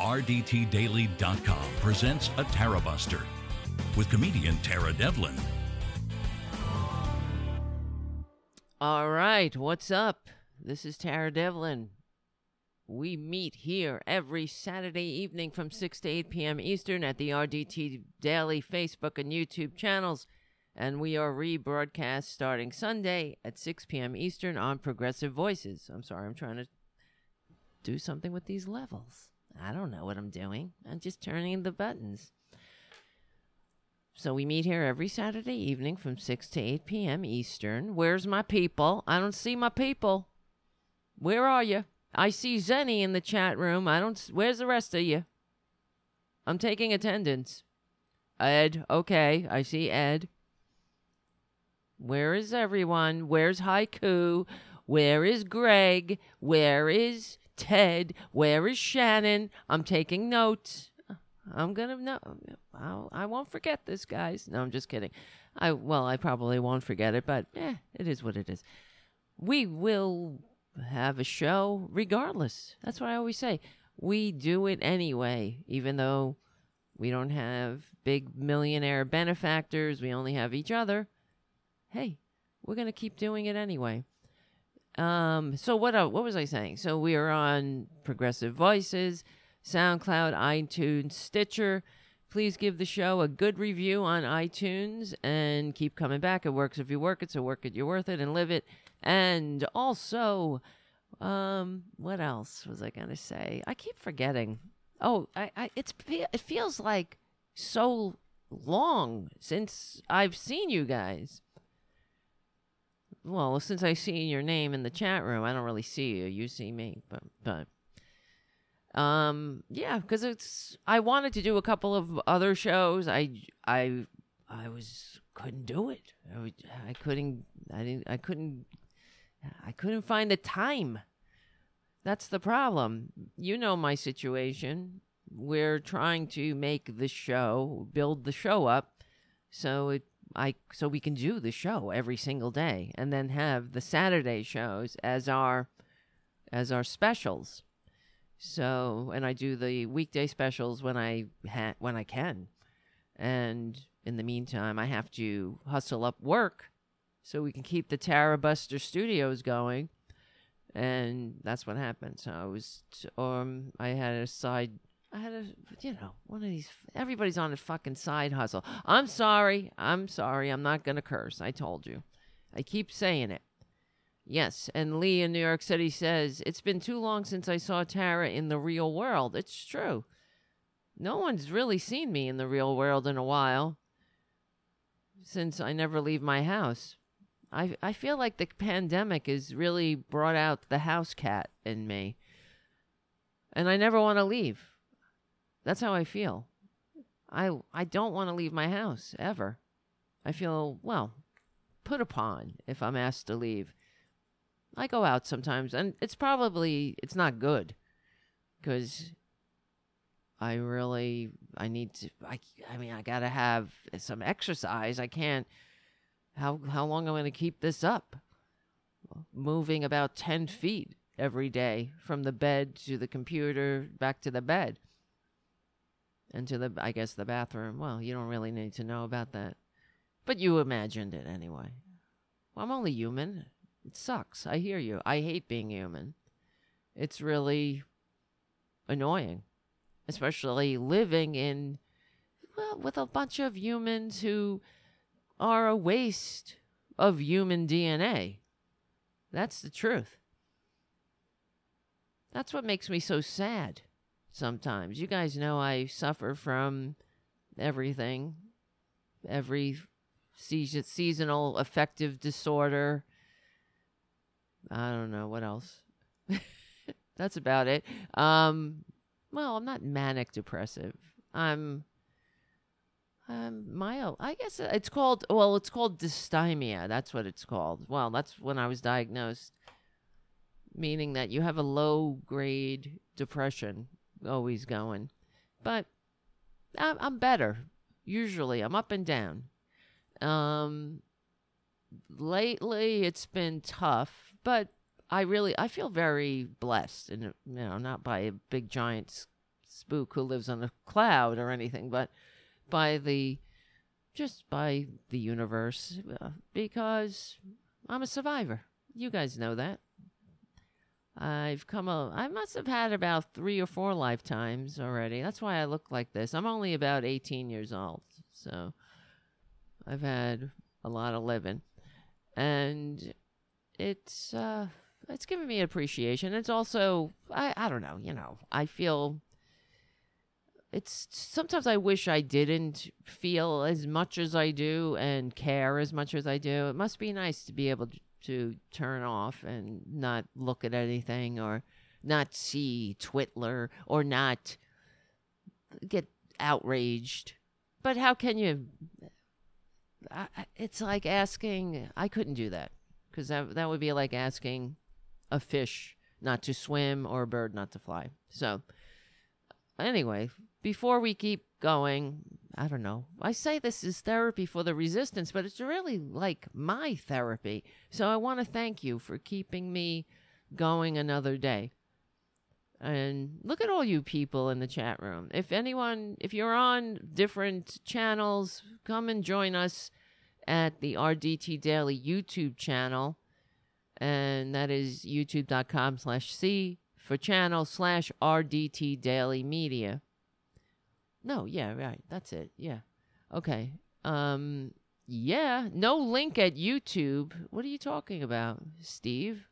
RDTDaily.com presents a Tara Buster with comedian Tara Devlin. All right, what's up? This is Tara Devlin. We meet here every Saturday evening from 6 to 8 p.m. Eastern at the RDT Daily Facebook and YouTube channels, and we are rebroadcast starting Sunday at 6 p.m. Eastern on Progressive Voices. I'm sorry, I'm trying to do something with these levels. I don't know what I'm doing. I'm just turning the buttons. So we meet here every Saturday evening from 6 to 8 p.m. Eastern. Where's my people? I don't see my people. Where are you? I see Zenny in the chat room. Where's the rest of you? I'm taking attendance. Ed, okay. I see Ed. Where is everyone? Where's Haiku? Where is Greg? Where is Ted? Where is Shannon? I'm taking notes. I'm going to know. I won't forget this, guys. No, I'm just kidding. I probably won't forget it, but it is what it is. We will have a show regardless. That's what I always say. We do it anyway, even though we don't have big millionaire benefactors. We only have each other. Hey, we're going to keep doing it anyway. So what was I saying? So we are on Progressive Voices, SoundCloud, iTunes, Stitcher. Please give the show a good review on iTunes and keep coming back. It works if you work it, so work it, you're worth it, and live it. And also, what else was I going to say? I keep forgetting. Oh, it feels like so long since I've seen you guys. Well, since I see your name in the chat room, I don't really see you. You see me, but. Because I wanted to do a couple of other shows. Couldn't do it. I couldn't find the time. That's the problem. You know my situation. We're trying to make the show, build the show up so we can do the show every single day and then have the Saturday shows as our specials. So, and I do the weekday specials when I can. And in the meantime, I have to hustle up work so we can keep the Tara Buster Studios going. And that's what happened. So I was, one of these, everybody's on a fucking side hustle. I'm sorry. I'm not going to curse. I told you. I keep saying it. Yes, and Lee in New York City says, it's been too long since I saw Tara in the real world. It's true. No one's really seen me in the real world in a while since I never leave my house. I feel like the pandemic has really brought out the house cat in me, and I never want to leave. That's how I feel. I don't want to leave my house, ever. I feel, put upon if I'm asked to leave. I go out sometimes, and it's not good, because I gotta have some exercise. I can't, how long am I gonna keep this up? Moving about 10 feet every day from the bed to the computer, back to the bed, and to the bathroom. Well, you don't really need to know about that, but you imagined it anyway. Well, I'm only human. It sucks. I hear you. I hate being human. It's really annoying, especially living in, with a bunch of humans who are a waste of human DNA. That's the truth. That's what makes me so sad sometimes. You guys know I suffer from everything, every seasonal affective disorder. I don't know. What else? That's about it. I'm not manic depressive. I'm mild. I guess it's called dysthymia. That's what it's called. Well, that's when I was diagnosed, meaning that you have a low-grade depression always going. But I'm better. Usually, I'm up and down. Lately, it's been tough. But I feel very blessed, and not by a big giant spook who lives on a cloud or anything, but by the universe, because I'm a survivor. You guys know that. I must have had about 3 or 4 lifetimes already. That's why I look like this. I'm only about 18 years old, so I've had a lot of living. And it's given me appreciation. It's also, I don't know, I feel, it's sometimes I wish I didn't feel as much as I do and care as much as I do. It must be nice to be able to turn off and not look at anything or not see Twitter or not get outraged. But how can you? It's like asking, I couldn't do that, because that would be like asking a fish not to swim or a bird not to fly. So anyway, before we keep going, I don't know, I say this is therapy for the resistance, but it's really like my therapy. So I want to thank you for keeping me going another day. And look at all you people in the chat room. If you're on different channels, come and join us at the RDT Daily YouTube channel. And that is youtube.com/C/RDT Daily Media. No, yeah, right. That's it. Yeah. Okay. Yeah. No link at YouTube. What are you talking about, Steve?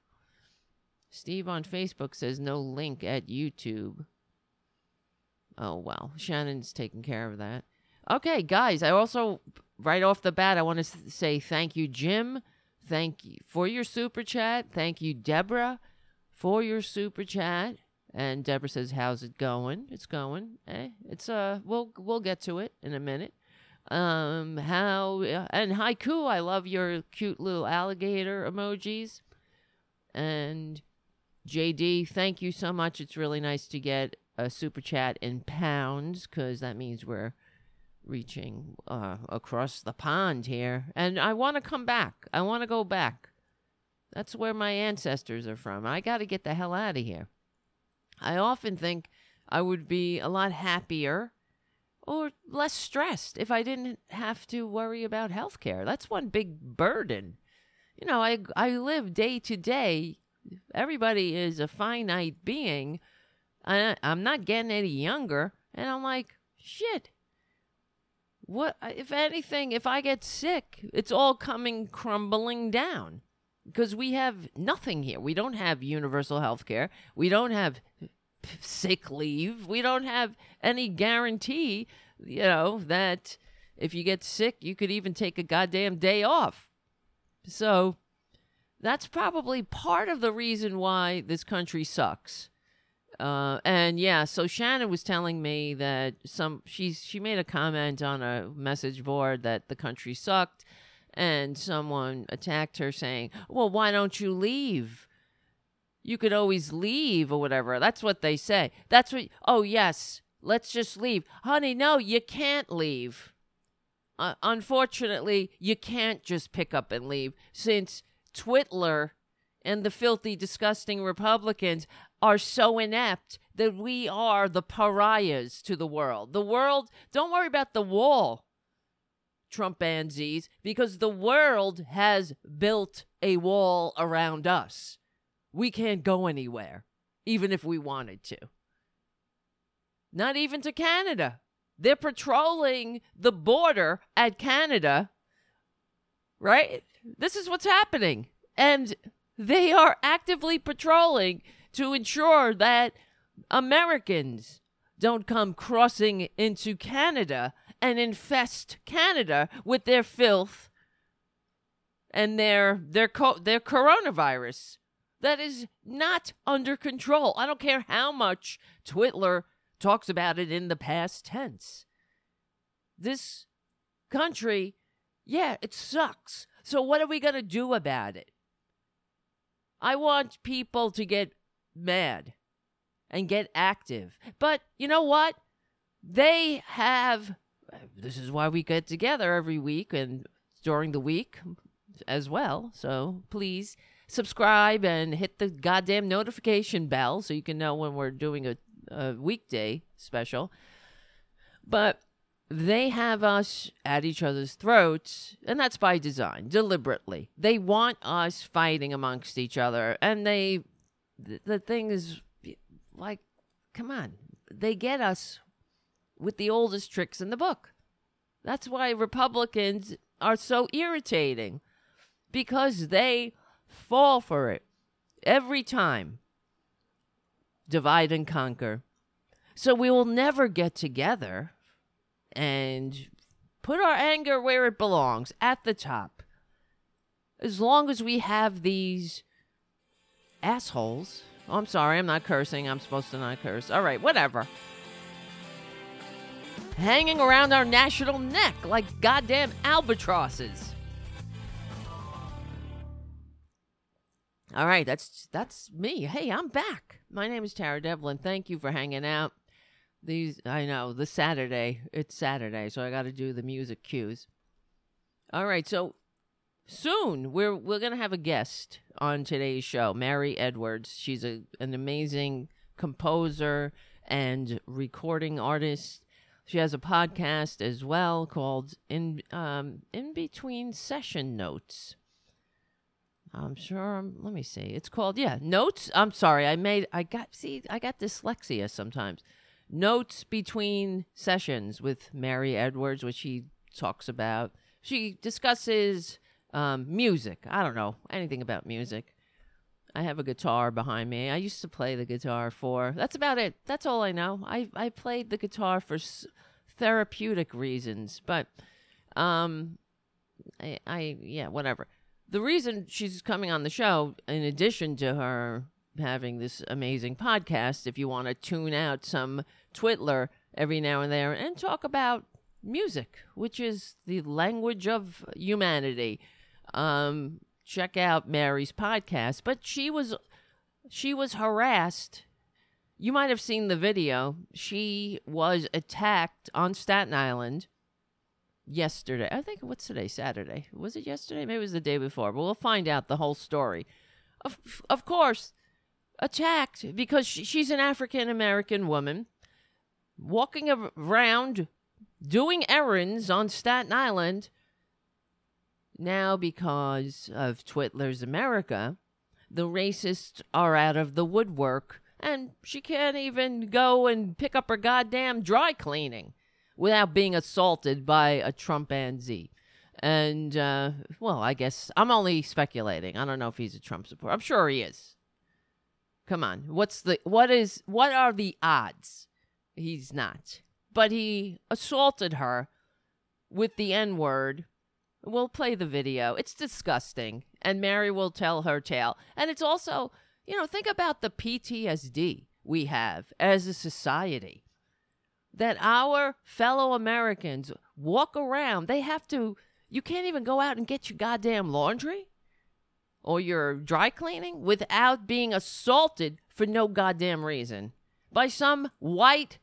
Steve on Facebook says no link at YouTube. Oh, well, Shannon's taking care of that. Okay, guys, I also, right off the bat, I want to say thank you, Jim. Thank you for your super chat. Thank you, Deborah, for your super chat. And Deborah says, how's it going? It's going. It's we'll get to it in a minute. And Haiku, I love your cute little alligator emojis. And JD, thank you so much. It's really nice to get a super chat in pounds, because that means we're reaching across the pond here. And I want to come back. I want to go back. That's where my ancestors are from. I got to get the hell out of here. I often think I would be a lot happier or less stressed if I didn't have to worry about healthcare. That's one big burden. I live day to day. Everybody is a finite being. I'm not getting any younger. And I'm like, shit. What, if anything, if I get sick, it's all coming crumbling down. Because we have nothing here. We don't have universal health care. We don't have sick leave. We don't have any guarantee, that if you get sick, you could even take a goddamn day off. So that's probably part of the reason why this country sucks. So Shannon was telling me that she made a comment on a message board that the country sucked, and someone attacked her saying, well, why don't you leave? You could always leave or whatever. That's what they say. Oh yes, let's just leave. Honey, no, you can't leave. Unfortunately, you can't just pick up and leave, since Twitler and the filthy, disgusting Republicans are so inept that we are the pariahs to the world. The world, don't worry about the wall, Trumpansies, because the world has built a wall around us. We can't go anywhere, even if we wanted to. Not even to Canada. They're patrolling the border at Canada, right? This is what's happening. And they are actively patrolling to ensure that Americans don't come crossing into Canada and infest Canada with their filth and their coronavirus. That is not under control. I don't care how much Twitler talks about it in the past tense. This country, it sucks. So what are we going to do about it? I want people to get mad and get active. But you know what? This is why we get together every week and during the week as well. So please subscribe and hit the goddamn notification bell so you can know when we're doing a weekday special. But they have us at each other's throats, and that's by design, deliberately. They want us fighting amongst each other, and the thing is, like, come on. They get us with the oldest tricks in the book. That's why Republicans are so irritating, because they fall for it every time. Divide and conquer. So we will never get together and put our anger where it belongs, at the top. As long as we have these assholes. Oh, I'm sorry, I'm not cursing. I'm supposed to not curse. All right, whatever. Hanging around our national neck like goddamn albatrosses. All right, that's me. Hey, I'm back. My name is Tara Devlin. Thank you for hanging out. I know, the Saturday. It's Saturday, so I got to do the music cues. All right, so soon we're going to have a guest on today's show, Mary Edwards. She's an amazing composer and recording artist. She has a podcast as well called In Between Session Notes. I'm sure. Let me see. It's called Notes. I'm sorry. I got dyslexia sometimes. Notes Between Sessions with Mary Edwards, which she talks about. She discusses music. I don't know anything about music. I have a guitar behind me. I used to play the guitar that's about it. That's all I know. I played the guitar for therapeutic reasons, but whatever. The reason she's coming on the show, in addition to her having this amazing podcast, if you want to tune out some twiddler every now and there and talk about music, which is the language of humanity, check out Mary's podcast. But she was harassed. You might have seen the video. She was attacked on Staten Island yesterday. I think, what's today? Saturday. Was it yesterday? Maybe it was the day before, but we'll find out the whole story. Of course, attacked because she's an African-American woman walking around doing errands on Staten Island. Now, because of Twitler's America, the racists are out of the woodwork, and she can't even go and pick up her goddamn dry cleaning without being assaulted by a Trumpanzee. And, I guess I'm only speculating. I don't know if he's a Trump supporter. I'm sure he is. Come on. What are the odds? He's not. But he assaulted her with the N-word. We'll play the video. It's disgusting. And Mary will tell her tale. And it's also, think about the PTSD we have as a society. That our fellow Americans walk around. You can't even go out and get your goddamn laundry or your dry cleaning without being assaulted for no goddamn reason by some white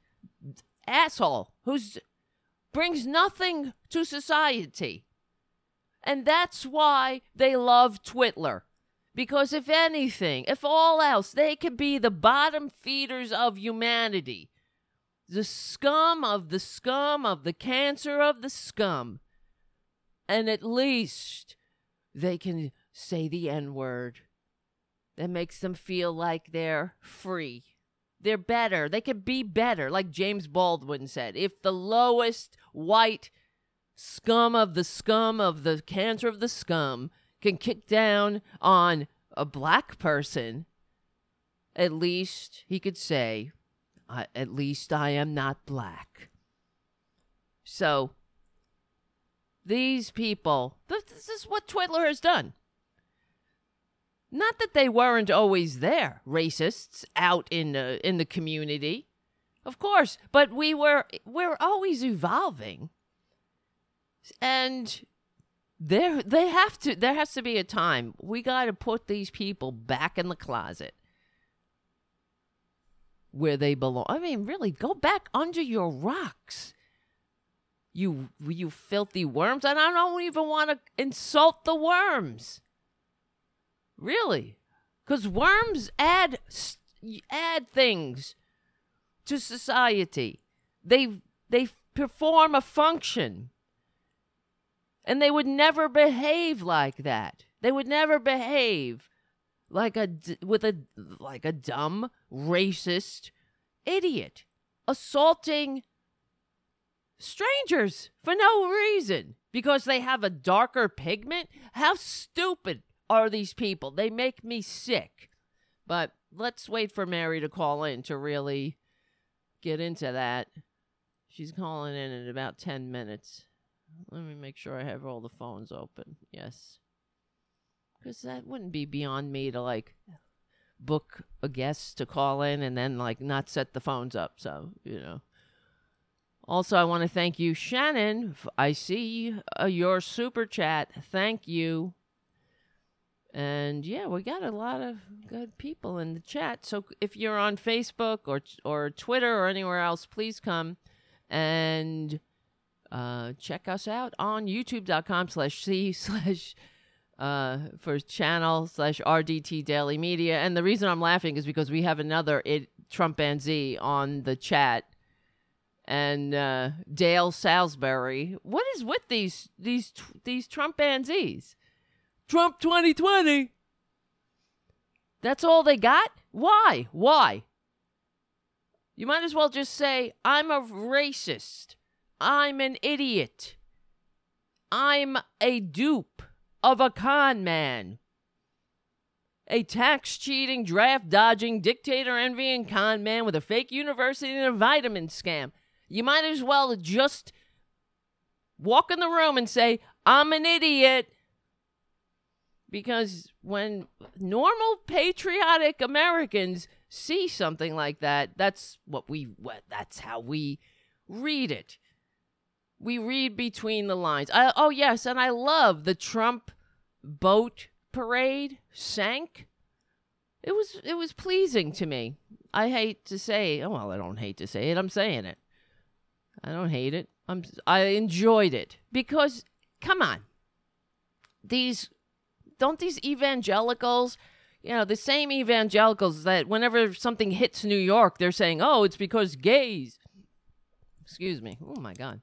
asshole who brings nothing to society. And that's why they love Twitler. Because if anything, if all else, they could be the bottom feeders of humanity. The scum of the cancer of the scum. And at least they can say the N-word. That makes them feel like they're free. They're better. They can be better. Like James Baldwin said, if the lowest white scum of the cancer of the scum can kick down on a black person, at least he could say, at least I am not black. So, these people, this is what Twitler has done. Not that they weren't always there, racists out in the community, of course. But we're always evolving, and there has to be a time we got to put these people back in the closet. Where they belong. I mean, really, go back under your rocks, you filthy worms. And I don't even want to insult the worms, really, because worms add things to society. They perform a function. And they would never behave like that. They would never behave like a dumb, racist idiot assaulting strangers for no reason because they have a darker pigment. How stupid are these people? They make me sick. But let's wait for Mary to call in to really get into that. She's calling in about 10 minutes. Let me make sure I have all the phones open. Yes. Because that wouldn't be beyond me to, book a guest to call in and then, not set the phones up. So, Also, I want to thank you, Shannon. I see your super chat. Thank you. And, yeah, we got a lot of good people in the chat. So if you're on Facebook or Twitter or anywhere else, please come and... check us out on youtube.com/C/ for channel/RDT Daily Media. And the reason I'm laughing is because we have another Trumpanzee on the chat. And Dale Salisbury. What is with these Trumpanzees? Trump 2020. That's all they got? Why? Why? You might as well just say, I'm a racist. I'm an idiot. I'm a dupe of a con man. A tax-cheating, draft-dodging, dictator-envying con man with a fake university and a vitamin scam. You might as well just walk in the room and say, I'm an idiot. Because when normal, patriotic Americans see something like that, that's how we read it. We read between the lines. And I love the Trump boat parade sank. It was pleasing to me. I hate to say, I don't hate to say it. I'm saying it. I don't hate it. I enjoyed it because, come on, these evangelicals, the same evangelicals that whenever something hits New York, they're saying, oh, it's because gays. Excuse me. Oh my God.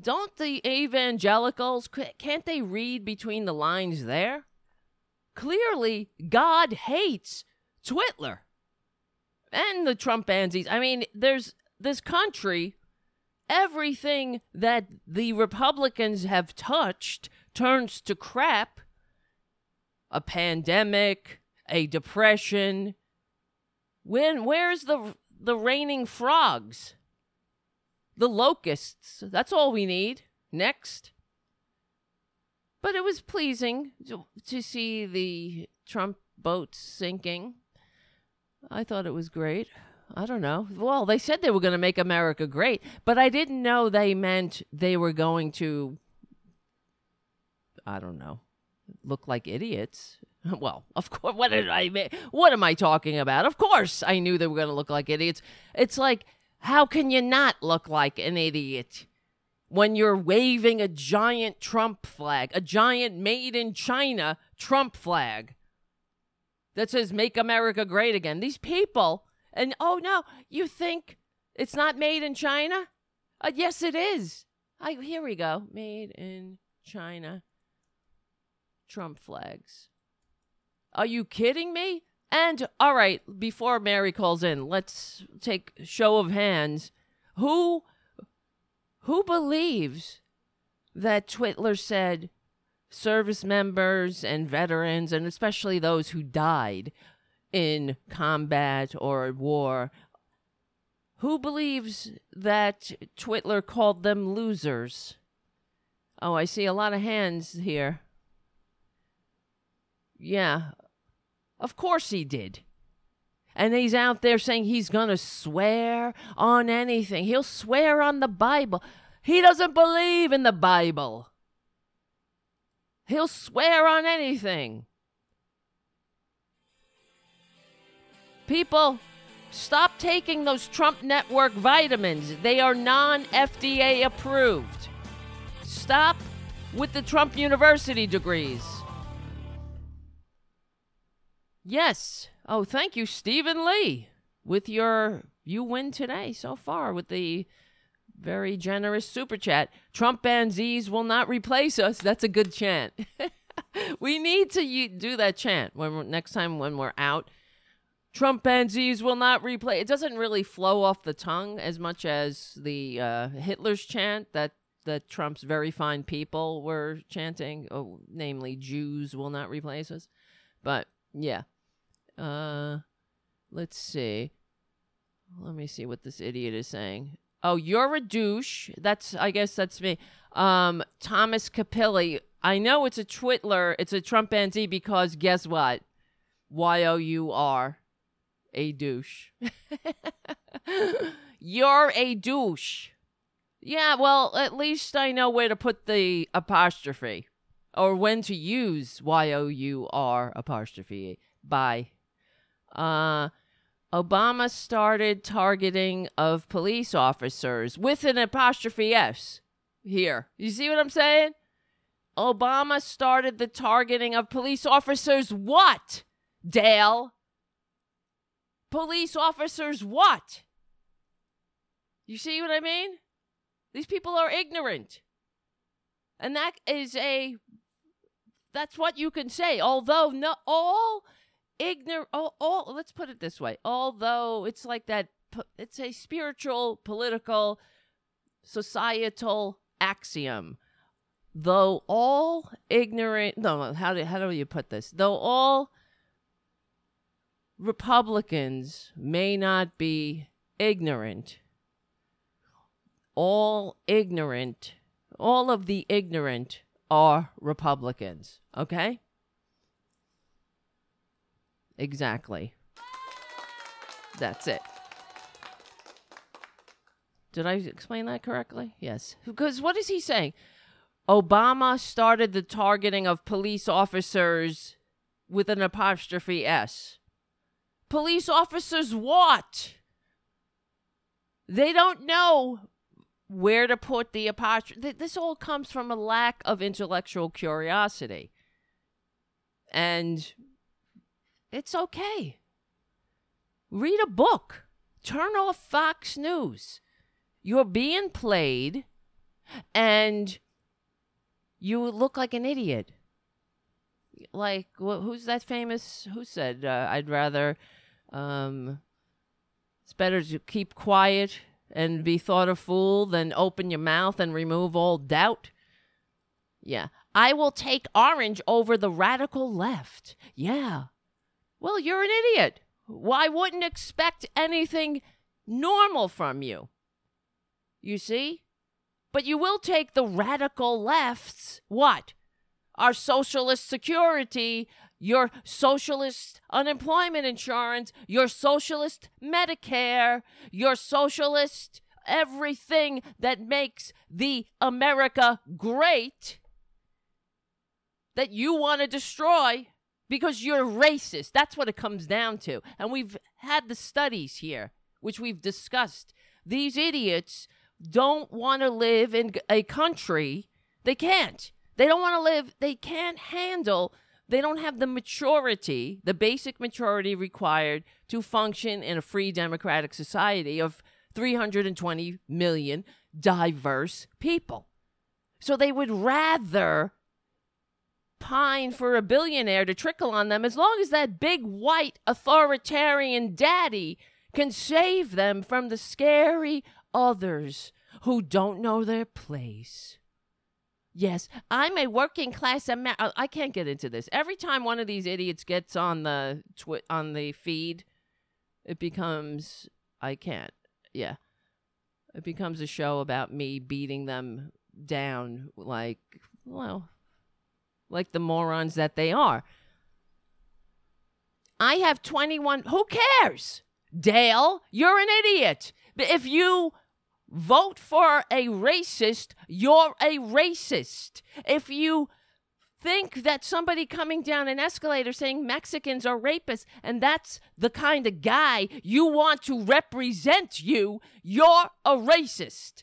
Don't the evangelicals, can't they read between the lines there? Clearly, God hates Twitler and the Trumpanzees. I mean, there's this country, everything that the Republicans have touched turns to crap. A pandemic, a depression. Where's the reigning frogs? The locusts, that's all we need. Next. But it was pleasing to see the Trump boat sinking. I thought it was great. I don't know. Well, they said they were going to make America great, but I didn't know they meant they were going to, I don't know, look like idiots. Well, of course, what am I talking about? Of course I knew they were going to look like idiots. It's like, how can you not look like an idiot when you're waving a giant Trump flag, a giant made-in-China Trump flag that says, make America great again? These people, and you think it's not made in China? Yes, it is. Here we go. Made in China Trump flags. Are you kidding me? And, all right, before Mary calls in, let's take a show of hands. Who believes that Twitler said service members and veterans, and especially those who died in combat or at war, who believes that Twitler called them losers? Oh, I see a lot of hands here. Yeah. Of course he did. And he's out there saying he's going to swear on anything. He'll swear on the Bible. He doesn't believe in the Bible. He'll swear on anything. People, stop taking those Trump Network vitamins. They are non-FDA approved. Stop with the Trump University degrees. Yes. Oh, thank you, Stephen Lee. with you win today so far with the very generous super chat. Trump banzees will not replace us. That's a good chant. We need to do that chant next time when we're out. Trump banzees will not replace. It doesn't really flow off the tongue as much as the Hitler's chant that Trump's very fine people were chanting, namely Jews will not replace us. But yeah, let's see. Let me see what this idiot is saying. Oh, you're a douche. I guess that's me. Thomas Capilli. I know it's a Twitler. It's a Trump banzee because guess what? Y-O-U-R. A douche. You're a douche. Yeah, well, at least I know where to put the apostrophe or when to use Y-O-U-R apostrophe by. Obama started targeting of police officers with an apostrophe S here. You see what I'm saying? Obama started the targeting of police officers what, Dale? Police officers what? You see what I mean? These people are ignorant. And that's what you can say. Although let's put it this way. Although it's like that, it's a spiritual, political, societal axiom. Though all ignorant, how do you put this? Though all Republicans may not be ignorant, all of the ignorant are Republicans, okay? Exactly. That's it. Did I explain that correctly? Yes. Because what is he saying? Obama started the targeting of police officers with an apostrophe S. Police officers what? They don't know where to put the apostrophe. This all comes from a lack of intellectual curiosity. And it's okay. Read a book. Turn off Fox News. You're being played and you look like an idiot. Like, who's that famous? Who said, I'd rather, it's better to keep quiet and be thought a fool than open your mouth and remove all doubt. Yeah. I will take orange over the radical left. Yeah. Well, you're an idiot. Well, I wouldn't expect anything normal from you. You see? But you will take the radical left's what? Our socialist security, your socialist unemployment insurance, your socialist Medicare, your socialist everything that makes the America great that you want to destroy because you're racist. That's what it comes down to. And we've had the studies here, which we've discussed. These idiots don't want to live in a country. They can't. They don't want to live. They can't handle. They don't have the maturity, the basic maturity required to function in a free democratic society of 320 million diverse people. So they would rather pine for a billionaire to trickle on them as long as that big white authoritarian daddy can save them from the scary others who don't know their place. Yes, I'm a working class American. I can't get into this. Every time one of these idiots gets on the feed, it becomes, I can't. Yeah. It becomes a show about me beating them down like the morons that they are. I have 21. Who cares? Dale, you're an idiot. If you vote for a racist, you're a racist. If you think that somebody coming down an escalator saying Mexicans are rapists and that's the kind of guy you want to represent you, you're a racist.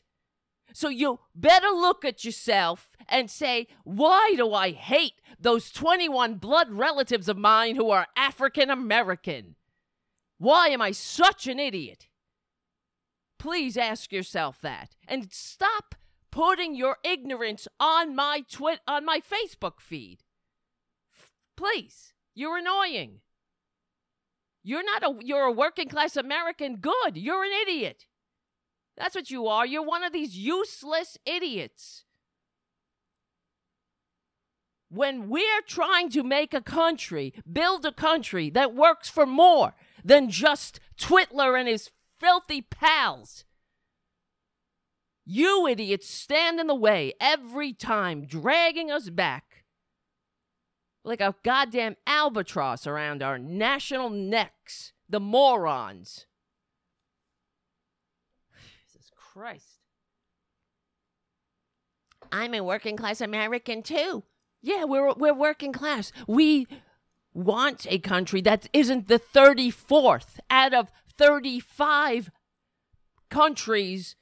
So you better look at yourself and say, why do I hate those 21 blood relatives of mine who are African American? Why am I such an idiot? Please ask yourself that. And stop putting your ignorance on my Facebook feed. Please. You're annoying. You're a working class American. Good. You're an idiot. That's what you are. You're one of these useless idiots. When we're trying to make a country, build a country that works for more than just Twitler and his filthy pals, you idiots stand in the way every time, dragging us back like a goddamn albatross around our national necks, the morons. Jesus Christ. I'm a working class American too. Yeah, we're working class. We want a country that isn't the 34th out of 35 countries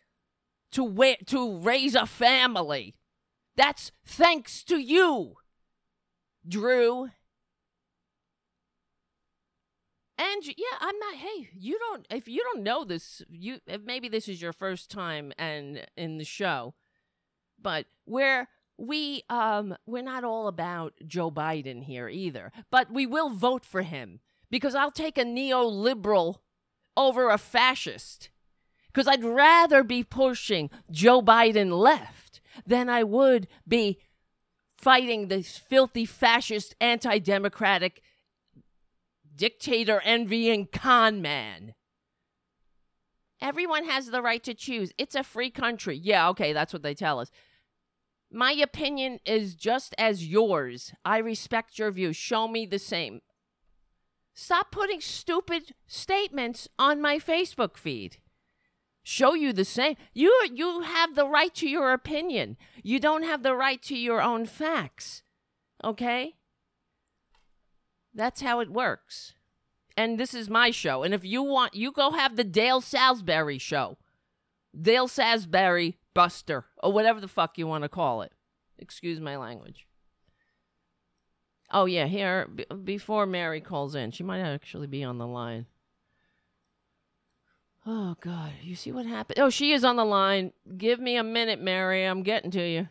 to raise a family. That's thanks to you, Drew. And yeah, I'm not. Hey, you don't. If you don't know this, if maybe this is your first time and in the show, but we're not all about Joe Biden here either, but we will vote for him because I'll take a neoliberal over a fascist because I'd rather be pushing Joe Biden left than I would be fighting this filthy fascist, anti-democratic, dictator envying con man. Everyone has the right to choose. It's a free country. Yeah, okay, that's what they tell us. My opinion is just as yours. I respect your view. Show me the same. Stop putting stupid statements on my Facebook feed. Show you the same. You have the right to your opinion. You don't have the right to your own facts. Okay? That's how it works. And this is my show. And if you want, you go have the Dale Salisbury show. Dale Salisbury Buster, or whatever the fuck you want to call it. Excuse my language. Oh, yeah, here, before Mary calls in, she might actually be on the line. Oh, God, you see what happened? Oh, she is on the line. Give me a minute, Mary. I'm getting to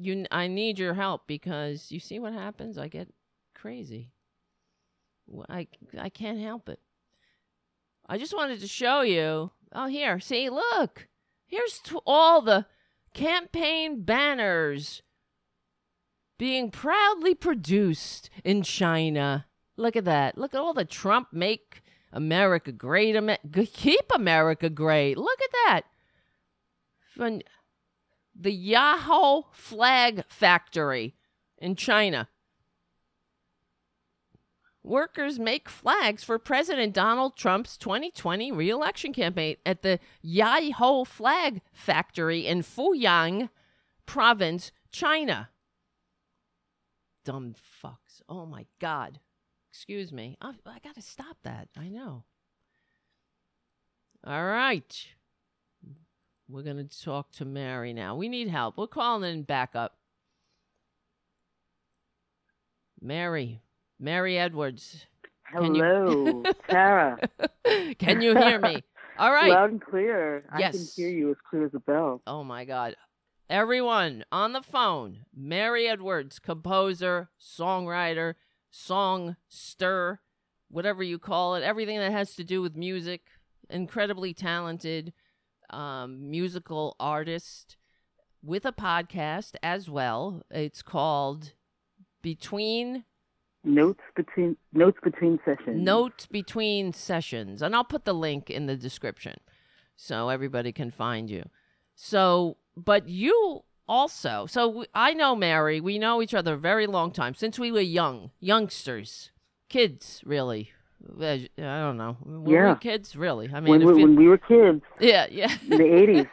you. I need your help because you see what happens? I get crazy. I can't help it. I just wanted to show you. Oh, here, see, look. Here's to all the campaign banners being proudly produced in China. Look at that. Look at all the Trump make America great. Keep America great. Look at that. From the Yahoo flag factory in China. Workers make flags for President Donald Trump's 2020 re-election campaign at the Yahoo Flag Factory in Fuyang Province, China. Dumb fucks. Oh, my God. Excuse me. I got to stop that. I know. All right. We're going to talk to Mary now. We need help. We're calling in backup. Mary Edwards. Hello, Tara. Can you hear me? All right. Loud and clear. Yes. I can hear you as clear as a bell. Oh, my God. Everyone on the phone, Mary Edwards, composer, songwriter, songster, whatever you call it, everything that has to do with music, incredibly talented musical artist with a podcast as well. It's called Notes Between Sessions. And I'll put the link in the description so everybody can find you. I know Mary. We know each other a very long time since we were youngsters, kids, really. I don't know. Were we kids, really? I mean, when we were kids. Yeah. In the 80s.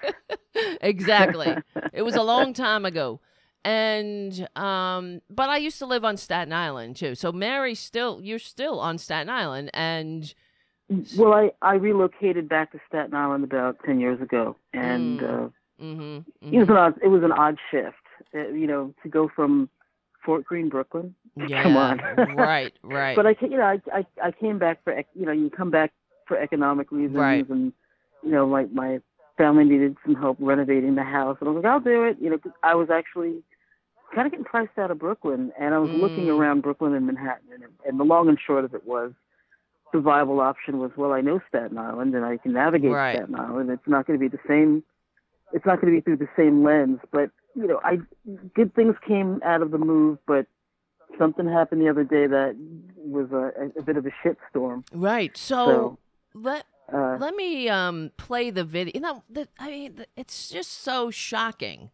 Exactly. It was a long time ago. And, but I used to live on Staten Island too. So Mary, you're still on Staten Island and. Well, I relocated back to Staten Island about 10 years ago. And, it was an odd shift, to go from Fort Greene, Brooklyn. Yeah, come on. Right, right. But I came back for, you come back for economic reasons, right. And my family needed some help renovating the house, and I was like, I'll do it. I was actually kind of getting priced out of Brooklyn, and I was looking around Brooklyn and Manhattan, and the long and short of it was, the viable option was, well, I know Staten Island, and I can navigate right. Staten Island. It's not going to be the same. It's not going to be through the same lens, but I good things came out of the move, but something happened the other day that was a bit of a shitstorm. Right. So let me play the video. It's just so shocking.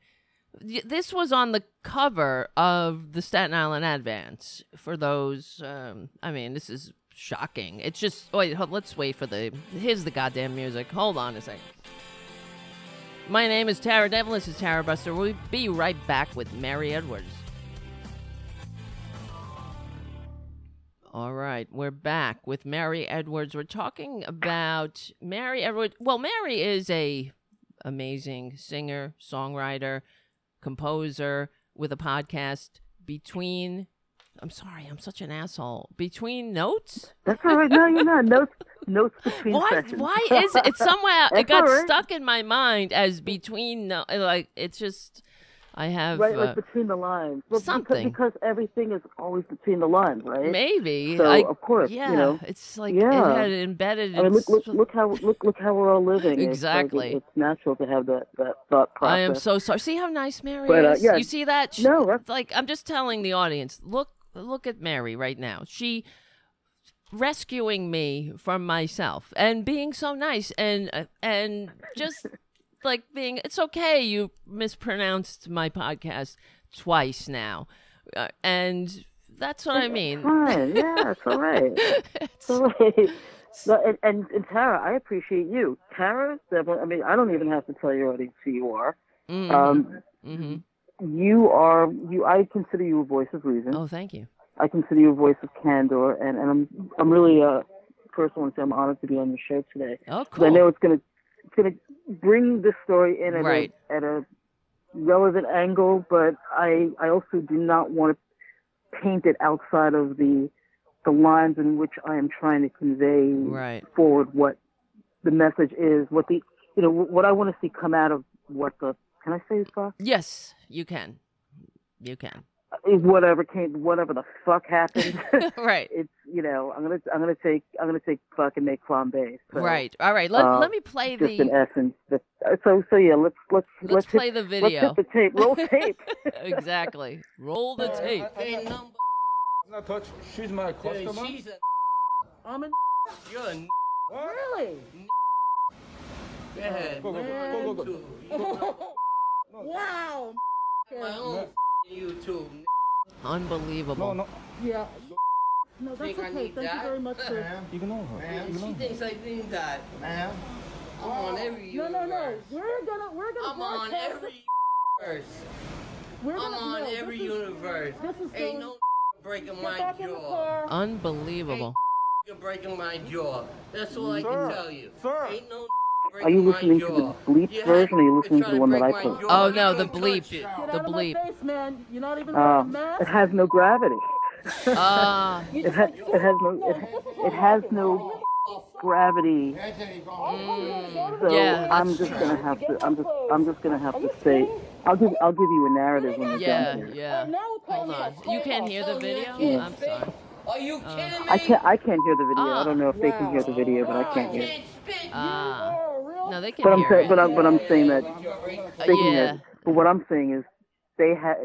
This was on the cover of the Staten Island Advance. For those, this is shocking. It's just. Wait, let's wait for the. Here's the goddamn music. Hold on a second. My name is Tara Devlin. This is Tara Buster. We'll be right back with Mary Edwards. All right, we're back with Mary Edwards. We're talking about Mary Edwards. Well, Mary is an amazing singer, songwriter, composer with a podcast, Between... I'm sorry, I'm such an asshole. Between Notes? That's all right. No, you're not. Notes Between Sessions. Why is it? It's somewhere, it got stuck in my mind as Between... Like, it's just... I have... Right, like between the lines. Well, something. Because everything is always between the lines, right? Maybe. So, of course, yeah, it's like it had embedded... I mean, look how we're all living. Exactly. It's natural to have that thought process. I am so sorry. See how nice Mary is? Yeah. You see that? No. That's... Like, I'm just telling the audience, look at Mary right now. She... rescuing me from myself and being so nice and just... like being, it's okay, you mispronounced my podcast twice now. And that's what I mean. Fine. Yeah, it's all right. It's all right. And Tara, I appreciate you. Tara, I mean, I don't even have to tell your audience who you are. Mm-hmm. You are, I consider you a voice of reason. Oh, thank you. I consider you a voice of candor. And I'm really, first I want to say I'm honored to be on your show today. Oh, cool. I know it's going to bring this story in right. At a relevant angle, but I also do not want to paint it outside of the lines in which I am trying to convey right. forward what the message is, what the what I want to see come out of what the can I say this fuck? Yes, you can. You can. Whatever the fuck happened. Right. It's I'm gonna take fuck and make flambe. So, right. All right. Let me play just the. Just in essence. So yeah. Let's play the video. Let's hit the tape. Roll tape. Exactly. Roll the tape. She's my customer. She's a. I'm a. You're a. Really? Yeah. Go. Wow. My own. You too. Unbelievable. No. Yeah. No, that's okay. Thank you very much, sir. Ignore her. She thinks I think that. Ma'am. I'm on every. No. We're gonna. I'm on every universe. This is ain't no breaking my jaw. Unbelievable. You're breaking my jaw. That's all I can tell you. Sir. Ain't no. Are you listening to the bleep version, or are you listening to the one that I put? Oh, no, the bleep. The bleep. It has no gravity. It has no gravity. So yeah, I'm just gonna have to say. I'll give you a narrative when you're done here. Yeah. Hold on. You can't hear the video? Yeah. I'm sorry. Are you kidding me? I can't hear the video. I don't know if they can hear the video, but I can't hear it. No, they can hear it. But I'm saying that they can hear it. But what I'm saying is they have,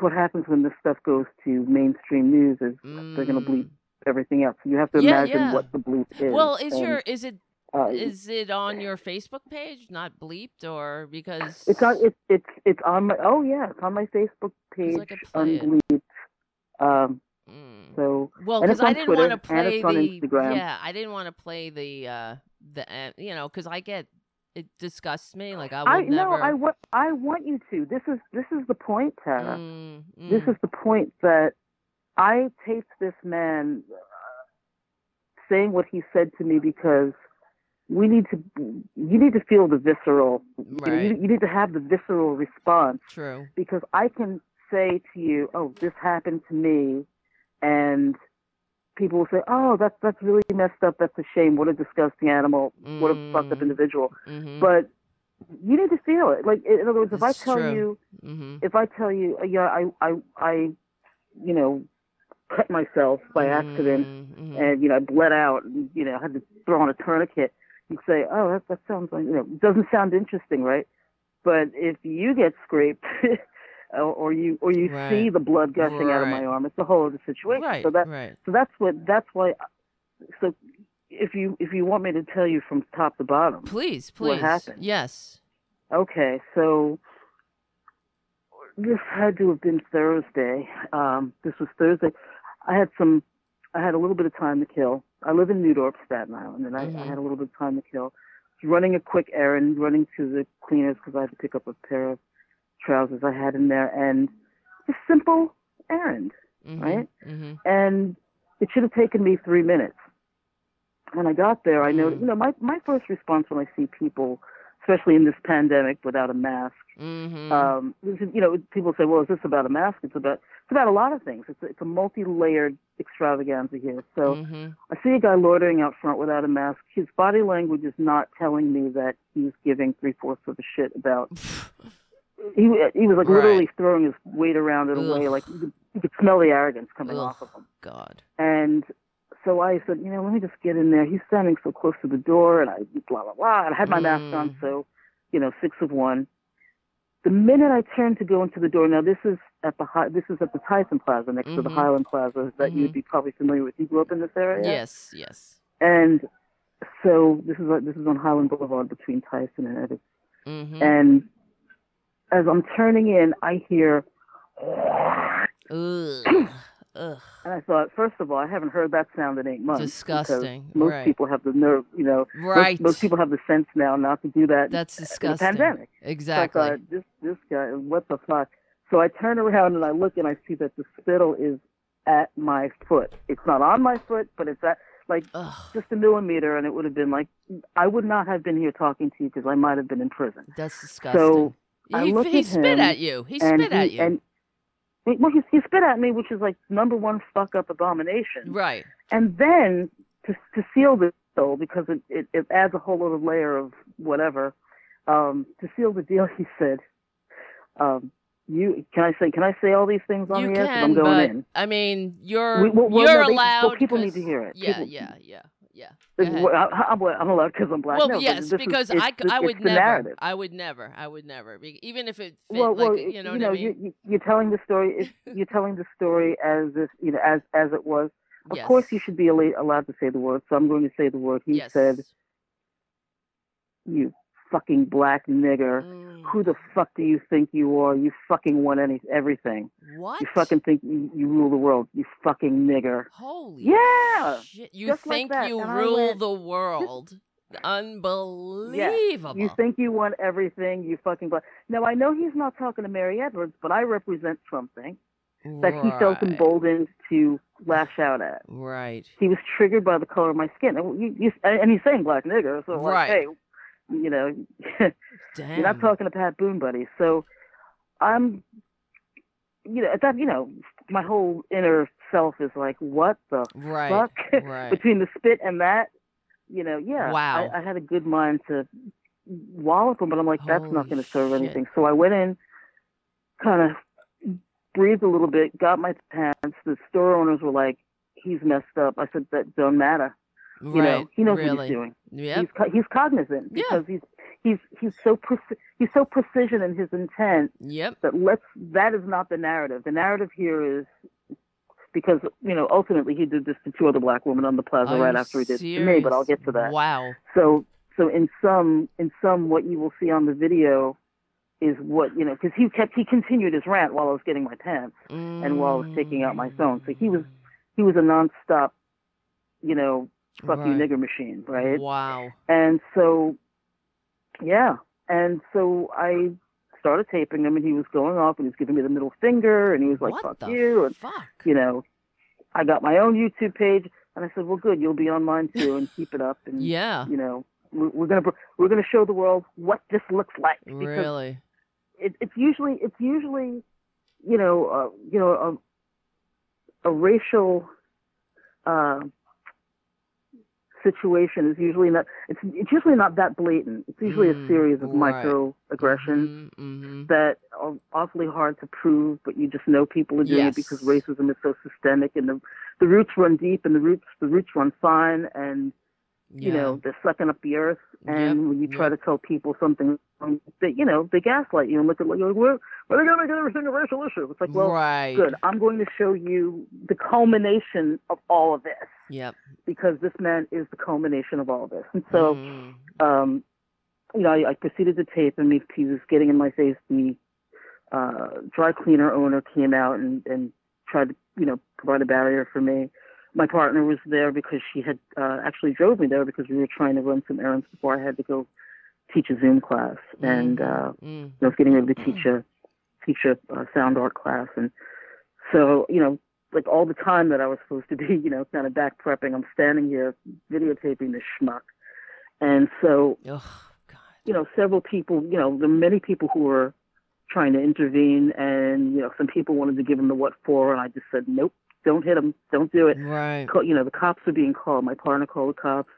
what happens when this stuff goes to mainstream news is they're going to bleep everything out. So you have to imagine what the bleep is. Well, is it on your Facebook page, not bleeped, or because it's on my it's on my Facebook page, like unbleeped. So because I didn't want to play the because I get it disgusts me, like I never. I want you to. This is the point, Tara. This is the point that I taped this man saying what he said to me because you need to feel the visceral. Right. You need to have the visceral response. True. Because I can say to you, oh, this happened to me, and people will say, oh, that's really messed up, that's a shame, what a disgusting animal, what a fucked up individual. Mm-hmm. But you need to feel it. Like, in other words, if that's I tell you, mm-hmm. if I tell you, yeah, I you know, cut myself by accident, mm-hmm. and, you know, I bled out, and, you know, I had to throw on a tourniquet, you'd say, oh, that sounds like, you know, it doesn't sound interesting, right? But if you get scraped, or you right. see the blood gushing right. out of my arm, it's a whole other situation. Right. So that right. so that's why. So if you want me to tell you from top to bottom, please, what happened? Yes. Okay, so this had to have been Thursday. This was Thursday. I had a little bit of time to kill. I live in New Dorp, Staten Island, and I had a little bit of time to kill. Running a quick errand, running to the cleaners because I had to pick up a pair of trousers I had in there, and a simple errand, mm-hmm, right? Mm-hmm. And it should have taken me 3 minutes. When I got there, I noticed, you know, my first response when I see people, especially in this pandemic, without a mask, mm-hmm. You know, people say, well, is this about a mask? It's about a lot of things. It's a multi-layered extravaganza here. So mm-hmm. I see a guy loitering out front without a mask. His body language is not telling me that he's giving 3/4 of a shit about. He was like right. literally throwing his weight around in a way like you could smell the arrogance coming off of him. God. And so I said, you know, let me just get in there. He's standing so close to the door, and I blah blah blah. And I had my mask on, so you know, 6 of 1. The minute I turned to go into the door, now this is at the Tyson Plaza next mm-hmm. to the Highland Plaza that mm-hmm. you'd be probably familiar with. You grew up in this area? Yes, yes. And so this is on Highland Boulevard between Tyson and Edwards. Mm-hmm. And as I'm turning in, I hear, ugh. Ugh. And I thought, first of all, I haven't heard that sound in 8 months. Disgusting. Most right. people have the nerve, you know. Right. Most people have the sense now not to do that. That's disgusting. In the pandemic. Exactly. So I thought, this guy, what the fuck? So I turn around and I look and I see that the spittle is at my foot. It's not on my foot, but it's at like ugh. Just a millimeter, and it would have been like I would not have been here talking to you because I might have been in prison. That's disgusting. So I look at him. He spit at you. Well, he spit at me, which is like number one fuck up abomination. Right. And then to seal the deal, because it adds a whole other layer of whatever. To seal the deal, he said, "Can I say all these things on the air? I'm going in. I mean, you're allowed. Well, people need to hear it. Yeah. I'm allowed because I'm black. Well, no, yes, because I would never. Even if it fit, you're telling the story. You're telling the story as if, you know, as it was. Of yes. course, you should be allowed to say the word. So I'm going to say the word. He yes. said, "You fucking black nigger. Who the fuck do you think you are? You fucking want everything. What? You fucking think you rule the world. You fucking nigger." Holy yeah. shit. You just think like you and rule the world. Unbelievable. Yeah. You think you want everything. You fucking black. Now, I know he's not talking to Mary Edwards, but I represent something that right. he felt emboldened to lash out at. Right. He was triggered by the color of my skin. And he's saying black nigger. So right. like, hey. You know, you're not talking to Pat Boone, buddy. So I'm, you know, at that, you know, my whole inner self is like, what the right, fuck? Right. Between the spit and that, you know, yeah. Wow. I had a good mind to wallop him, but I'm like, that's holy not going to serve shit. Anything. So I went in, kind of breathed a little bit, got my pants. The store owners were like, he's messed up. I said, that don't matter. You right, know, he knows really. What he's doing. Yep. He's cognizant because yeah. he's so precision in his intent. Yep. That is not the narrative. The narrative here is because, you know, ultimately he did this to 2 other black women on the plaza right after he did it to me. But I'll get to that. Wow. So in some, what you will see on the video is what, you know, because he continued his rant while I was getting my pants and while I was taking out my phone. So he was a nonstop, you know. Fuck right. you nigger machine, right? Wow. And so, yeah. And so I started taping him, and he was going off, and he was giving me the middle finger, and he was like, what fuck you. And, fuck? You know, I got my own YouTube page, and I said, well, good, you'll be on mine too, and keep it up. And, yeah. you know, we're gonna show the world what this looks like. Really? It's usually a racial situation is usually not. It's usually not that blatant. It's usually a series of microaggressions that are awfully hard to prove, but you just know people are doing it because racism is so systemic, and the roots run deep, and the roots run fine, and you know they're sucking up the earth. And when you try to tell people something, that they gaslight you and look at like, we're going to make everything a racial issue. It's like, well, good. I'm going to show you the culmination of all of this. Yep. Because this man is the culmination of all of this. And so, I proceeded to tape, and he was getting in my face. The dry cleaner owner came out and tried to, provide a barrier for me. My partner was there because she had actually drove me there because we were trying to run some errands before I had to go teach a Zoom class. And I was getting ready to teach a sound art class. And so, like all the time that I was supposed to be, kind of back prepping, I'm standing here videotaping this schmuck. And so, several people, there are many people who were trying to intervene. And, some people wanted to give him the what for. And I just said, nope. Don't hit him. Don't do it. Right. The cops are being called. My partner called the cops.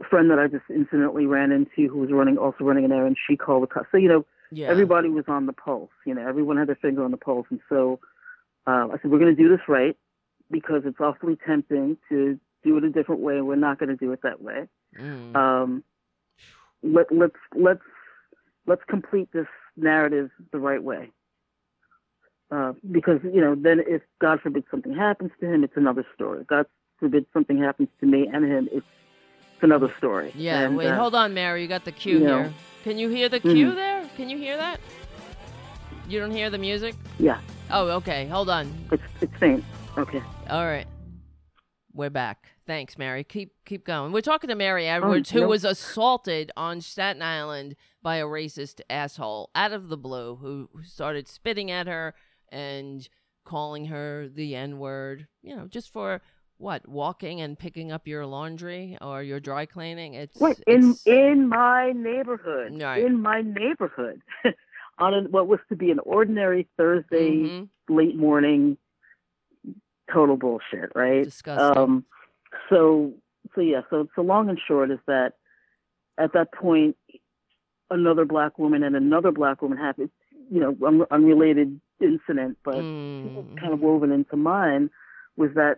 A friend that I just incidentally ran into who was running an errand, she called the cops. So, everybody was on the pulse. Everyone had their finger on the pulse. And so I said, we're going to do this right because it's awfully tempting to do it a different way. We're not going to do it that way. Let's complete this narrative the right way. Because, then if God forbid something happens to him, it's another story. God forbid something happens to me and him, it's another story. Yeah, and, wait, hold on, Mary. You got the cue here. Can you hear the cue there? Can you hear that? You don't hear the music? Yeah. Oh, okay. Hold on. It's faint. Okay. All right. We're back. Thanks, Mary. Keep going. We're talking to Mary Edwards, who was assaulted on Staten Island by a racist asshole out of the blue who started spitting at her and calling her the N-word, just for what? Walking and picking up your laundry or your dry cleaning. In my neighborhood, right. On what was to be an ordinary Thursday late morning, total bullshit, right? Disgusting. So long and short is that at that point, another black woman and another black woman happened, unrelated incident, but kind of woven into mine was that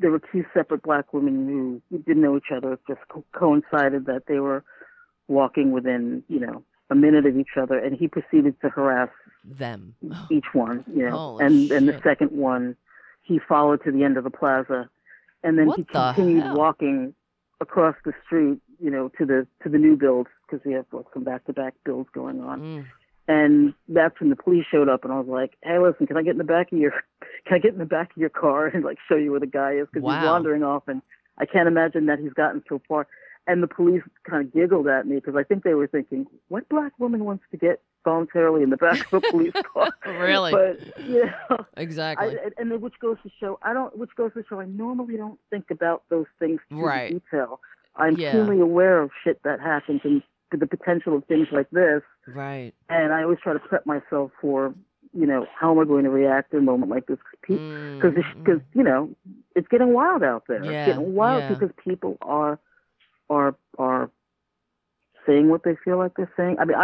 there were two separate black women who didn't know each other. It just coincided that they were walking within, a minute of each other, and he proceeded to harass them, each one, and the second one he followed to the end of the plaza, and then he continued walking across the street, to the new build because we have some back-to-back builds going on. And that's when the police showed up, and I was like, "Hey, listen, can I get in the back of your, car and show you where the guy is? Because he's wandering off, and I can't imagine that he's gotten so far." And the police kind of giggled at me because I think they were thinking, "What black woman wants to get voluntarily in the back of a police car?" Really? But exactly. Which goes to show I normally don't think about those things to detail. I'm keenly aware of shit that happens and the potential of things like this. Right. And I always try to prep myself for, how am I going to react in a moment like this? Because it's getting wild out there. Yeah. It's getting wild because people are saying what they feel like they're saying. I mean,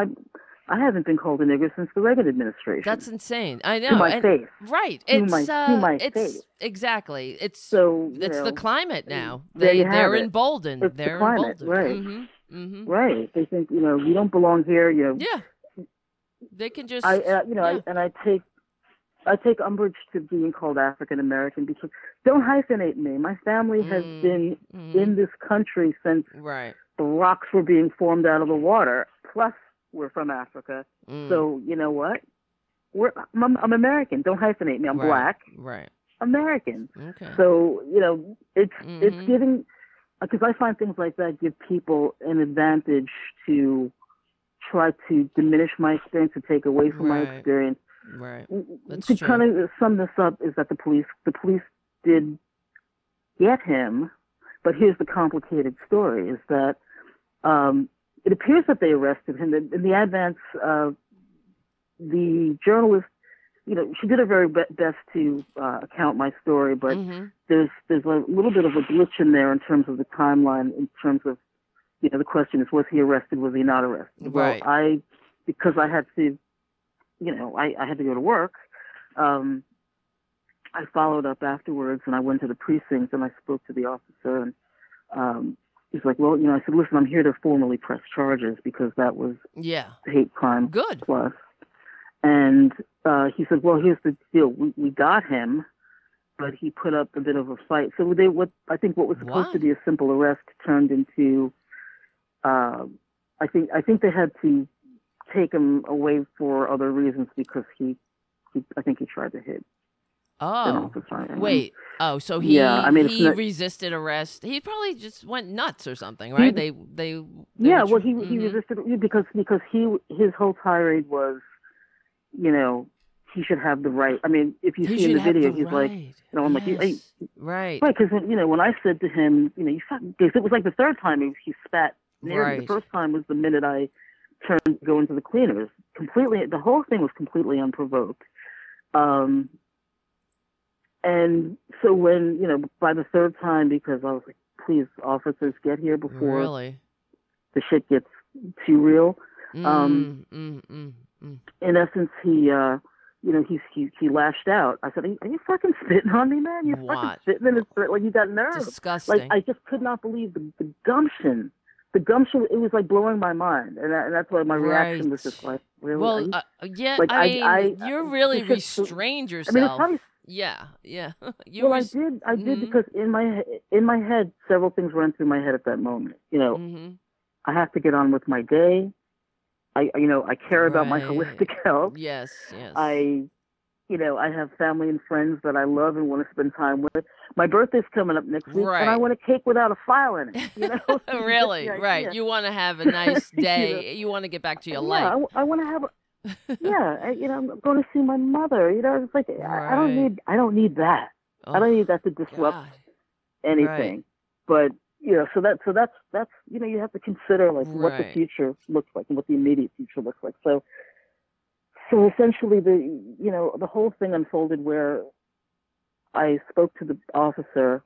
I haven't been called a nigger since the Reagan administration. That's insane. I know. To my face. Right. To my face. Exactly. It's the climate now. They're emboldened. It's the climate, right. Mm-hmm. Right. They think, you don't belong here. Yeah. They can just. I take umbrage to being called African American because don't hyphenate me. My family has been in this country since the rocks were being formed out of the water. Plus, we're from Africa. So you know what? I'm American. Don't hyphenate me. I'm black. Right. American. Okay. So it's giving. Because I find things like that give people an advantage to try to diminish my experience, to take away from my experience. Right. That's true. To kind of sum this up is that the police did get him, but here's the complicated story: is that it appears that they arrested him. In the advance, the journalist you know, she did her very best to account my story, but there's a little bit of a glitch in there in terms of the timeline, in terms of, you know, the question is, was he arrested? Was he not arrested? Right. Well, because I had to, you know, I had to go to work. I followed up afterwards, and I went to the precinct, and I spoke to the officer, and he's like, well, you know, I said, listen, I'm here to formally press charges because that was hate crime plus. And he said, well, here's the deal. We got him, but he put up a bit of a fight. So what was supposed to be a simple arrest turned into, I think they had to take him away for other reasons because he tried to hit. Oh, wait. Oh, so he resisted arrest. He probably just went nuts or something, right? He resisted because his whole tirade was, you know, he should have the right. I mean, if you see in the video, he's like, you know, I'm like, right. Right, because, you know, when I said to him, you know, you fucking dicks, it was like the third time he spat near me. The first time was the minute I turned to go into the cleaners. Completely, the whole thing was completely unprovoked. And so when, you know, by the third time, because I was like, please, officers, get here before the shit gets too real. In essence, he lashed out. I said, are you fucking spitting on me, man? You're fucking spitting in his throat. Like, you got nerves. Disgusting. Like, I just could not believe the gumption. The gumption, it was like blowing my mind. And that's why my reaction was just like, really? Well, you really restrained yourself. I mean, it's probably... Yeah. I did because in my head, several things ran through my head at that moment. You know, I have to get on with my day. I care about my holistic health. Yes. I have family and friends that I love and want to spend time with. My birthday's coming up next week, and I want a cake without a file in it. You know, really, right? You want to have a nice day. You want to get back to your life. I want to have. I'm going to see my mother. You know, it's like I don't need that. Oh, I don't need that to disrupt anything. Right. But you know, so that's you know, you have to consider like what the future looks like and what the immediate future looks like. So essentially, the whole thing unfolded where I spoke to the officer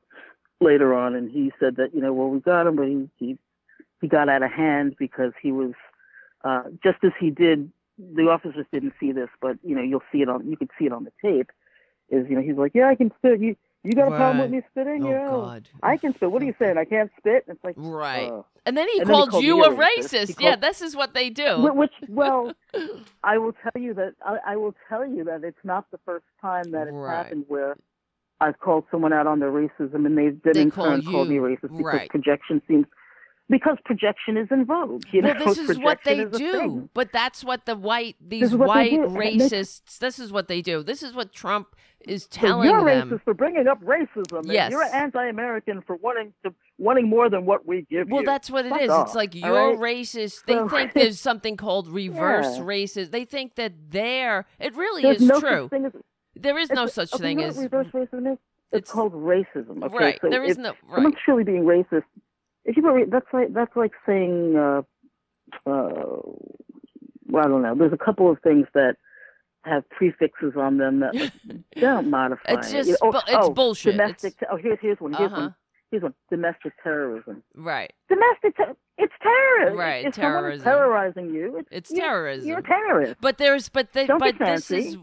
later on, and he said that, you know, well, we got him, but he got out of hand because he was just as he did. The officers didn't see this, but you know, you could see it on the tape. Is, you know, he's like, yeah, I can spit. You got a problem with me spitting? Oh, you know, God. I can spit. What are you saying? I can't spit. And it's like, and then he called you a racist. This is what they do. I will tell you that it's not the first time that it's happened where I've called someone out on their racism and they called me racist because projection seems. Because projection is in vogue. You know? This is what they do. But that's what these white racists, this is what they do. This is what Trump is telling them. You're racist for bringing up racism. Yes. You're anti-American for wanting more than what we give you. Well, that's what it is. It's like you're racist. They think there's something called reverse racism. They think that it really is true. There is no such thing as... reverse racism is? It's called racism. Okay? Right. So there is no... Right. Someone's truly being racist. If you that's like saying, I don't know. There's a couple of things that have prefixes on them that don't modify. It's just it's bullshit. Domestic. Here's one. Domestic terrorism. Right. Domestic. It's terrorism. Right. If terrorism. Someone is terrorizing you, it's terrorism. You're a terrorist. But this is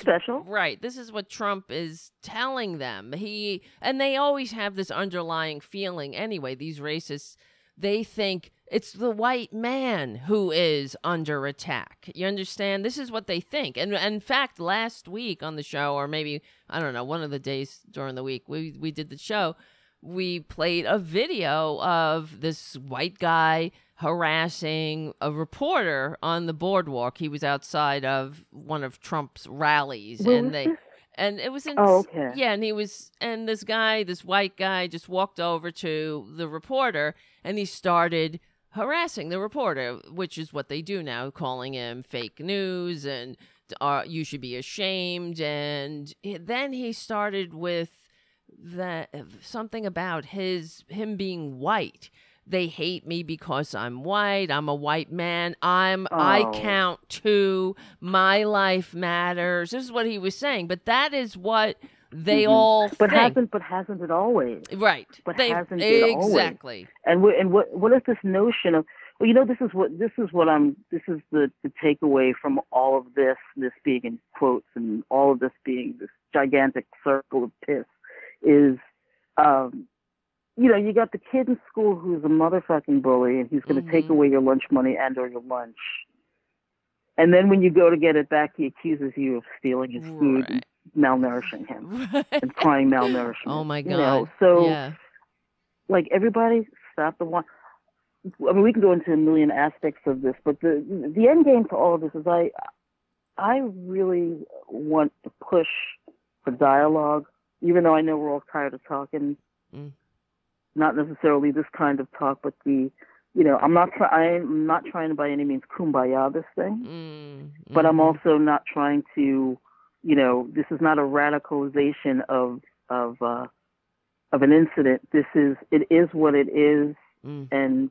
special. Right. This is what Trump is telling them. They always have this underlying feeling anyway. These racists, they think it's the white man who is under attack. You understand? This is what they think. And in fact, last week on the show, or maybe I don't know, one of the days during the week, we did the show. We played a video of this white guy harassing a reporter on the boardwalk. He was outside of one of Trump's rallies, and he was, and this white guy just walked over to the reporter and he started harassing the reporter, which is what they do now, calling him fake news and you should be ashamed. And then he started with something about him being white, They hate me because I'm white. I'm a white man. I count too. My life matters. This is what he was saying. But that is what they all think. Hasn't it always? Right. But hasn't it always? Exactly. And what is this notion of? Well, you know, this is the takeaway from all of this being in quotes and all of this being this gigantic circle of piss is, you know, you got the kid in school who's a motherfucking bully and he's going to take away your lunch money and or your lunch. And then when you go to get it back, he accuses you of stealing his food and malnourishing him and crying malnourishment. Oh my God. You know? So like everybody stop the one. I mean, we can go into a million aspects of this, but the end game to all of this is I really want to push for dialogue, even though I know we're all tired of talking. Mm. Not necessarily this kind of talk, but I'm not trying to by any means kumbaya this thing, but I'm also not trying to, you know, this is not a radicalization of an incident. It is what it is. Mm. And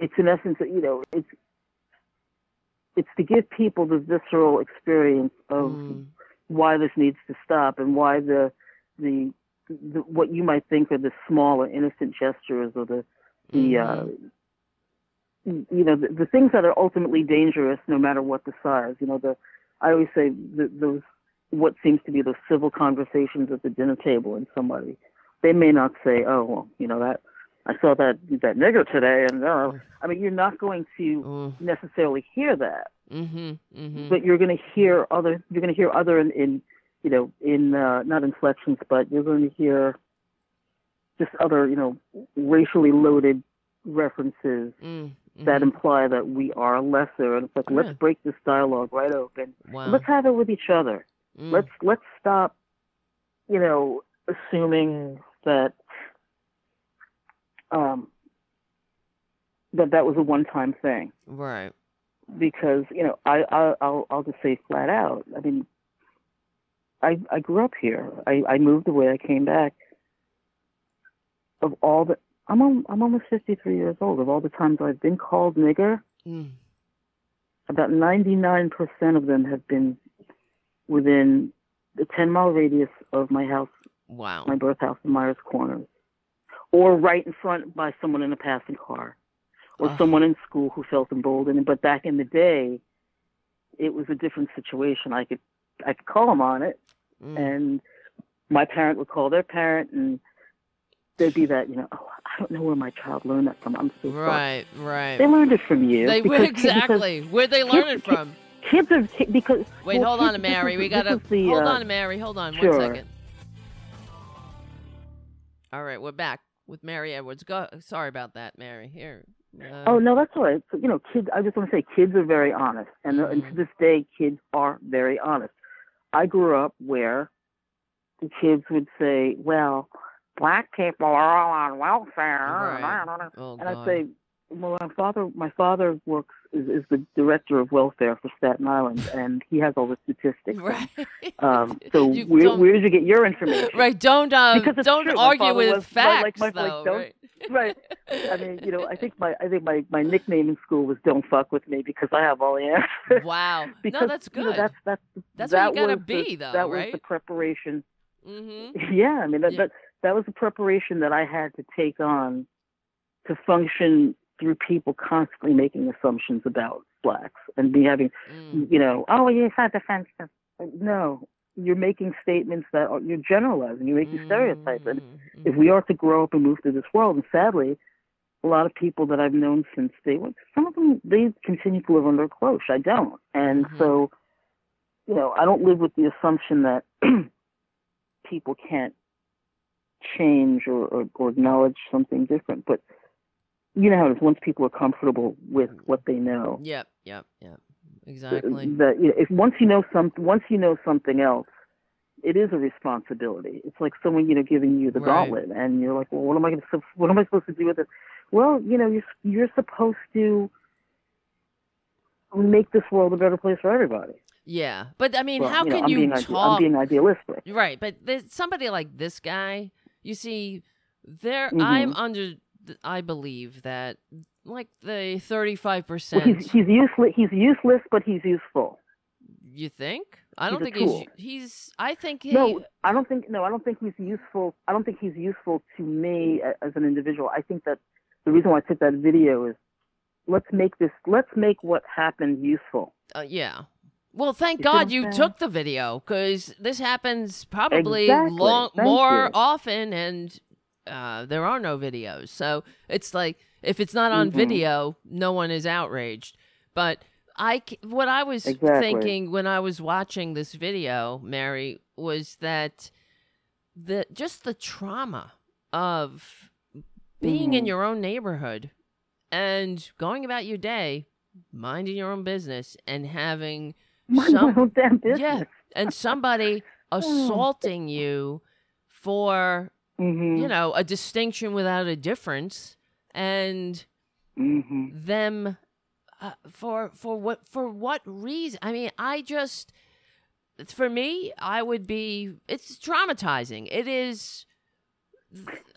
it's in essence, you know, it's to give people the visceral experience of why this needs to stop and why the what you might think are the smaller innocent gestures or the things that are ultimately dangerous no matter what the size. You know, I always say those what seems to be the civil conversations at the dinner table and somebody they may not say, oh well, you know that. I saw that nigger today, and I mean, you're not going to necessarily hear that, but you're going to hear other. You're going to hear other in not inflections, but you're going to hear just other, you know, racially loaded references that imply that we are lesser. And it's like, let's break this dialogue right open. Wow. Let's have it with each other. Mm. Let's stop, you know, assuming that. That was a one-time thing, right? Because you know, I'll just say flat out. I mean, I grew up here. I moved away. I came back. Of all the, I'm almost 53 years old. Of all the times I've been called nigger, about 99% of them have been within the 10-mile radius of my house. Wow, my birth house in Myers Corner. Or right in front by someone in a passing car, or someone in school who felt emboldened. But back in the day, it was a different situation. I could call them on it, and my parent would call their parent, and there'd be that, you know, oh, I don't know where my child learned that from. I'm so sorry. Right. They learned it from you. Where'd they learn it from? Kids are because. Wait, well, hold on, Mary. We gotta hold on, Mary. Hold on one second. All right, we're back. With Mary Edwards. Sorry about that, Mary. Here. Oh, no, that's all right. So, you know, kids, I just want to say kids are very honest. And to this day, kids are very honest. I grew up where the kids would say, well, black people are all on welfare. Right. Oh, and I'd say, well, my father is the director of welfare for Staten Island, and he has all the statistics. Right. So where did you get your information? Right. Don't argue with facts, though. Right. I mean, you know, I think my nickname in school was "Don't fuck with me" because I have all the answers. Wow. Because, no, that's good. You know, that's what you gotta be, though. That was the preparation. Mm-hmm. Yeah. I mean, that was the preparation that I had to take on to function. Through people constantly making assumptions about blacks and be having, you know, oh, it's not defensive. No, you're making statements that you're generalizing, you're making stereotypes. And if we are to grow up and move through this world, and sadly, a lot of people that I've known since they went, some of them, they continue to live under a cloche. I don't. And so, you know, I don't live with the assumption that people can't change or acknowledge something different. But you know how it is, once people are comfortable with what they know. Yep. Exactly. Once you know something else, it is a responsibility. It's like someone, you know, giving you the gauntlet, and you're like, well, what am I supposed to do with it? Well, you know, you're supposed to make this world a better place for everybody. Yeah, but I mean, how can you talk? I'm being idealistic, right? But somebody like this guy, you see, I'm under I believe that, like the 35%. He's useless, but he's useful. You think? I don't think he's useful. I don't think he's useful to me as an individual. I think that the reason why I took that video is let's make what happened useful. Yeah. Well, thank God you took the video, because this happens probably more often, and there are no videos. So it's like, if it's not on video, no one is outraged. But what I was thinking when I was watching this video, Mary, was that just the trauma of being in your own neighborhood and going about your day, minding your own business, and having... and somebody assaulting you for a distinction without a difference, and them for what reason? I mean, I would be. It's traumatizing. It is.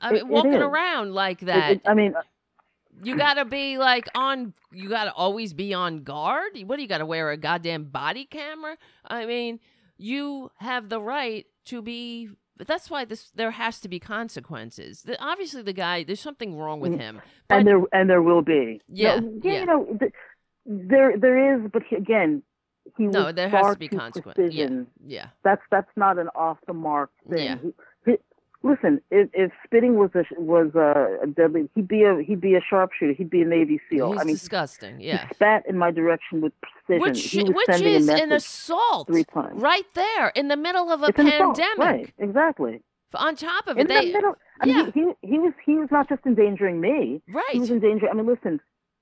Walking around like that. You gotta be you gotta always be on guard. What do you gotta wear a goddamn body camera? I mean, you have the right to be. But that's why there has to be consequences. Obviously, the guy, there's something wrong with him, but, and there will be. Yeah, you know, there is, but again, there has to be consequences. Yeah, that's not an off the mark thing. Yeah. Listen, if spitting was a deadly, he'd be a sharpshooter. He'd be a Navy SEAL. He's disgusting. Yeah, he spat in my direction with precision. Which is an assault, 3 times, right there in the middle of a pandemic. Assault, right, exactly. On top of it, he was not just endangering me. Right, he was endangering. I mean, listen,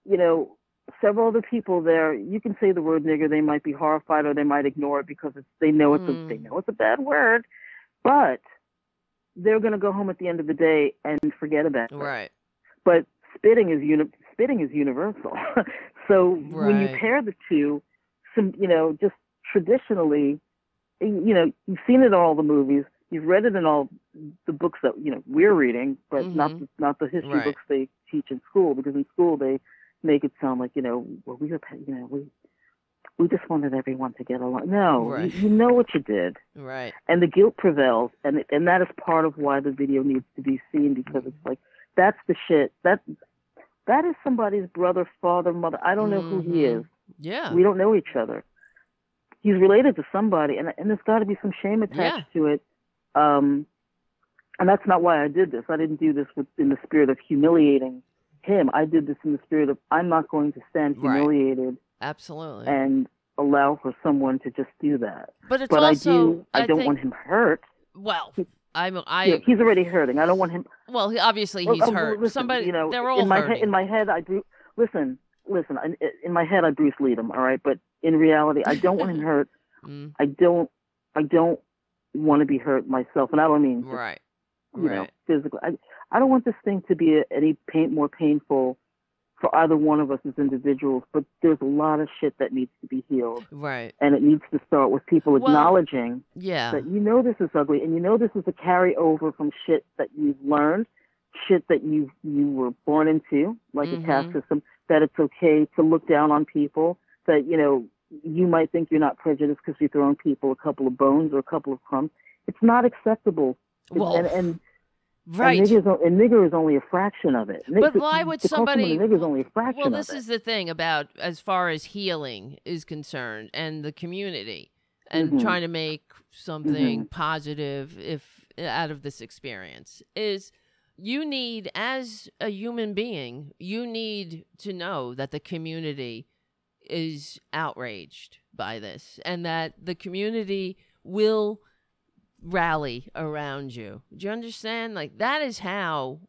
you know, several other people there. You can say the word nigger, they might be horrified or they might ignore it because they know it's a bad word, but they're going to go home at the end of the day and forget about it. Right. But spitting is universal. So when you pair the two, just traditionally, you've seen it in all the movies, you've read it in all the books that, we're reading, but not the history books they teach in school, because in school they make it sound like, we just wanted everyone to get along. No, you know what you did. Right. And the guilt prevails. And that is part of why the video needs to be seen, because it's like, that's the shit. That is somebody's brother, father, mother. I don't know who he is. Yeah. We don't know each other. He's related to somebody. And there's got to be some shame attached to it. And that's not why I did this. I didn't do this in the spirit of humiliating him. I did this in the spirit of, I'm not going to stand humiliated. Right. Absolutely. And allow for someone to just do that. But it's I don't want him hurt. Well, he's already hurting. I don't want him. Well, he's hurt. Listen, somebody, they're all hurting. In my head, I Bruce Lee him. All right, but in reality, I don't want him hurt. I don't want to be hurt myself, and I don't mean physically. I don't want this thing to be more painful for either one of us as individuals, but there's a lot of shit that needs to be healed. Right. And it needs to start with people acknowledging that this is ugly, and this is a carryover from shit that you've learned, shit that you were born into, like a caste system, that it's okay to look down on people, that, you might think you're not prejudiced because you've thrown people a couple of bones or a couple of crumbs. It's not acceptable. Right, and nigger is only a fraction of it. But why would somebody? Nigger is only a fraction of it. Well, this is the thing about as far as healing is concerned, and the community, and trying to make something positive out of this experience is you need, as a human being, you need to know that the community is outraged by this, and that the community will rally around you. Do you understand? Like, that is how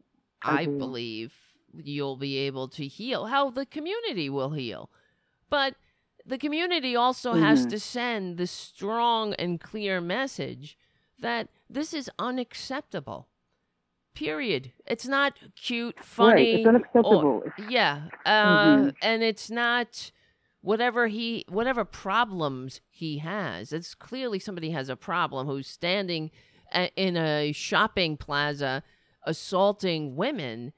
I believe you'll be able to heal, how the community will heal. But the community also has to send the strong and clear message that this is unacceptable. Period. It's not cute, funny. Right. It's unacceptable. And it's not... whatever problems he has, it's clearly somebody has a problem who's standing in a shopping plaza assaulting women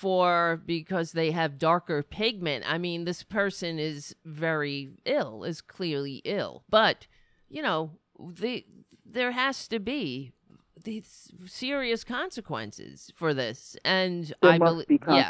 because they have darker pigment. I mean, this person is very ill, is clearly ill. But, you know, there has to be these serious consequences for this. And I believe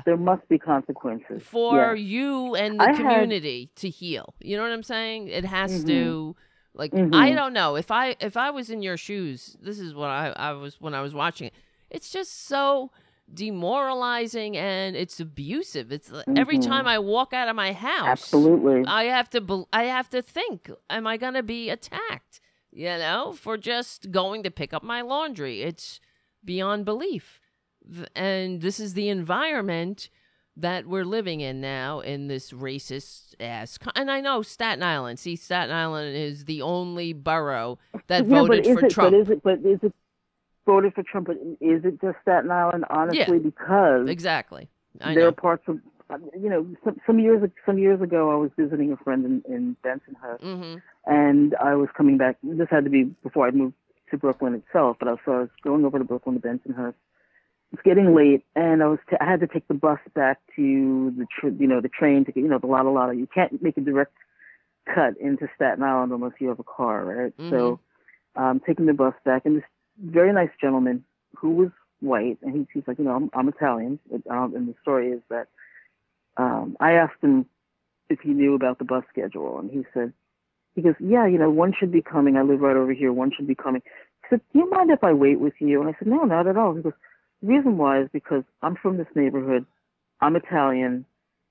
there must be consequences for you and the community to heal. You know what I'm saying? It has to, like, I don't know. If I was in your shoes, this is what I was when I was watching it. It's just so demoralizing, and it's abusive. It's every time I walk out of my house, absolutely, I have to think, am I gonna be attacked, you know, for just going to pick up my laundry? It's beyond belief. And this is the environment that we're living in now, in this racist ass. And I know Staten Island is the only borough that voted for Trump. But is it voted for Trump, but is it just Staten Island? Honestly, because exactly, there are parts of, you know, some years ago, I was visiting a friend in Bensonhurst, and I was coming back. This had to be before I moved to Brooklyn itself, but I was going over to Brooklyn to Bensonhurst. It's getting late, and I had to take the bus back to the train to the Lotta. You can't make a direct cut into Staten Island unless you have a car, right? So, taking the bus back, and this very nice gentleman who was white, and he's like, I'm Italian, and the story is that I asked him if he knew about the bus schedule, and he goes, yeah, one should be coming. I live right over here. One should be coming. He said, do you mind if I wait with you? And I said, no, not at all. He goes, the reason why is because I'm from this neighborhood. I'm Italian.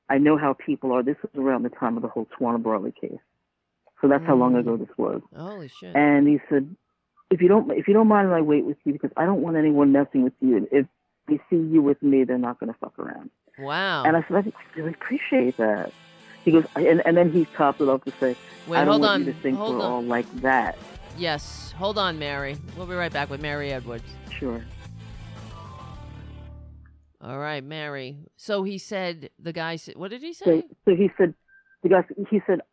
I know how people are. This was around the time of the whole Tawana Brawley case, so that's how long ago this was. Holy shit! And he said, If you don't mind, I wait with you because I don't want anyone messing with you. If they see you with me, they're not going to fuck around. Wow. And I said, I really appreciate that. He goes, and then he topped it off to say, I don't want you to think we're all like that. Yes. Hold on, Mary. We'll be right back with Mary Edwards. Sure. All right, Mary. So he said, the guy said, what did he say? So he said,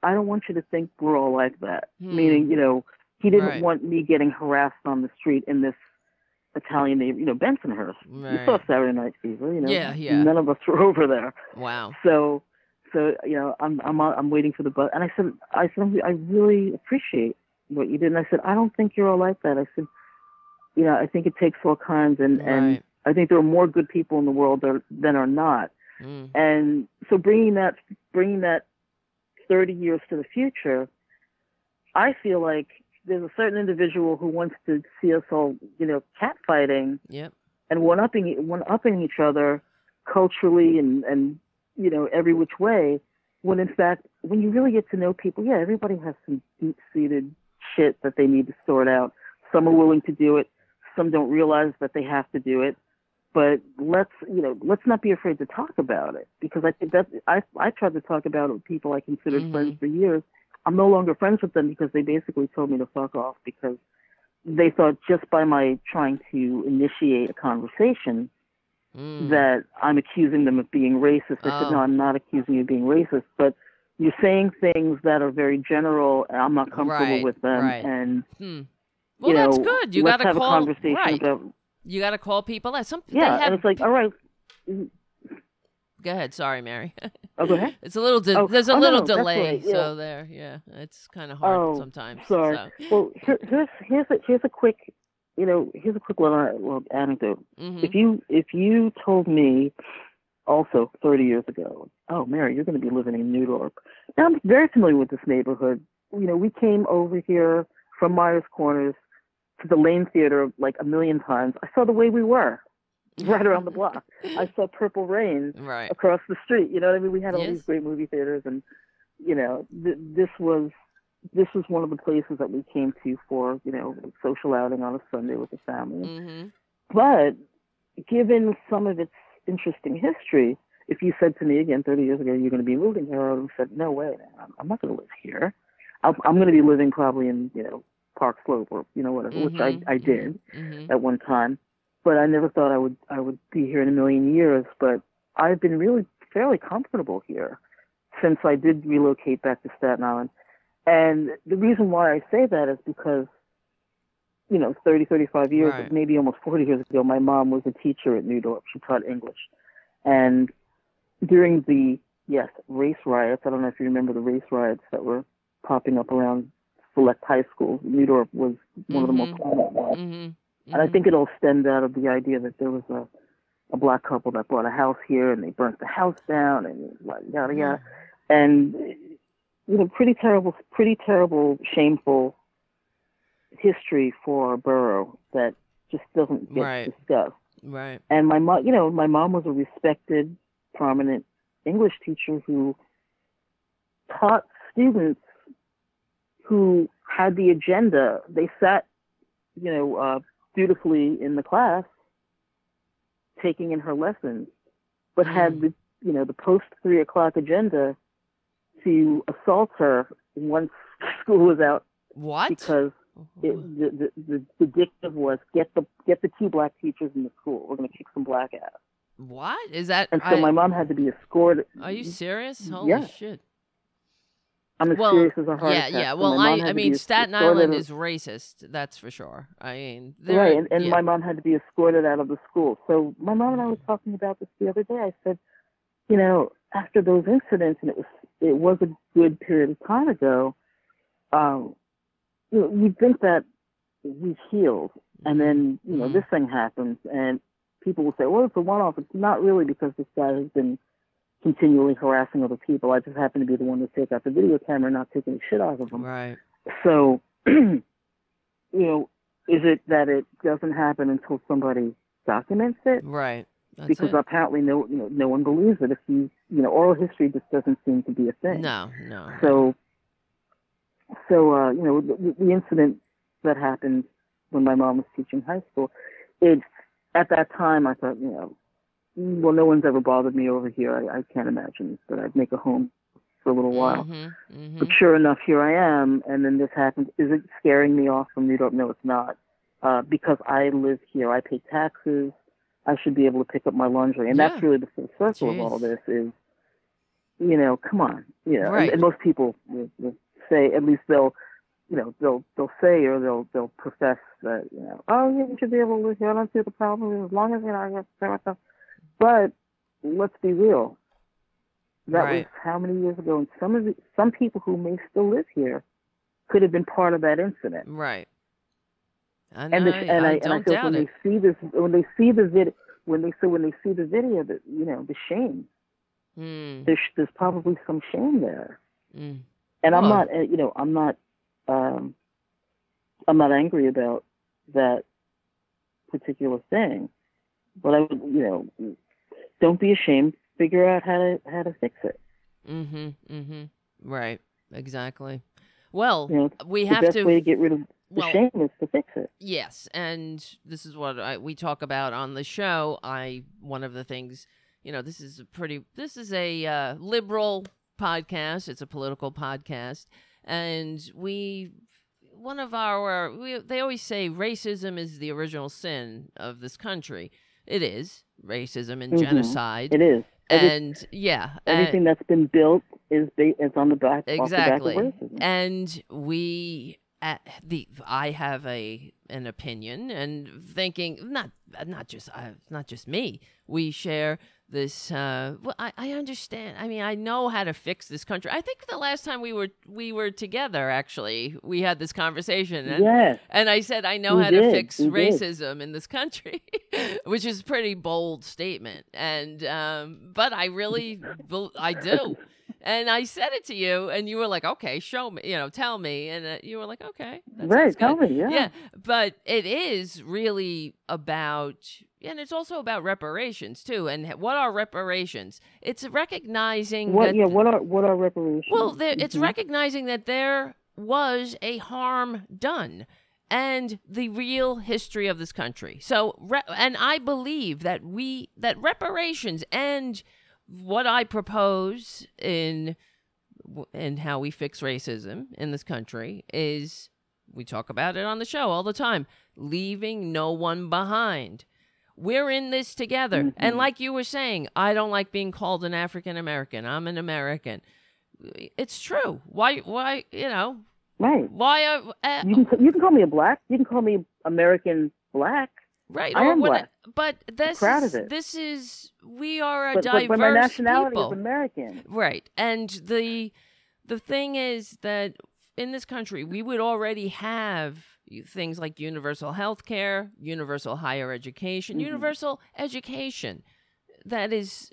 I don't want you to think we're all like that. Meaning, he didn't want me getting harassed on the street in this Italian neighborhood, Bensonhurst. You saw Saturday Night Fever, Yeah. None of us were over there. Wow. So I'm waiting for the bus, and I said, I really appreciate what you did. And I said, I don't think you're all like that. I said, I think it takes all kinds, and I think there are more good people in the world than are not. And so bringing that 30 years to the future, I feel like there's a certain individual who wants to see us all, catfighting and one-upping each other culturally and every which way, when in fact, when you really get to know people, everybody has some deep-seated shit that they need to sort out. Some are willing to do it. Some don't realize that they have to do it. But let's not be afraid to talk about it, because I think I tried to talk about it with people I considered friends for years. I'm no longer friends with them because they basically told me to fuck off, because they thought just by my trying to initiate a conversation that I'm accusing them of being racist. I said, no, I'm not accusing you of being racist, but you're saying things that are very general, and I'm not comfortable with them. Right. And well, that's good. You got to have a conversation about. You got to call people out. And it's like, all right. Go ahead. Sorry, Mary. Oh, go ahead. It's a little. There's a little delay, so there. Yeah, it's kind of hard sometimes. Sorry. So. Well, here's a quick little anecdote. If you told me, also 30 years ago, oh, Mary, you're going to be living in New Dorp. Now I'm very familiar with this neighborhood. We came over here from Myers Corners to the Lane Theater like a million times. I saw the way we were. Right around the block. I saw Purple Rain across the street. You know what I mean? We had all these great movie theaters, and this was one of the places that we came to for social outing on a Sunday with the family. But given some of its interesting history, if you said to me again 30 years ago you're going to be moving here, I would have said, no way, I'm not going to live here. I'm going to be living probably in Park Slope or whatever, which I did at one time. But I never thought I would be here in a million years. But I've been really fairly comfortable here since I did relocate back to Staten Island. And the reason why I say that is because, 30, 35 years, maybe almost 40 years ago, my mom was a teacher at New Dorp. She taught English. And during the, yes, race riots, I don't know if you remember the race riots that were popping up around select high schools. New Dorp was one of the most prominent ones. And I think it all stemmed out of the idea that there was a black couple that bought a house here and they burnt the house down and yada, yada. And, you know, pretty terrible, shameful history for our borough that just doesn't get discussed. Right. And my mom, you know, my mom was a respected, prominent English teacher who taught students who had the agenda. They sat, you know, dutifully in the class, taking in her lessons, but had the, you know, the post 3 o'clock agenda to assault her once school was out. What? Because the dictum was get the two black teachers in the school. We're going to kick some black ass. What is that? And so my mom had to be escorted. Are you serious? Holy shit! I'm as serious as a heart attack. Yeah, yeah. Well, I mean, Staten Island is racist. That's for sure. I mean, right. And my mom had to be escorted out of the school. So my mom and I were talking about this the other day. I said, you know, after those incidents, and it was a good period of time ago. You know, we think that we've healed, and then, you know, this thing happens, and people will say, well, it's a one-off. It's not really, because this guy has been continually harassing other people. I just happen to be the one to take out the video camera and not take any shit off of him. Right. So, you know, is it that it doesn't happen until somebody documents it? Right. That's because apparently no one believes it. If you know, oral history just doesn't seem to be a thing. No. So, you know, the incident that happened when my mom was teaching high school, it's, at that time I thought, you know, well, no one's ever bothered me over here. I can't imagine that I'd make a home for a little while. But sure enough, here I am, and then this happens. Is it scaring me off from New Dorp? No, it's not. Because I live here. I pay taxes. I should be able to pick up my laundry. And that's really the full circle of all this is, you know, come on. You know, and most people will say, at least they'll say, or they'll profess that, you know, oh yeah, you should be able to live here. I don't see the problem as long as, you know, I get to pay myself. But let's be real. That was how many years ago, and some people who may still live here could have been part of that incident. Right. I feel like when they see the video, that, you know, the shame. There's probably some shame there. And I'm not angry about that particular thing, but I would, you know, don't be ashamed. Figure out how to fix it. Right. Exactly. Well, you know, we have to. The best way to get rid of the shame is to fix it. Yes, and this is what we talk about on the show. One of the things, you know, this is a liberal podcast. It's a political podcast. And they always say racism is the original sin of this country. It is. Racism and genocide. It is. Everything that's been built is on the back. Exactly. Off the back of racism. And I have an opinion, and thinking not just me. We share this. Well, I understand. I mean, I know how to fix this country. I think the last time we were together, actually, we had this conversation, and I said I know how to fix racism in this country, which is a pretty bold statement. And but I really, I do. And I said it to you, and you were like, okay, show me, you know, tell me. And you were like, okay. Tell me, yeah. But it is really about, and it's also about reparations, too. And what are reparations? It's recognizing what are reparations? Well, it's recognizing that there was a harm done and the real history of this country. So, and I believe that that reparations and what I propose in how we fix racism in this country is, we talk about it on the show all the time, leaving no one behind. We're in this together. Mm-hmm. And like you were saying, I don't like being called an African American. I'm an American. It's true. Why, you know, right. Why? You can call me a black. You can call me American black. Right. But we are a diverse people. But my nationality is American. Right. And the thing is that in this country, we would already have things like universal health care, universal higher education, mm-hmm. universal education. That is,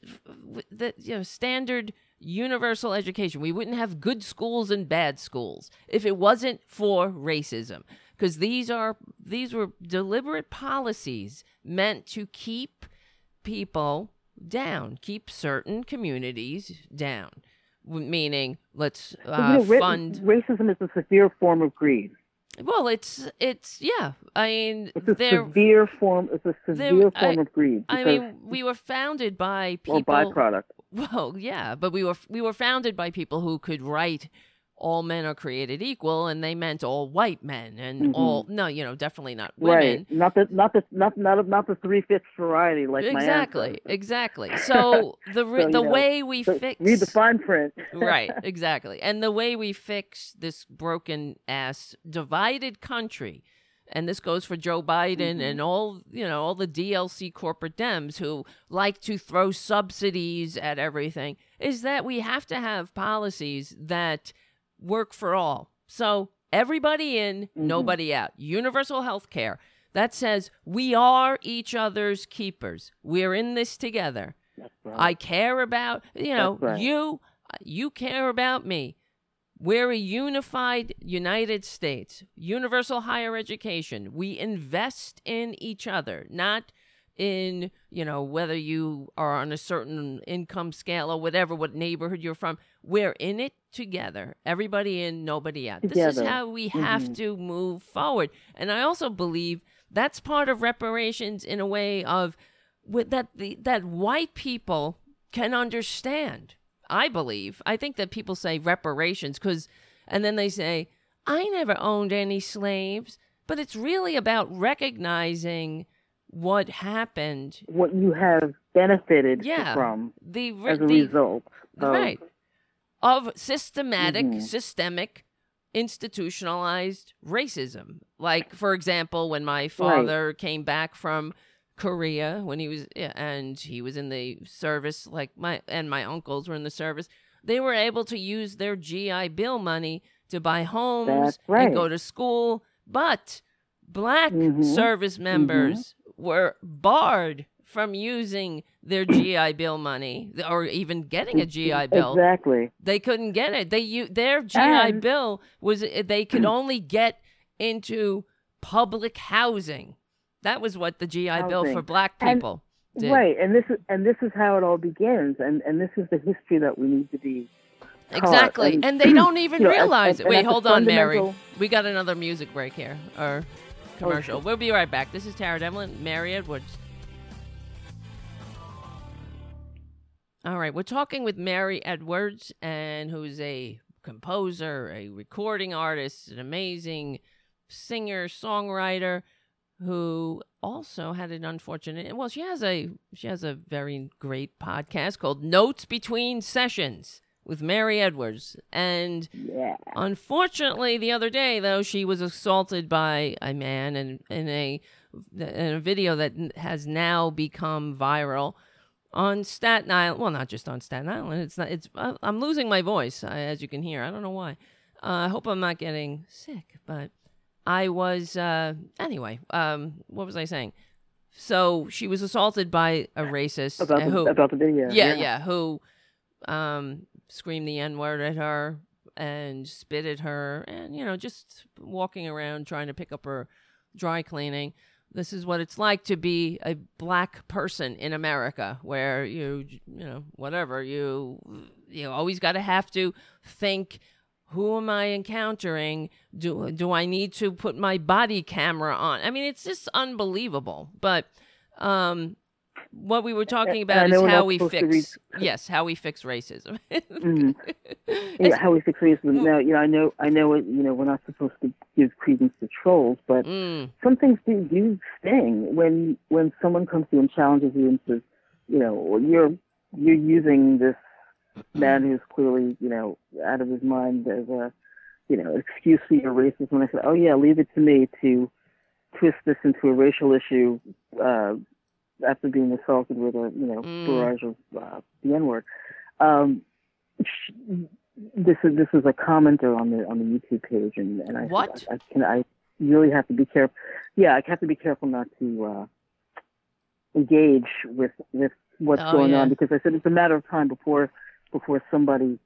standard universal education. We wouldn't have good schools and bad schools if it wasn't for racism. Because these were deliberate policies meant to keep people down, keep certain communities down. Meaning, let's fund racism is a severe form of greed. Well, it's a severe form of greed. I mean, we were founded by people. Well, byproduct. Well, yeah, but we were founded by people who could write all men are created equal, and they meant all white men and mm-hmm. Definitely not women. Right. Not the 3/5 variety like Exactly. So the way we fix read the fine print. Right, exactly. And the way we fix this broken ass divided country, and this goes for Joe Biden mm-hmm. and all the DLC corporate Dems who like to throw subsidies at everything, is that we have to have policies that work for all. So everybody in, mm-hmm. nobody out. Universal health care. That says we are each other's keepers. We're in this together. That's right. I care about, you care about me. We're a unified United States. Universal higher education. We invest in each other, not in, whether you are on a certain income scale or whatever, what neighborhood you're from. We're in it together. Everybody in, nobody out. Together. This is how we have mm-hmm. to move forward. And I also believe that's part of reparations in a way of that white people can understand. I believe. I think that people say reparations and then they say, I never owned any slaves, but it's really about recognizing what happened. What you have benefited from as a result. Of systematic, mm-hmm. systemic, institutionalized racism. Like, for example, when my father came back from Korea, and he was in the service, my uncles were in the service, they were able to use their GI Bill money to buy homes and go to school. But black mm-hmm. service members mm-hmm. were barred from using their GI Bill money or even getting a GI Bill. Exactly. They couldn't get it. Their GI Bill was they could only get into public housing. That was what the GI Bill for black people did. Right. And this is how it all begins. And this is the history that we need to be taught. Exactly. And they don't even realize it. Wait, hold on, Mary. We got another music break here, or commercial. Okay. We'll be right back. This is Tara Devlin, Mary Edwards. All right, we're talking with Mary Edwards, and who's a composer, a recording artist, an amazing singer, songwriter, who also had an unfortunate. Well, she has a very great podcast called Notes Between Sessions with Mary Edwards, and unfortunately, the other day though, she was assaulted by a man in a video that has now become viral. On Staten Island, well, not just on Staten Island. I'm losing my voice, as you can hear. I don't know why. I hope I'm not getting sick, but I was. Anyway, what was I saying? So she was assaulted by a racist about the video. Yeah. Who screamed the N-word at her and spit at her, and just walking around trying to pick up her dry cleaning. This is what it's like to be a black person in America, where you always got to have to think, who am I encountering? Do I need to put my body camera on? I mean, it's just unbelievable. But what we were talking about is how we fix racism. mm-hmm. Yeah, how we fix racism. Now, I know, we're not supposed to give credence to trolls, but some things do sting when someone comes to you and challenges you and says, you're using this man who's clearly, out of his mind as an excuse for your racism. And I said, oh yeah, leave it to me to twist this into a racial issue after being assaulted with a barrage of the N-word. This is a commenter on the YouTube page, and I really have to be careful. Yeah, I have to be careful not to engage with what's going on, because I said it's a matter of time before somebody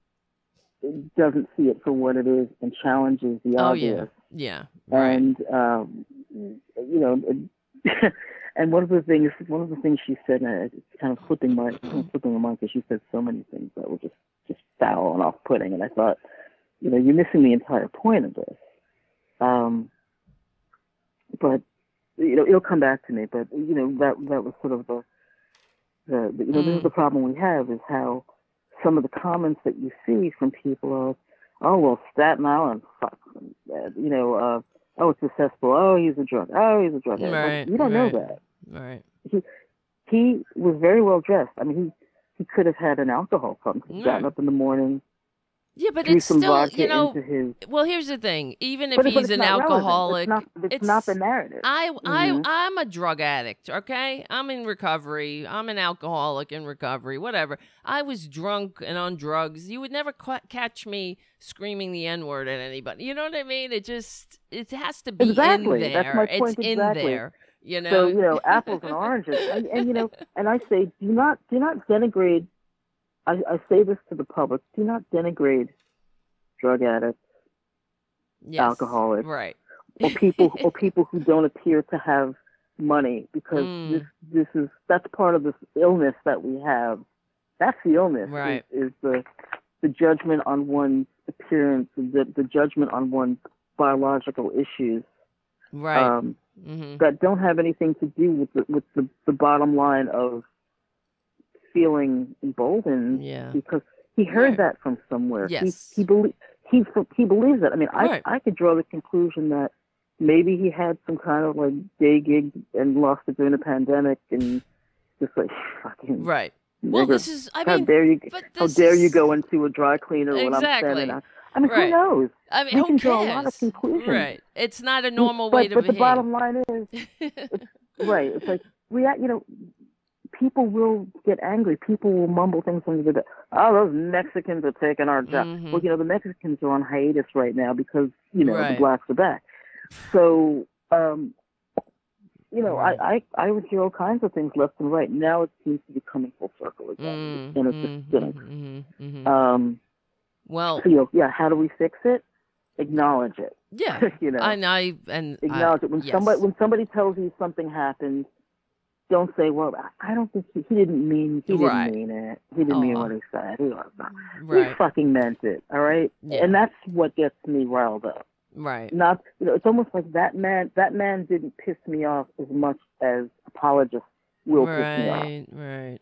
doesn't see it for what it is and challenges the obvious. Yeah, right. And and one of the things she said, and it's kind of flipping my mind, because she said so many things that were just foul and off-putting, and I thought, you're missing the entire point of this. But it'll come back to me. But that was sort of the this is the problem we have, is how some of the comments that you see from people are, oh, well, Staten Island, fuck, oh, it's a cesspool, oh, he's a drunk, oh, he's a drunk. Right, you don't know that. Right. He was very well dressed. I mean, he could have had an alcohol pump. He's gotten up in the morning. Yeah, but it's still, well, here's the thing. Even if he's an alcoholic, it's not the narrative. I'm a drug addict, okay? I'm in recovery. I'm an alcoholic in recovery, whatever. I was drunk and on drugs. You would never catch me screaming the N-word at anybody. You know what I mean? It has to be exactly. In there. That's my point. It's exactly. In there. So, apples and oranges. And I say, do not denigrate. I say this to the public: do not denigrate drug addicts, alcoholics, right, or people who don't appear to have money, because that's part of this illness that we have. That's the illness, right? Is the judgment on one's appearance, the judgment on one's biological issues, right? That don't have anything to do with the bottom line of feeling emboldened, because he heard that from somewhere. Yes. He believes that. I mean, I could draw the conclusion that maybe he had some kind of day gig and lost it during a pandemic and just fucking right. Well, nigger. This is. I mean, how dare you go into a dry cleaner when I'm standing out? I mean, who knows? I mean, who draw a lot of conclusions. Right. It's not a normal way to behave. But the bottom line is, it's like react. People will get angry. People will mumble things under the bed. Oh, those Mexicans are taking our job. Mm-hmm. Well, the Mexicans are on hiatus right now because, the blacks are back. So, I would hear all kinds of things left and right. Now it seems to be coming full circle again. Mm-hmm. And it's just how do we fix it? Acknowledge it. Yeah. Acknowledge it. When somebody tells you something happened, don't say, well, I don't think he didn't mean it. He didn't mean what he said. He fucking meant it, all right? Yeah. And that's what gets me riled up. Right. Not, it's almost like that man didn't piss me off as much as apologists will piss me off.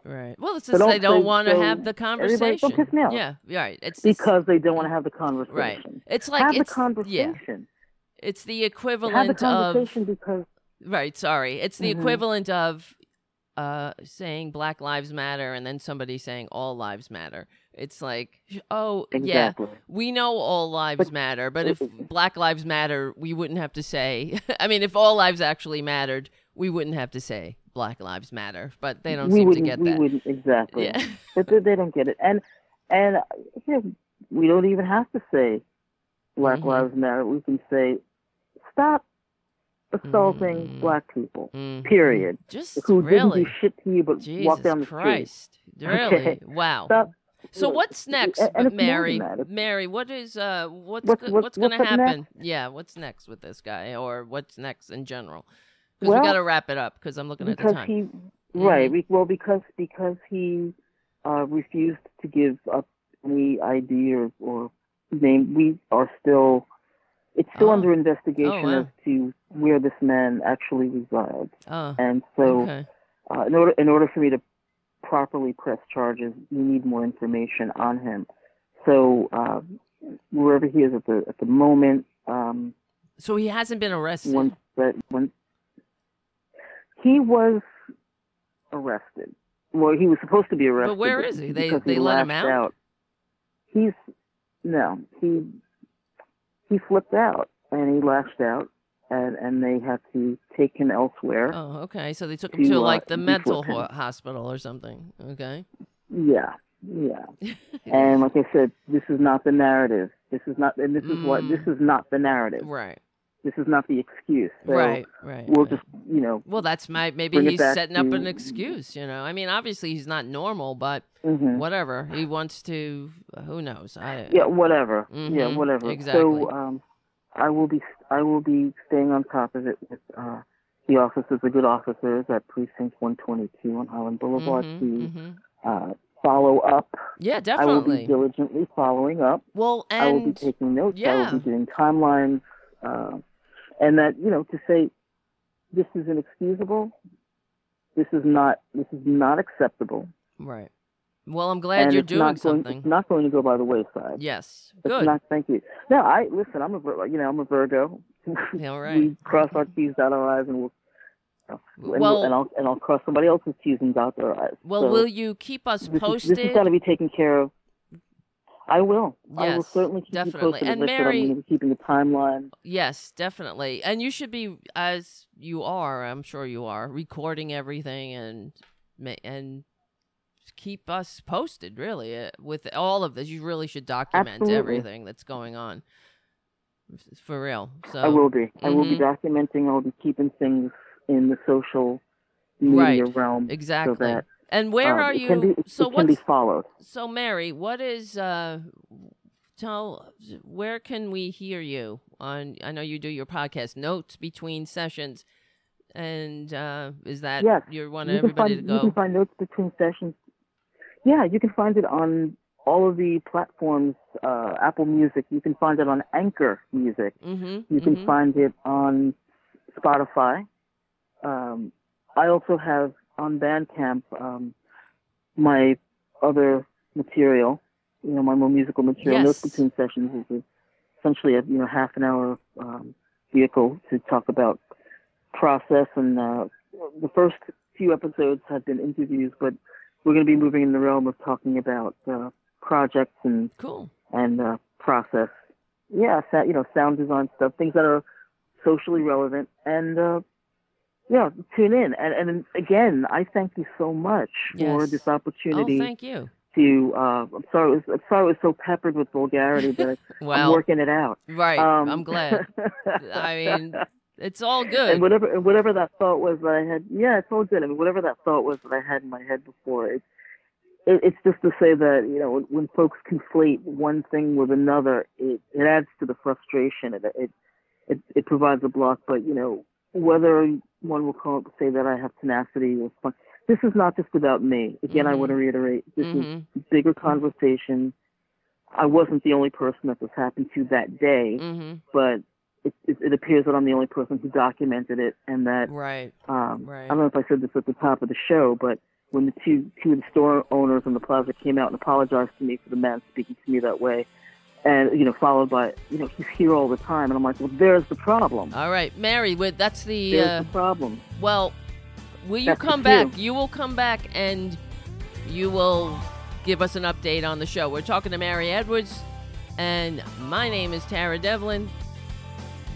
Right. Well, it's just they don't want to have the conversation. Don't piss me off. Yeah, right. It's because they don't want to have the conversation. Right. It's like the conversation. Yeah. It's the equivalent of... Have the conversation because... Right, sorry. It's the equivalent of saying Black Lives Matter and then somebody saying all lives matter. It's like, we know all lives matter, but if Black Lives Matter, we wouldn't have to say... I mean, if all lives actually mattered, we wouldn't have to say Black Lives Matter, but they don't seem to get that. We wouldn't, exactly. Yeah. But they don't get it. And we don't even have to say Black Lives Matter. We can say, stop assaulting black people, period. Just who really didn't do shit to you, but walk down the street. Really? Wow. Stop. So what's next, Mary? Mary, what is what's going to happen? Next? Yeah, what's next with this guy, or what's next in general? Because we got to wrap it up because I'm looking at the time. Because he refused to give up any ID or name. We are still. It's still under investigation as to where this man actually resides. And so in order for me to properly press charges, we need more information on him. So wherever he is at the moment. So he hasn't been arrested? He was arrested. Well, he was supposed to be arrested. But where is he? They let him out? No, he flipped out and he lashed out and they had to take him elsewhere. Oh, okay. So they took him to like the mental hospital or something. Okay. Yeah. Yeah. And like I said, this is not the narrative. This is not the narrative. Right. This is not the excuse. So right. We'll just, you know. Well, that's maybe he's setting up an excuse, you know. I mean, obviously he's not normal, but whatever. He wants to, who knows? Whatever. Mm-hmm. Yeah, whatever. Exactly. So I will be staying on top of it with the officers, the good officers at Precinct 122 on Highland Boulevard to follow up. Yeah, definitely. I will be diligently following up. Well, and I will be taking notes. Yeah. I will be doing timelines. And that, you know, to say this is inexcusable, this is not acceptable. Right. Well, I'm glad you're doing something. It's not going to go by the wayside. Yes. Good. Thank you. No, I'm a Virgo. Yeah, all right. We cross our T's, dot our I's, and I'll cross somebody else's T's and dot their I's. Well, so will you keep us posted? This has got to be taken care of. I will. Yes, I will certainly keep you posted. And Mary, I'm going to be keeping the timeline. Yes, definitely. And you should be, as you are, I'm sure you are, recording everything and keep us posted, really, with all of this. You really should document everything that's going on. For real. So I will be. Mm-hmm. I will be documenting. I'll be keeping things in the social media realm. Exactly. So that and where are you? It can be followed. So, Mary, what is? Where can we hear you on? I know you do your podcast, Notes Between Sessions, and is that you want everybody to go? You can find Notes Between Sessions. Yeah, you can find it on all of the platforms. Apple Music. You can find it on Anchor Music. Mm-hmm, you can find it on Spotify. I also have on Bandcamp, my other material, you know, my more musical material. Yes. Notes Between Sessions is essentially a half an hour vehicle to talk about process. And the first few episodes have been interviews, but we're going to be moving in the realm of talking about projects and process. Yeah, sound design stuff, things that are socially relevant and. Yeah, tune in. And again, I thank you so much for this opportunity. Oh, thank you. I'm sorry it was so peppered with vulgarity, but well, I'm working it out. Right, I'm glad. I mean, it's all good. And whatever that thought was that I had, it's all good. I mean, whatever that thought was that I had in my head before, it's just to say that, when folks conflate one thing with another, it adds to the frustration. It provides a block, but, whether one will say that I have tenacity or fun. This is not just about me. Again, I want to reiterate, this is a bigger conversation. I wasn't the only person that this happened to that day, but it appears that I'm the only person who documented it, and that I don't know if I said this at the top of the show, but when the two of the store owners in the plaza came out and apologized to me for the man speaking to me that way, and, followed by, he's here all the time. And I'm like, well, there's the problem. All right, Mary, that's the... There's the problem. Well, that's come back? You will come back and you will give us an update on the show. We're talking to Mary Edwards, and my name is Tara Devlin.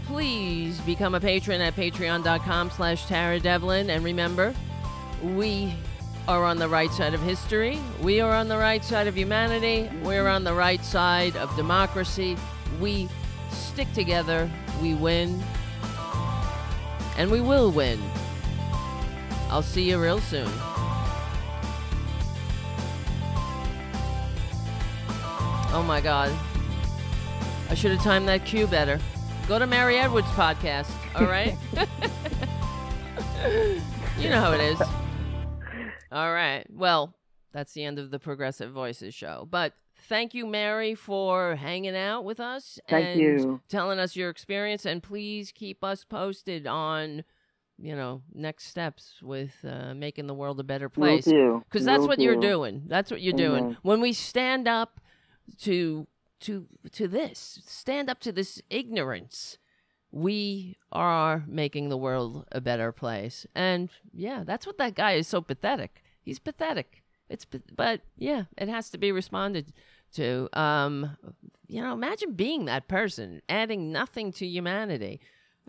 Please become a patron at patreon.com/Tara Devlin. And remember, we are on the right side of history. We are on the right side of humanity. We're on the right side of democracy. We stick together. We win. And we will win. I'll see you real soon. Oh my God. I should have timed that cue better. Go to Mary Edwards' podcast, all right? You know how it is. All right. Well, that's the end of the Progressive Voices show. But thank you, Mary, for hanging out with us and telling us your experience. And please keep us posted on, next steps with making the world a better place. Because that's what you're doing. That's what you're doing. When we stand up to this, stand up to this ignorance, we are making the world a better place. And that's what that guy is so pathetic. He's pathetic. It has to be responded to. Imagine being that person, adding nothing to humanity.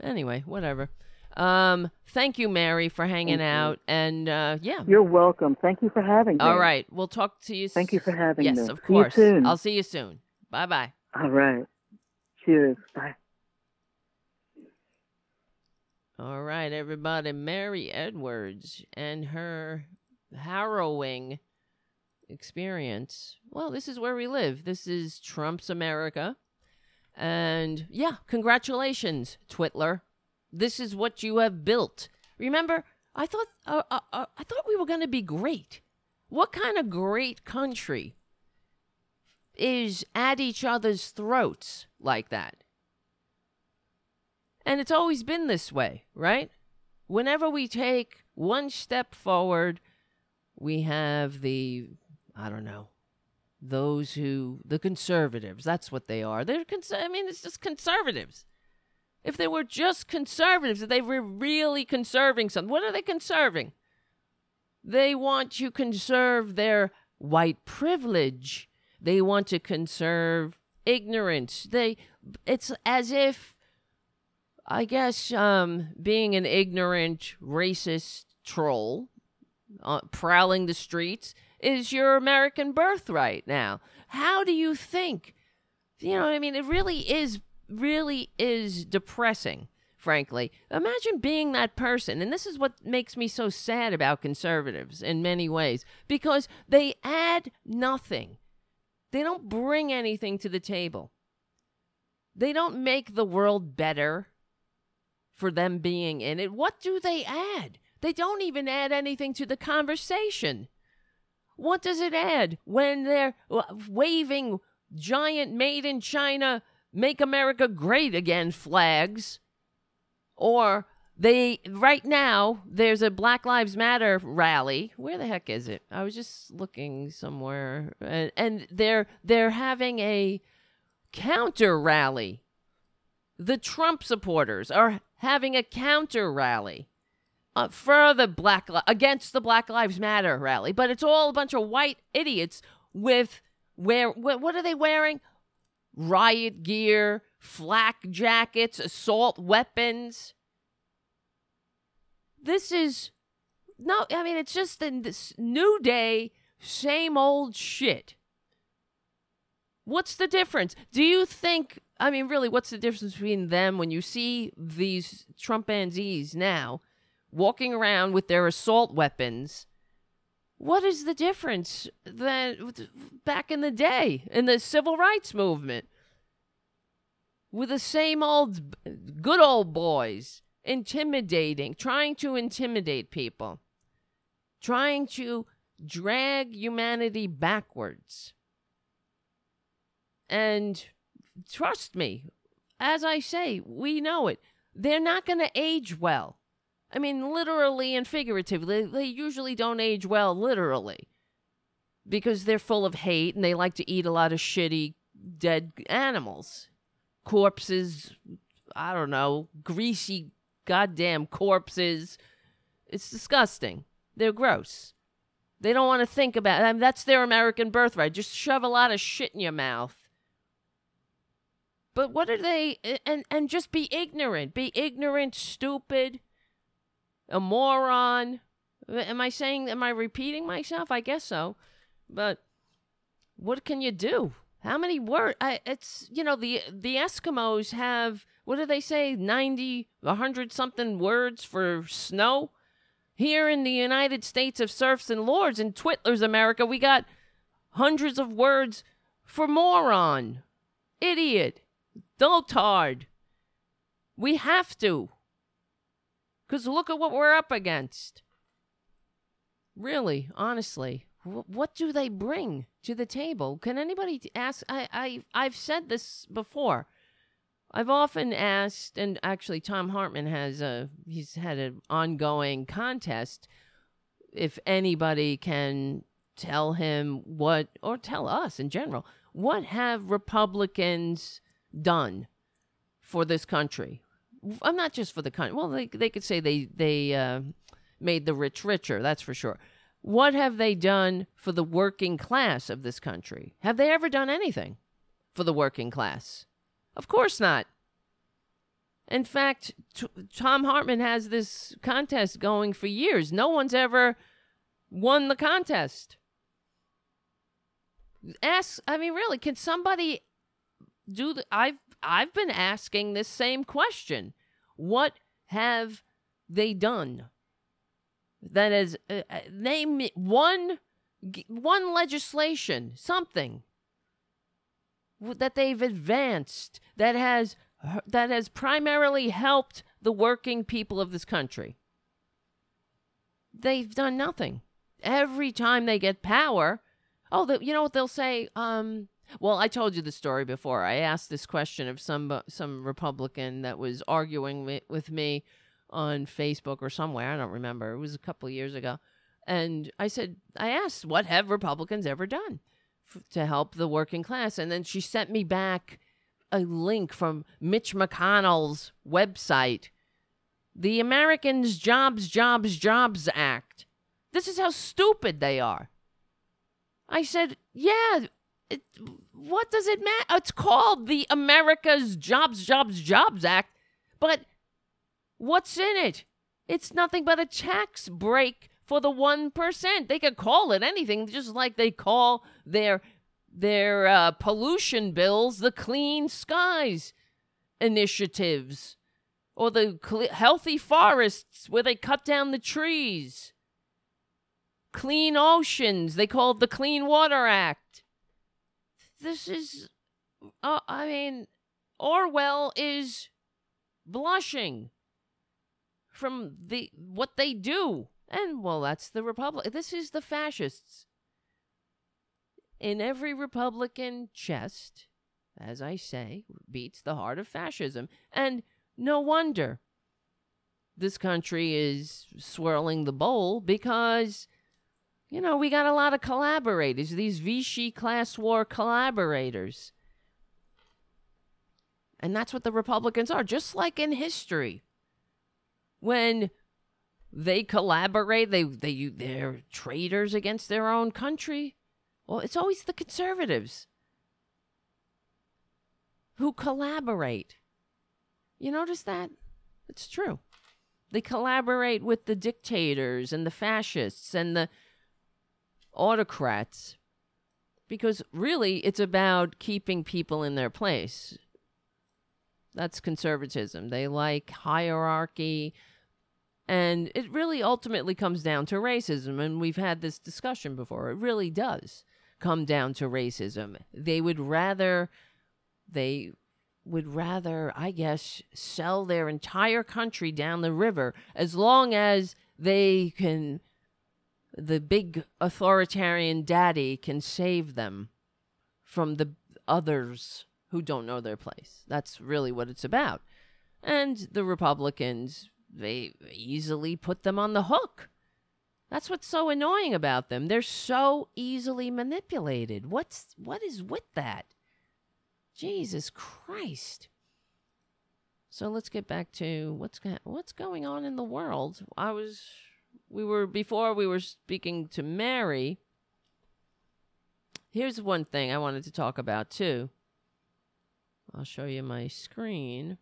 Anyway, whatever. Thank you, Mary, for hanging out. And yeah. You're welcome. Thank you for having me. All right. We'll talk to you soon. Thank you for having me. Yes, of course. See you soon. I'll see you soon. Bye-bye. All right. Cheers. Bye. All right, everybody. Mary Edwards and her harrowing experience. Well, this is where we live. This is Trump's America. And yeah, congratulations, Twitler. This is what you have built. Remember, I thought we were going to be great. What kind of great country is at each other's throats like that? And it's always been this way, right? Whenever we take one step forward, we have the, I don't know, those who, the conservatives, that's what they are. It's just conservatives. If they were just conservatives, if they were really conserving something, what are they conserving? They want to conserve their white privilege. They want to conserve ignorance. It's as if, I guess, being an ignorant, racist troll, prowling the streets is your American birthright now. How do you think? You know what I mean? It really is depressing, frankly. Imagine being that person. And this is what makes me so sad about conservatives in many ways, because they add nothing. They don't bring anything to the table. They don't make the world better for them being in it. What do they add? They don't even add anything to the conversation. What does it add when they're waving giant made in China Make America Great Again flags? Or right now, there's a Black Lives Matter rally. Where the heck is it? I was just looking somewhere. And they're having a counter rally. The Trump supporters are having a counter rally against the Black Lives Matter rally. But it's all a bunch of white idiots what are they wearing? Riot gear, flak jackets, assault weapons. This is, no, I mean, it's just in this new day, same old shit. What's the difference? Do you think, I mean, really, what's the difference between them when you see these Trumpanzees now walking around with their assault weapons? What is the difference than back in the day in the civil rights movement with the same old good old boys trying to intimidate people, trying to drag humanity backwards? And trust me, as I say, we know it. They're not going to age well. I mean, literally and figuratively, they usually don't age well, literally, because they're full of hate and they like to eat a lot of shitty dead animals, corpses, I don't know, greasy goddamn corpses. It's disgusting. They're gross. They don't want to think about it. I mean, that's their American birthright. Just shove a lot of shit in your mouth. But what are they? And just be ignorant. Be ignorant, stupid. A moron. Am I repeating myself? I guess so. But what can you do? How many words? It's, you know, the Eskimos have, what do they say? 90, 100 something words for snow. Here in the United States of serfs and lords in Twitler's America, we got hundreds of words for moron, idiot, dotard. We have to. Because look at what we're up against. Really, honestly, what do they bring to the table? Can anybody ask? I've said this before. I've often asked, and actually Tom Hartman he's had an ongoing contest. If anybody can tell him what, or tell us in general, what have Republicans done for this country? I'm not just for the country. Well, they could say they made the rich richer. That's for sure. What have they done for the working class of this country? Have they ever done anything for the working class? Of course not. In fact, Tom Hartman has this contest going for years. No one's ever won the contest. Really, can somebody do the... I've been asking this same question. What have they done? That is, name one legislation, something that they've advanced that has primarily helped the working people of this country. They've done nothing. Every time they get power, you know what they'll say? Well, I told you the story before. I asked this question of some Republican that was arguing with me on Facebook or somewhere. I don't remember. It was a couple of years ago. And I asked, what have Republicans ever done to help the working class? And then she sent me back a link from Mitch McConnell's website, the Americans Jobs Act. This is how stupid they are. I said, yeah, what does it matter? It's called the America's Jobs Act, but what's in it? It's nothing but a tax break for the 1%. They could call it anything, just like they call their pollution bills the Clean Skies initiatives or the Healthy Forests, where they cut down the trees. Clean Oceans, they call it the Clean Water Act. This is, Orwell is blushing from what they do. And, well, that's the Republic. This is the fascists. In every Republican chest, as I say, beats the heart of fascism. And no wonder this country is swirling the bowl because, you know, we got a lot of collaborators, these Vichy class war collaborators. And that's what the Republicans are, just like in history. When they collaborate, they're traitors against their own country. Well, it's always the conservatives who collaborate. You notice that? It's true. They collaborate with the dictators and the fascists and the autocrats because really it's about keeping people in their place. That's conservatism. They like hierarchy, and it really ultimately comes down to racism, and we've had this discussion before. It really does come down to racism. They would rather, I guess, sell their entire country down the river as long as they can, the big authoritarian daddy can save them from the others who don't know their place. That's really what it's about. And the Republicans, they easily put them on the hook. That's what's so annoying about them. They're so easily manipulated. What is with that? Jesus Christ. So let's get back to what's going on in the world. We were speaking to Mary. Here's one thing I wanted to talk about too. I'll show you my screen.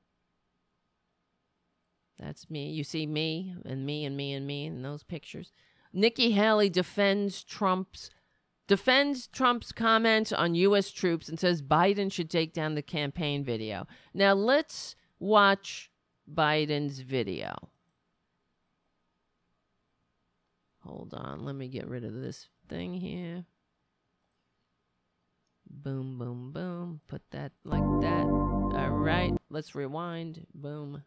That's me. You see me and me and me and me in those pictures. Nikki Haley defends Trump's comments on U.S. troops and says Biden should take down the campaign video. Now let's watch Biden's video. Hold on. Let me get rid of this thing here. Boom, boom, boom. Put that like that. All right. Let's rewind. Boom.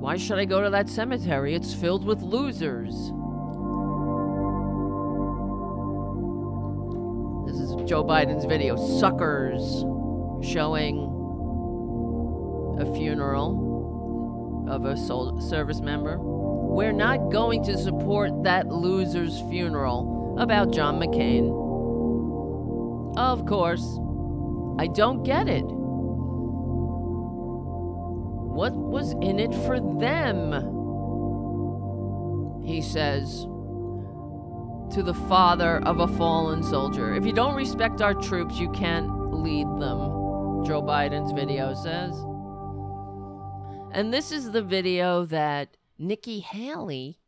Why should I go to that cemetery? It's filled with losers. This is Joe Biden's video. Suckers, showing a funeral of a service member. We're not going to support that loser's funeral about John McCain. Of course, I don't get it. What was in it for them? He says to the father of a fallen soldier, if you don't respect our troops, you can't lead them. Joe Biden's video says. And this is the video that Nikki Haley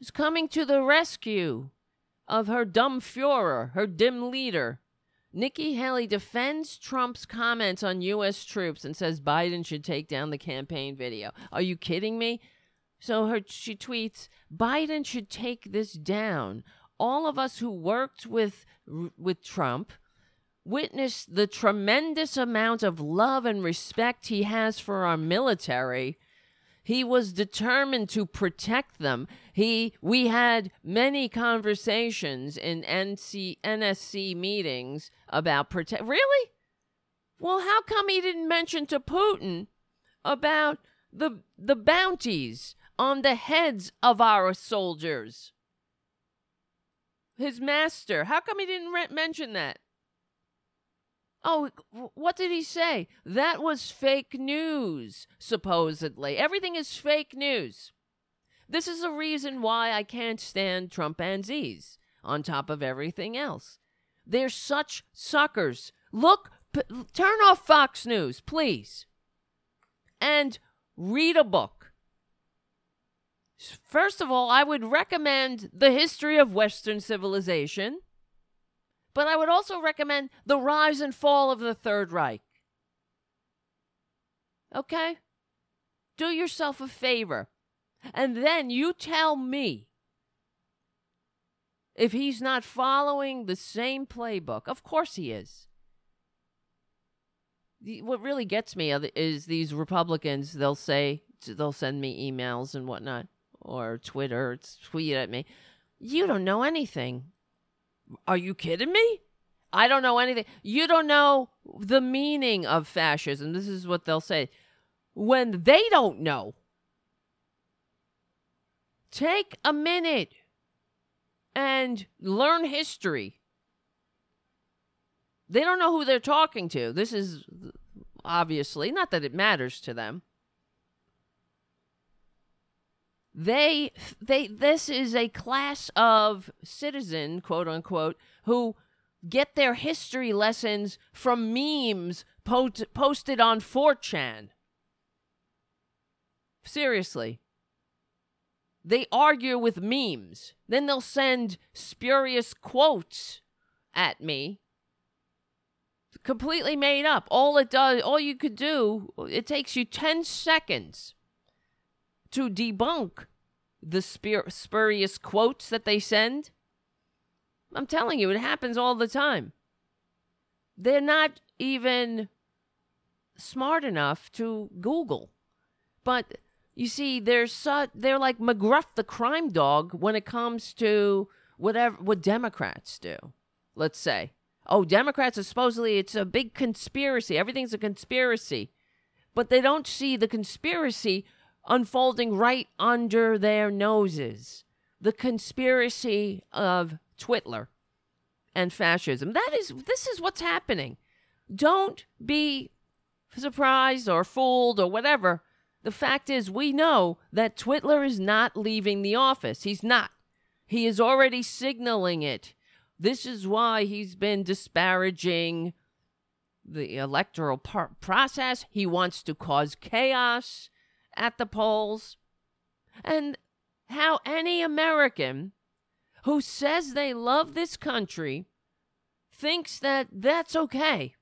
is coming to the rescue of her dumb Fuhrer, her dim leader. Nikki Haley defends Trump's comments on U.S. troops and says Biden should take down the campaign video. Are you kidding me? So she tweets, Biden should take this down. All of us who worked with Trump witnessed the tremendous amount of love and respect he has for our military. He was determined to protect them. We had many conversations in NSC meetings about protect. Really? Well, how come he didn't mention to Putin about the bounties on the heads of our soldiers? His master. How come he didn't mention that? Oh, what did he say? That was fake news, supposedly. Everything is fake news. This is a reason why I can't stand Trumpanzees on top of everything else. They're such suckers. Look, turn off Fox News, please. And read a book. First of all, I would recommend The History of Western Civilization. But I would also recommend The Rise and Fall of the Third Reich. Okay? Do yourself a favor. And then you tell me if he's not following the same playbook. Of course he is. What really gets me is these Republicans, they'll send me emails and whatnot, or Twitter, tweet at me. You don't know anything. Are you kidding me? I don't know anything. You don't know the meaning of fascism. This is what they'll say. When they don't know, take a minute and learn history. They don't know who they're talking to. This is obviously, not that it matters to them. This is a class of citizen, quote unquote, who get their history lessons from memes posted on 4chan. Seriously. They argue with memes. Then they'll send spurious quotes at me. Completely made up. All you could do, it takes you 10 seconds to debunk the spurious quotes that they send. I'm telling you, it happens all the time. They're not even smart enough to Google. But you see, they're like McGruff the crime dog when it comes to what Democrats do, let's say. Oh, Democrats are supposedly, it's a big conspiracy. Everything's a conspiracy. But they don't see the conspiracy unfolding right under their noses. The conspiracy of Twitler and fascism. This is what's happening. Don't be surprised or fooled or whatever. The fact is, we know that Twitler is not leaving the office. He's not. He is already signaling it. This is why he's been disparaging the electoral process. He wants to cause chaos at the polls, and how any American who says they love this country thinks that that's okay.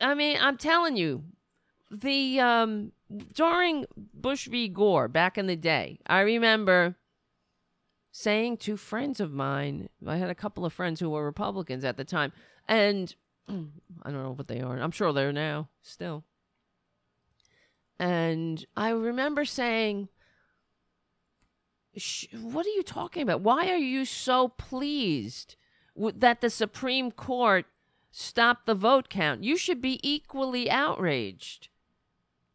I'm telling you, during Bush v. Gore back in the day, I remember saying to friends of mine, I had a couple of friends who were Republicans at the time, and I don't know what they are. I'm sure they're now still. And I remember saying, what are you talking about? Why are you so pleased that the Supreme Court stopped the vote count? You should be equally outraged.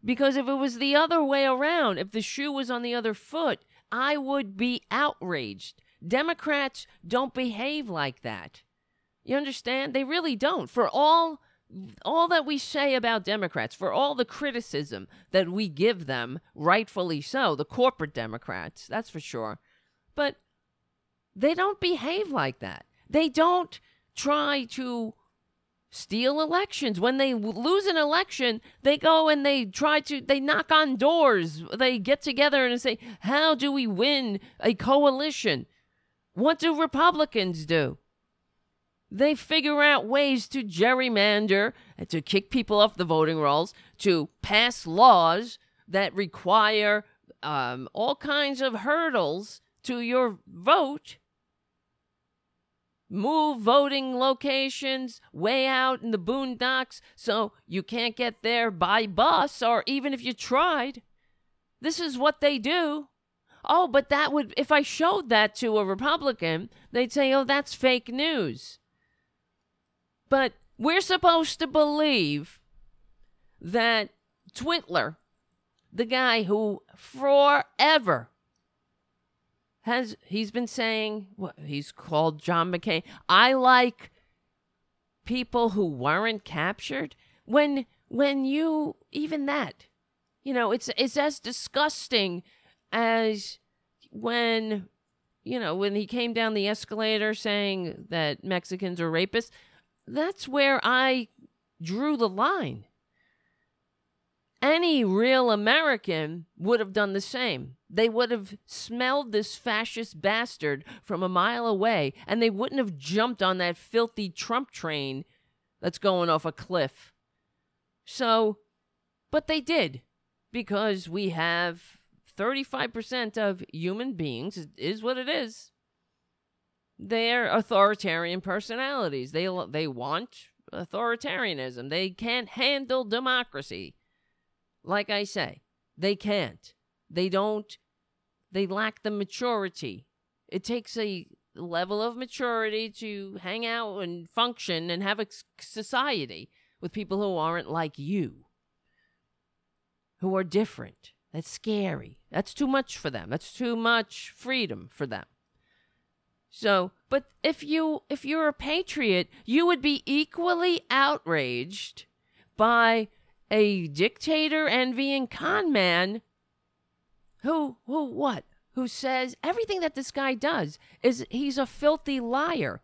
Because if it was the other way around, if the shoe was on the other foot, I would be outraged. Democrats don't behave like that. You understand? They really don't. For all that we say about Democrats, for all the criticism that we give them, rightfully so, the corporate Democrats, that's for sure. But they don't behave like that. They don't try to steal elections. When they lose an election, they go and they try to, they knock on doors. They get together and say, how do we win a coalition? What do Republicans do? They figure out ways to gerrymander and to kick people off the voting rolls, to pass laws that require all kinds of hurdles to your vote. Move voting locations way out in the boondocks so you can't get there by bus, or even if you tried. This is what they do. Oh, but that would, if I showed that to a Republican, they'd say, oh, that's fake news. But we're supposed to believe that Twitler, the guy who forever has, he's been saying, well, he's called John McCain, I like people who weren't captured. When you, even that, you know, it's as disgusting as when, you know, when he came down the escalator saying that Mexicans are rapists. That's where I drew the line. Any real American would have done the same. They would have smelled this fascist bastard from a mile away, and they wouldn't have jumped on that filthy Trump train that's going off a cliff. So, but they did, because we have 35% of human beings, it is what it is. They're authoritarian personalities. They want authoritarianism. They can't handle democracy. Like I say, they can't. They don't. They lack the maturity. It takes a level of maturity to hang out and function and have a society with people who aren't like you, who are different. That's scary. That's too much for them. That's too much freedom for them. So, but if you're a patriot, you would be equally outraged by a dictator envying con man who says everything that this guy does is he's a filthy liar.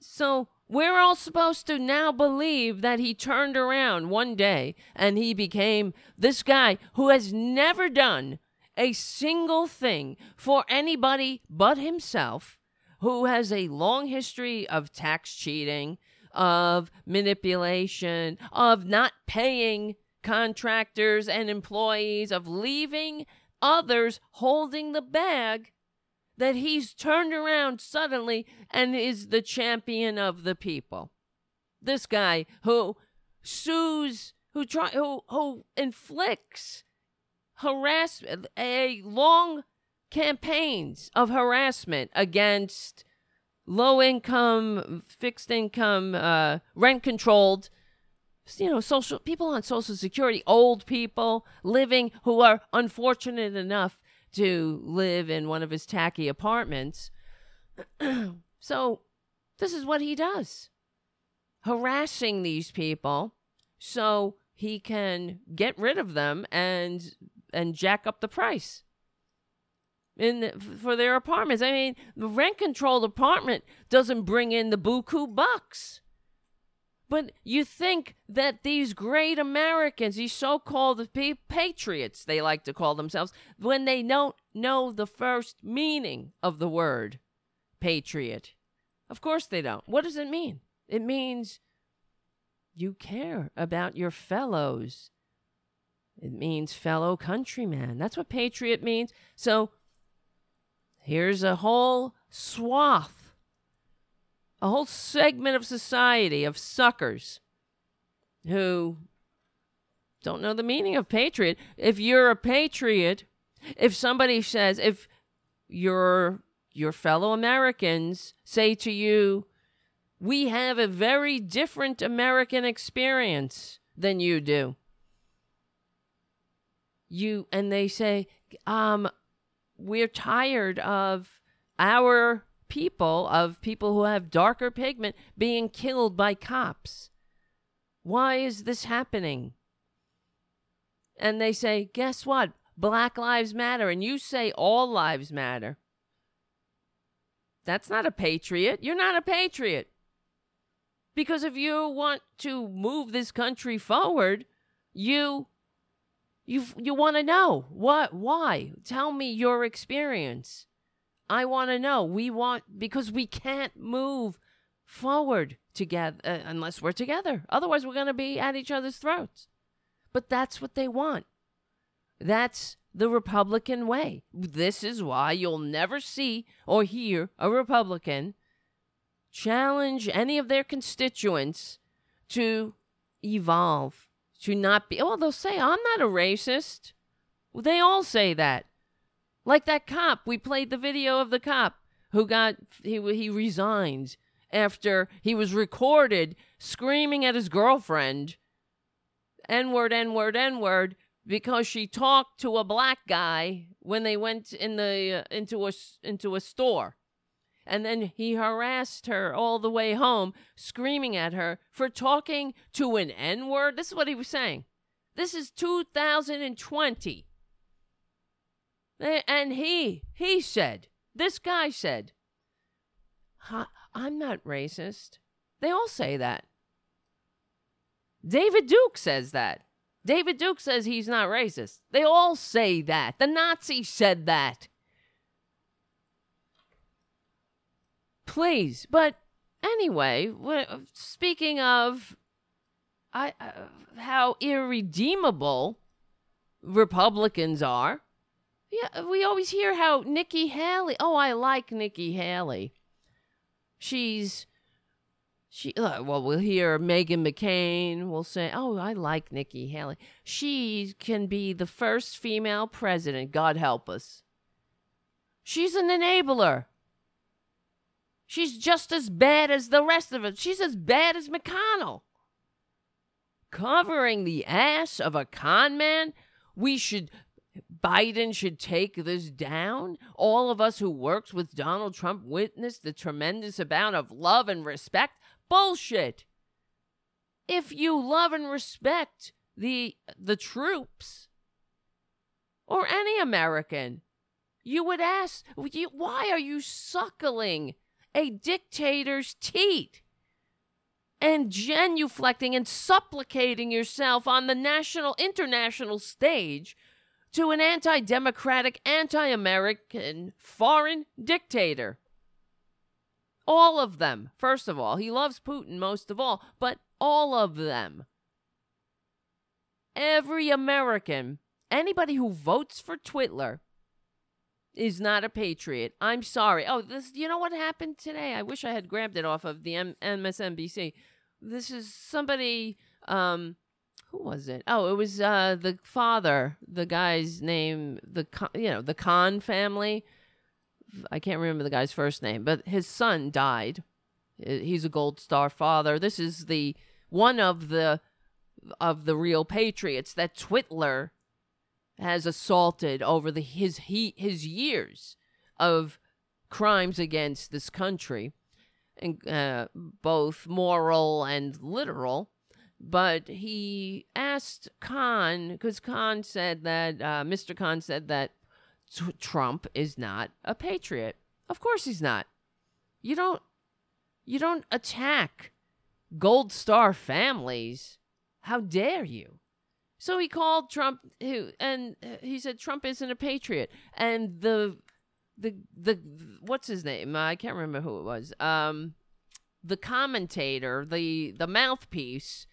So we're all supposed to now believe that he turned around one day and he became this guy who has never done a single thing for anybody but himself, who has a long history of tax cheating, of manipulation, of not paying contractors and employees, of leaving others holding the bag, that he's turned around suddenly and is the champion of the people. This guy who sues, who inflicts harassment, a long campaigns of harassment against low-income, fixed-income, rent-controlled, you know, social people on Social Security, old people living who are unfortunate enough to live in one of his tacky apartments. So this is what he does, harassing these people so he can get rid of them and jack up the price for their apartments. I mean, the rent-controlled apartment doesn't bring in the buku bucks. But you think that these great Americans, these so-called patriots, they like to call themselves, when they don't know the first meaning of the word patriot. Of course they don't. What does it mean? It means you care about your fellows. It means fellow countryman. That's what patriot means. So here's a whole swath, a whole segment of society of suckers who don't know the meaning of patriot. If you're a patriot, if somebody says, if your fellow Americans say to you, we have a very different American experience than you do. And they say, we're tired of our people, of people who have darker pigment, being killed by cops. Why is this happening? And they say, guess what? Black lives matter. And you say all lives matter. That's not a patriot. You're not a patriot. Because if you want to move this country forward, you want to know what, why. Tell me your experience. I want to know. We want, because we can't move forward together unless we're together. Otherwise, we're going to be at each other's throats. But that's what they want. That's the Republican way. This is why you'll never see or hear a Republican challenge any of their constituents to evolve, to not be, oh, they'll say, I'm not a racist. Well, they all say that. Like that cop, we played the video of the cop who got, he resigned after he was recorded screaming at his girlfriend, N-word, N-word, N-word, because she talked to a black guy when they went in the into a store. And then he harassed her all the way home, screaming at her for talking to an N-word. This is what he was saying. This is 2020. And he said, this guy said, I'm not racist. They all say that. David Duke says that. David Duke says he's not racist. They all say that. The Nazis said that. Please. But anyway, speaking of how irredeemable Republicans are, yeah, we always hear how Nikki Haley, oh, I like Nikki Haley. Well, we'll hear Meghan McCain will say, oh, I like Nikki Haley. She can be the first female president. God help us. She's an enabler. She's just as bad as the rest of us. She's as bad as McConnell. Covering the ass of a con man? Biden should take this down. All of us who worked with Donald Trump witnessed the tremendous amount of love and respect. Bullshit. If you love and respect the troops or any American, you would ask, why are you suckling a dictator's teat and genuflecting and supplicating yourself on the national, international stage to an anti-democratic, anti-American, foreign dictator? All of them, first of all. He loves Putin most of all, but all of them. Every American, anybody who votes for Twitler, is not a patriot. I'm sorry. Oh, this. You know what happened today? I wish I had grabbed it off of the MSNBC. This is somebody. Who was it? Oh, it was the father. The guy's name. The Khan family. I can't remember the guy's first name, but his son died. He's a Gold Star father. This is the one of the real patriots that Twitler has assaulted over his years of crimes against this country, and both moral and literal. But he asked Khan, because Khan said that Mr. Khan said that Trump is not a patriot. Of course he's not. You don't attack Gold Star families. How dare you? So he called Trump, and he said Trump isn't a patriot. And the what's his name? I can't remember who it was. The commentator, the mouthpiece,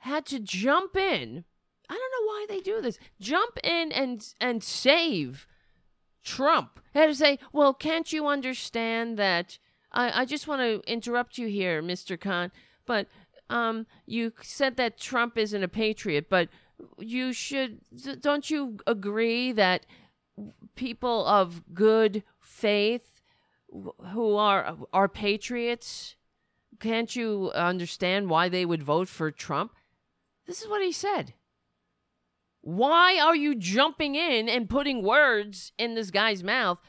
had to jump in. I don't know why they do this. Jump in and save Trump. Had to say, well, can't you understand that? I just want to interrupt you here, Mr. Khan, but. You said that Trump isn't a patriot, but you should, don't you agree that people of good faith who are patriots, can't you understand why they would vote for Trump? This is what he said. Why are you jumping in and putting words in this guy's mouth?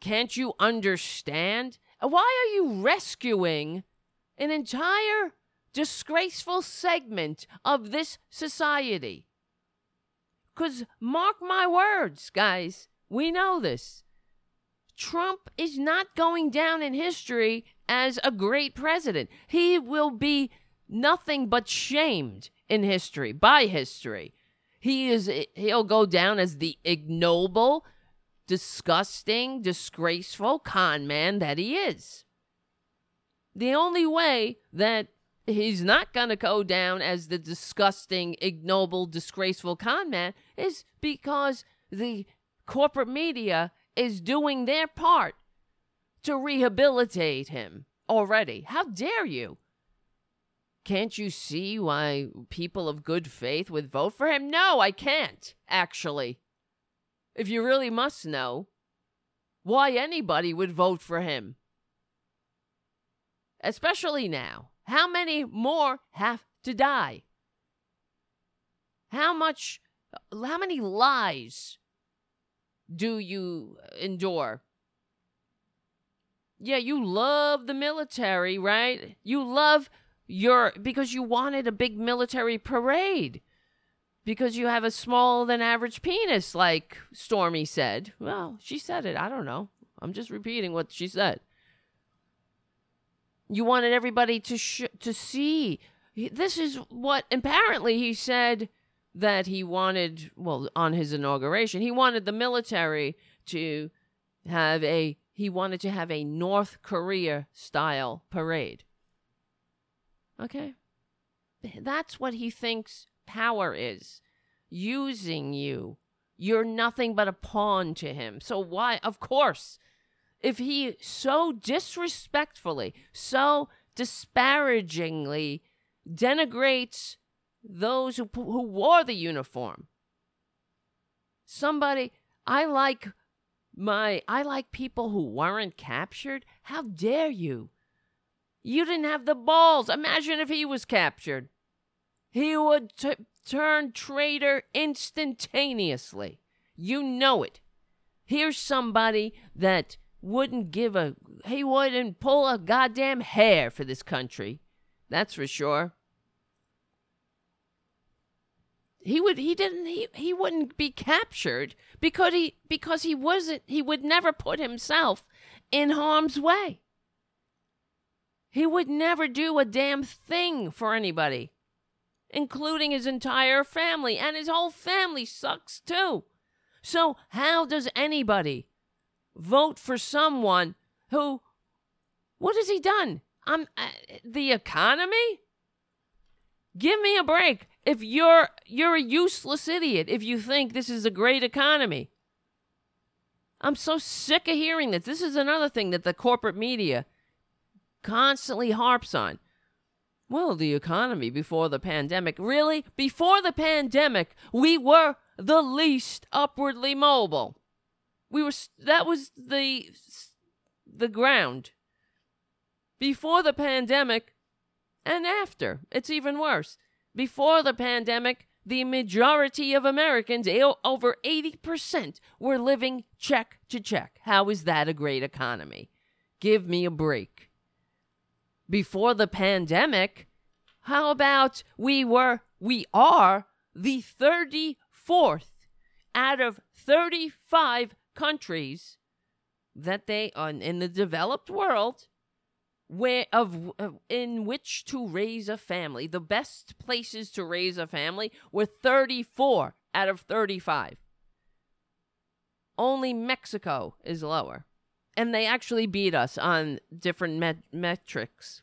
Can't you understand? Why are you rescuing an entire disgraceful segment of this society? Because mark my words, guys, we know this. Trump is not going down in history as a great president. He will be nothing but shamed in history, by history. He'll go down as the ignoble, disgusting, disgraceful con man that he is. The only way that he's not going to go down as the disgusting, ignoble, disgraceful con man is because the corporate media is doing their part to rehabilitate him already. How dare you? Can't you see why people of good faith would vote for him? No, I can't, actually. If you really must know why anybody would vote for him. Especially now. How many more have to die? How many lies do you endure? Yeah, you love the military, right? You love because you wanted a big military parade. Because you have a smaller than average penis, like Stormy said. Well, she said it. I don't know. I'm just repeating what she said. You wanted everybody to see. This is what, apparently he said that he wanted, on his inauguration, he wanted the military to have a North Korea-style parade. Okay? That's what he thinks power is. Using you. You're nothing but a pawn to him. So why? Of course. If he so disrespectfully, so disparagingly denigrates those who wore the uniform. Somebody, I like people who weren't captured. How dare you? You didn't have the balls. Imagine if he was captured. He would turn traitor instantaneously. You know it. Here's somebody that he wouldn't pull a goddamn hair for this country. That's for sure. He wouldn't be captured because he would never put himself in harm's way. He would never do a damn thing for anybody, including his entire family, and his whole family sucks too. So how does anybody vote for someone who, what has he done? The economy? Give me a break. If you're a useless idiot, if you think this is a great economy. I'm so sick of hearing this. This is another thing that the corporate media constantly harps on. Well, the economy before the pandemic. Really? Before the pandemic, we were the least upwardly mobile. That was the ground. Before the pandemic and after. It's even worse. Before the pandemic, the majority of Americans, over 80%, were living check to check. How is that a great economy? Give me a break. Before the pandemic, how about we are the 34th out of 35 countries that they are in the developed world in which to raise a family. The best places to raise a family were 34 out of 35. Only Mexico is lower. And they actually beat us on different metrics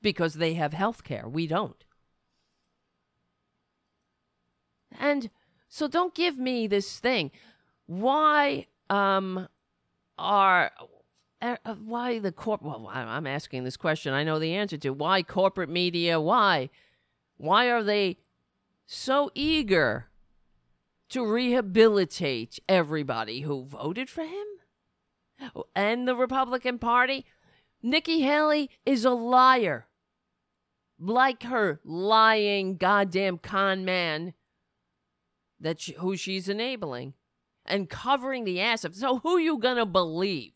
because they have health care. We don't. And so don't give me this thing. I'm asking this question. I know the answer to why corporate media, why are they so eager to rehabilitate everybody who voted for him? And the Republican Party? Nikki Haley is a liar. Like her lying goddamn con man who she's enabling. And covering the ass of. So who are you going to believe?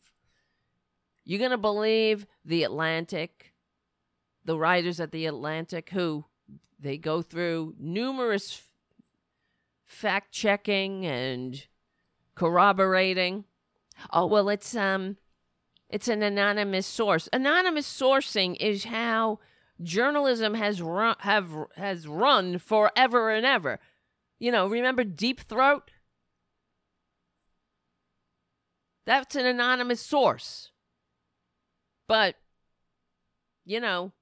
You're going to believe The Atlantic, the writers at The Atlantic, who they go through numerous fact-checking and corroborating. Oh, well, it's It's an anonymous source. Anonymous sourcing is how journalism has run forever and ever. You know, remember Deep Throat? That's an anonymous source. But, you know,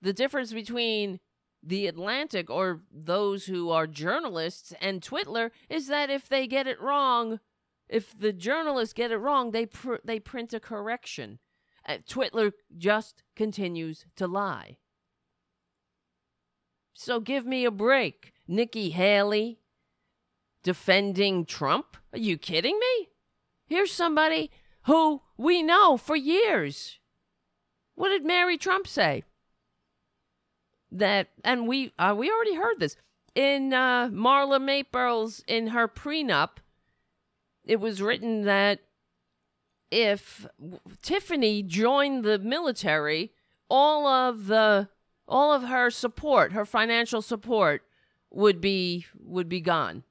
the difference between The Atlantic or those who are journalists and Twitler is that if they get it wrong, if the journalists get it wrong, they print a correction. Twitler just continues to lie. So give me a break. Nikki Haley defending Trump? Are you kidding me? Here's somebody who we know for years. What did Mary Trump say? That, and we already heard this in Marla Maples, in her prenup. It was written that if Tiffany joined the military, all of her support, her financial support, would be gone.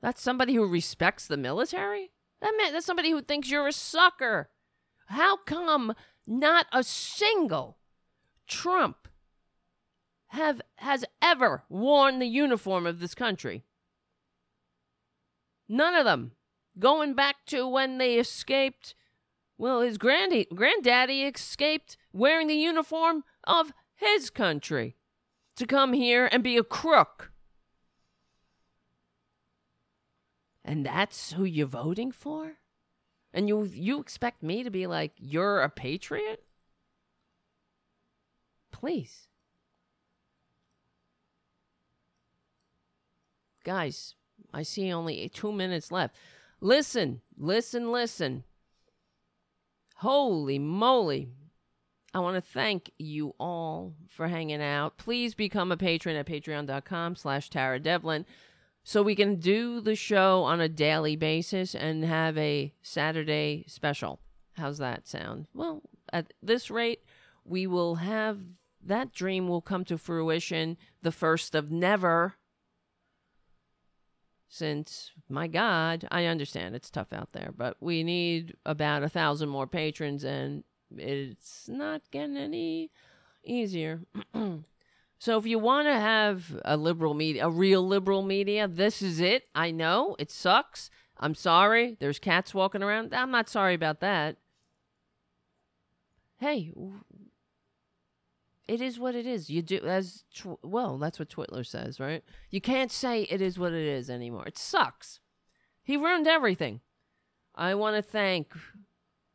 That's somebody who respects the military? That's somebody who thinks you're a sucker. How come not a single Trump has ever worn the uniform of this country? None of them. Going back to when they escaped, well, his granddaddy escaped wearing the uniform of his country to come here and be a crook. And that's who you're voting for? And you expect me to be like, you're a patriot? Please. Guys, I see only 2 minutes left. Listen. Holy moly. I want to thank you all for hanging out. Please become a patron at patreon.com/Tara Devlin so we can do the show on a daily basis and have a Saturday special. How's that sound? Well, at this rate, we will have... That dream will come to fruition, the first of never. Since, my God, I understand it's tough out there, but we need about 1,000 more patrons, and it's not getting any easier. So if you want to have a real liberal media, this is it. I know it sucks. I'm sorry. There's cats walking around. I'm not sorry about that. Hey, it is what it is. You do as well. That's what Twitler says, right? You can't say it is what it is anymore. It sucks. He ruined everything. I want to thank.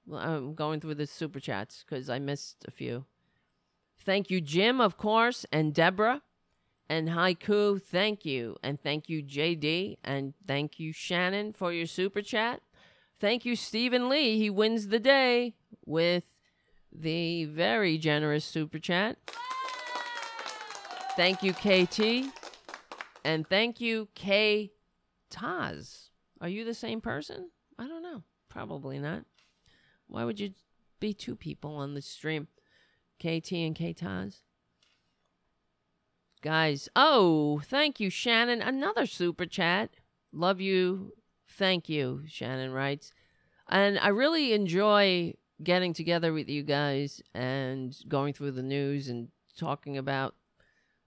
Well, I'm going through the super chats because I missed a few. Thank you, Jim, of course, and Deborah, and Haiku. Thank you, and thank you, JD, and thank you, Shannon, for your super chat. Thank you, Stephen Lee. He wins the day with the very generous super chat. Thank you, KT. And thank you, K. Taz. Are you the same person? I don't know. Probably not. Why would you be two people on the stream? KT and K. Taz. Guys. Oh, thank you, Shannon. Another super chat. Love you. Thank you, Shannon writes. And I really enjoy getting together with you guys and going through the news and talking about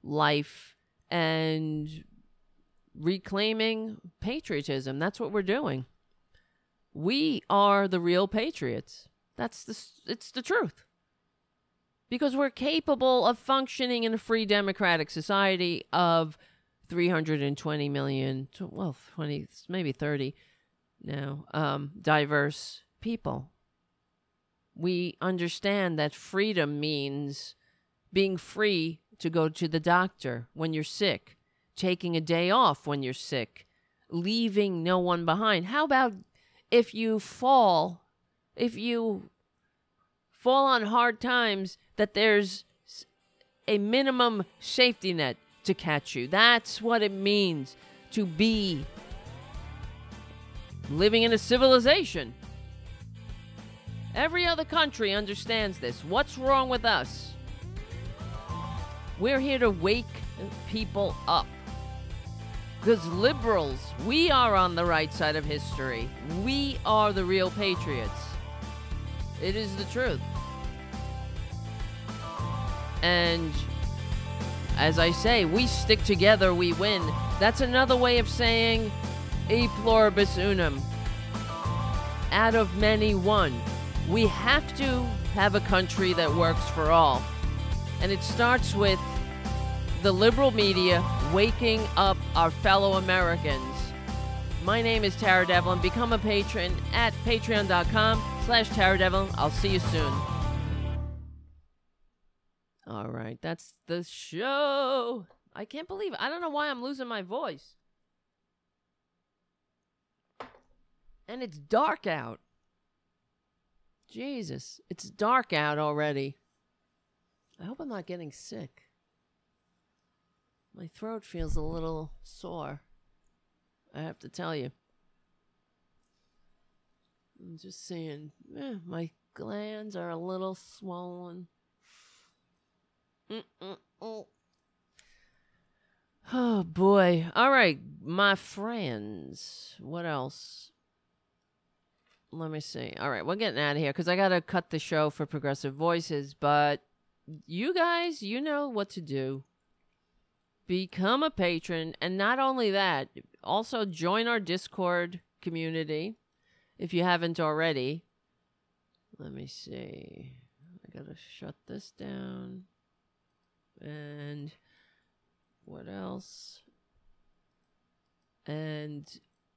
life and reclaiming patriotism. That's what we're doing. We are the real patriots. It's the truth. Because we're capable of functioning in a free democratic society of 320 million, well, 20, maybe 30 now, diverse people. We understand that freedom means being free to go to the doctor when you're sick, taking a day off when you're sick, leaving no one behind. How about if you fall on hard times, that there's a minimum safety net to catch you? That's what it means to be living in a civilization. Every other country understands this. What's wrong with us? We're here to wake people up. Because liberals, we are on the right side of history. We are the real patriots. It is the truth. And as I say, we stick together, we win. That's another way of saying e pluribus unum. Out of many, one. We have to have a country that works for all. And it starts with the liberal media waking up our fellow Americans. My name is Tara Devlin. Become a patron at patreon.com/Tara Devlin. I'll see you soon. All right, that's the show. I can't believe it. I don't know why I'm losing my voice. And it's dark out. Jesus, it's dark out already. I hope I'm not getting sick. My throat feels a little sore, I have to tell you. I'm just saying, my glands are a little swollen. Oh, boy. All right, my friends. What else? Let me see. All right, we're getting out of here because I got to cut the show for Progressive Voices, but you guys, you know what to do. Become a patron, and not only that, also join our Discord community if you haven't already. Let me see. I gotta shut this down. And what else? And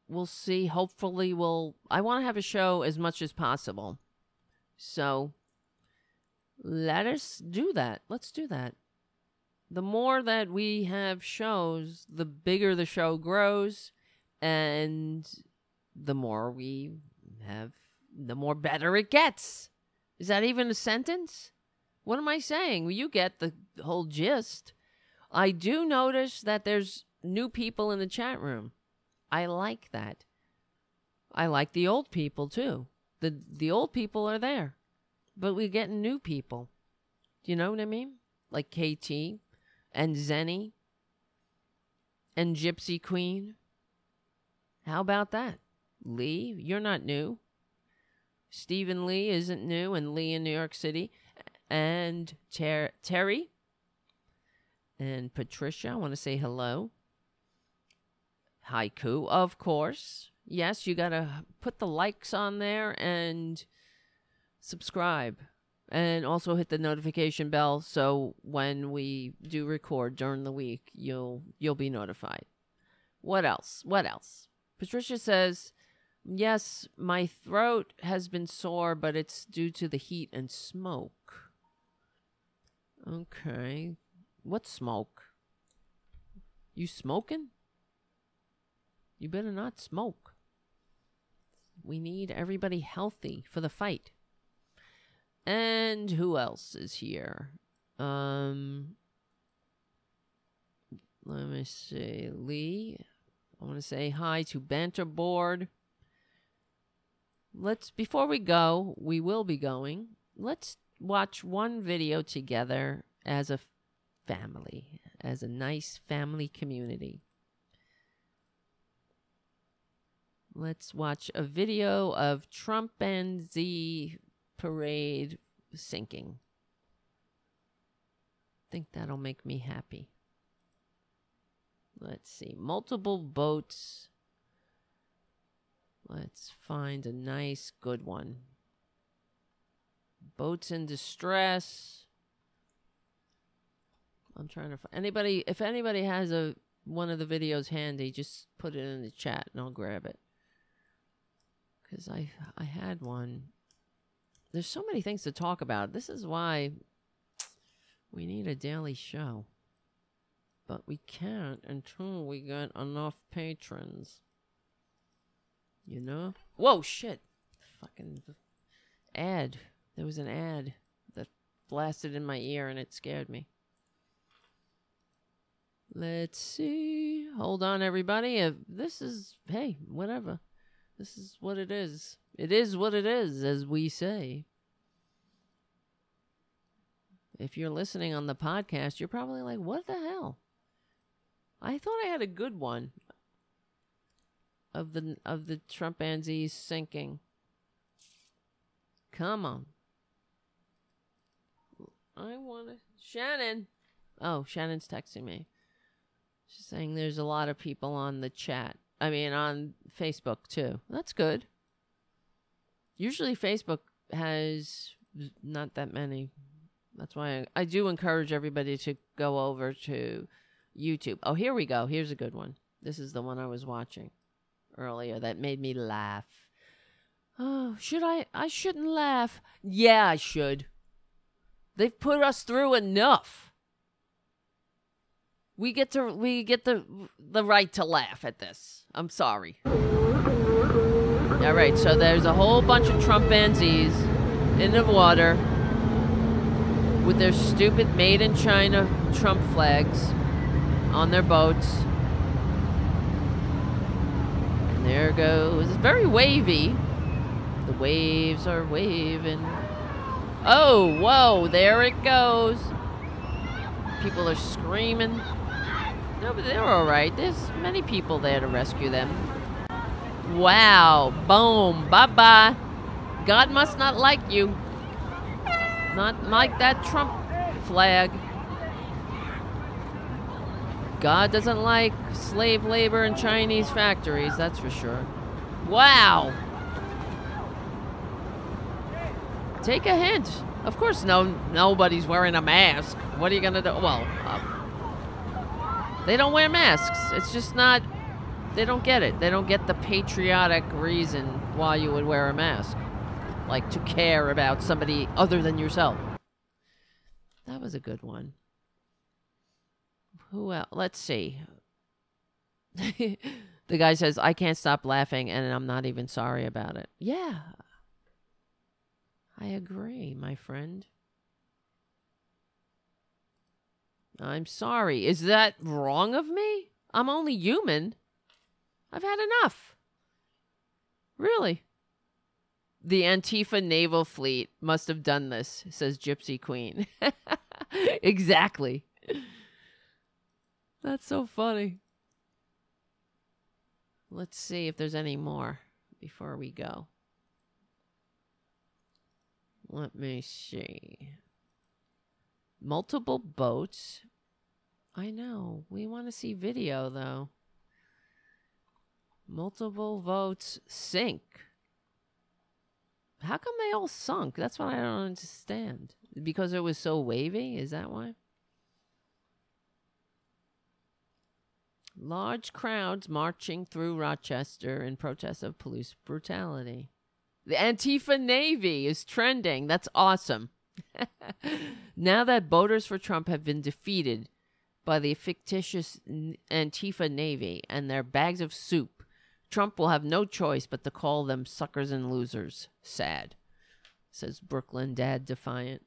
we'll see. Hopefully I want to have a show as much as possible. So let us do that. Let's do that. The more that we have shows, the bigger the show grows, and the more we have, the more better it gets. Is that even a sentence? What am I saying? Well, you get the whole gist. I do notice that there's new people in the chat room. I like that. I like the old people, too. The old people are there, but we're getting new people. Do you know what I mean? Like KT. And Zenny. And Gypsy Queen. How about that? Lee, you're not new. Stephen Lee isn't new, and Lee in New York City. And Terry. And Patricia, I want to say hello. Haiku, of course. Yes, you got to put the likes on there and subscribe. And also hit the notification bell so when we do record during the week, you'll be notified. What else? What else? Patricia says, yes, my throat has been sore, but it's due to the heat and smoke. Okay. What smoke? You smoking? You better not smoke. We need everybody healthy for the fight. And who else is here? Let me see. Lee. I want to say hi to Banter Board. Before we go, we will be going. Let's watch one video together as a family, as a nice family community. Let's watch a video of Trump and the parade sinking. I think that'll make me happy. Let's see. Multiple boats. Let's find a nice good one. Boats in distress. I'm trying to find anybody. If anybody has one of the videos handy, just put it in the chat and I'll grab it. Because I had one. There's so many things to talk about. This is why we need a daily show. But we can't until we get enough patrons. You know? Whoa, shit. Fucking ad. There was an ad that blasted in my ear and it scared me. Let's see. Hold on, everybody. Hey, whatever. This is what it is. It is what it is, as we say. If you're listening on the podcast, you're probably like, what the hell? I thought I had a good one. of the Trumpanzees sinking. Come on. I want to... Shannon. Oh, Shannon's texting me. She's saying there's a lot of people on the chat. I mean, on Facebook, too. That's good. Usually Facebook has not that many. That's why I do encourage everybody to go over to YouTube. Oh, here we go. Here's a good one. This is the one I was watching earlier that made me laugh. Oh, should I? I shouldn't laugh. Yeah, I should. They've put us through enough. We get the right to laugh at this. I'm sorry. All right, so there's a whole bunch of Trumpanzees in the water with their stupid made-in-China Trump flags on their boats. And there it goes. It's very wavy. The waves are waving. Oh, whoa, there it goes. People are screaming. No, but they're all right. There's many people there to rescue them. Wow, boom, bye-bye. God must not like you. Not like that Trump flag. God doesn't like slave labor in Chinese factories, that's for sure. Wow. Take a hint. Of course, nobody's wearing a mask. What are you gonna do? Well, they don't wear masks. It's just not. They don't get it. They don't get the patriotic reason why you would wear a mask, like to care about somebody other than yourself. That was a good one. Who else? Let's see. The guy says, "I can't stop laughing, and I'm not even sorry about it." Yeah. I agree, my friend. I'm sorry. Is that wrong of me? I'm only human. I've had enough. Really? The Antifa naval fleet must have done this, says Gypsy Queen. Exactly. That's so funny. Let's see if there's any more before we go. Let me see. Multiple boats. I know. We want to see video, though. Multiple boats sink. How come they all sunk? That's what I don't understand. Because it was so wavy? Is that why? Large crowds marching through Rochester in protest of police brutality. The Antifa Navy is trending. That's awesome. Now that voters for Trump have been defeated by the fictitious Antifa Navy and their bags of soup, Trump will have no choice but to call them suckers and losers. Sad, says Brooklyn Dad Defiant.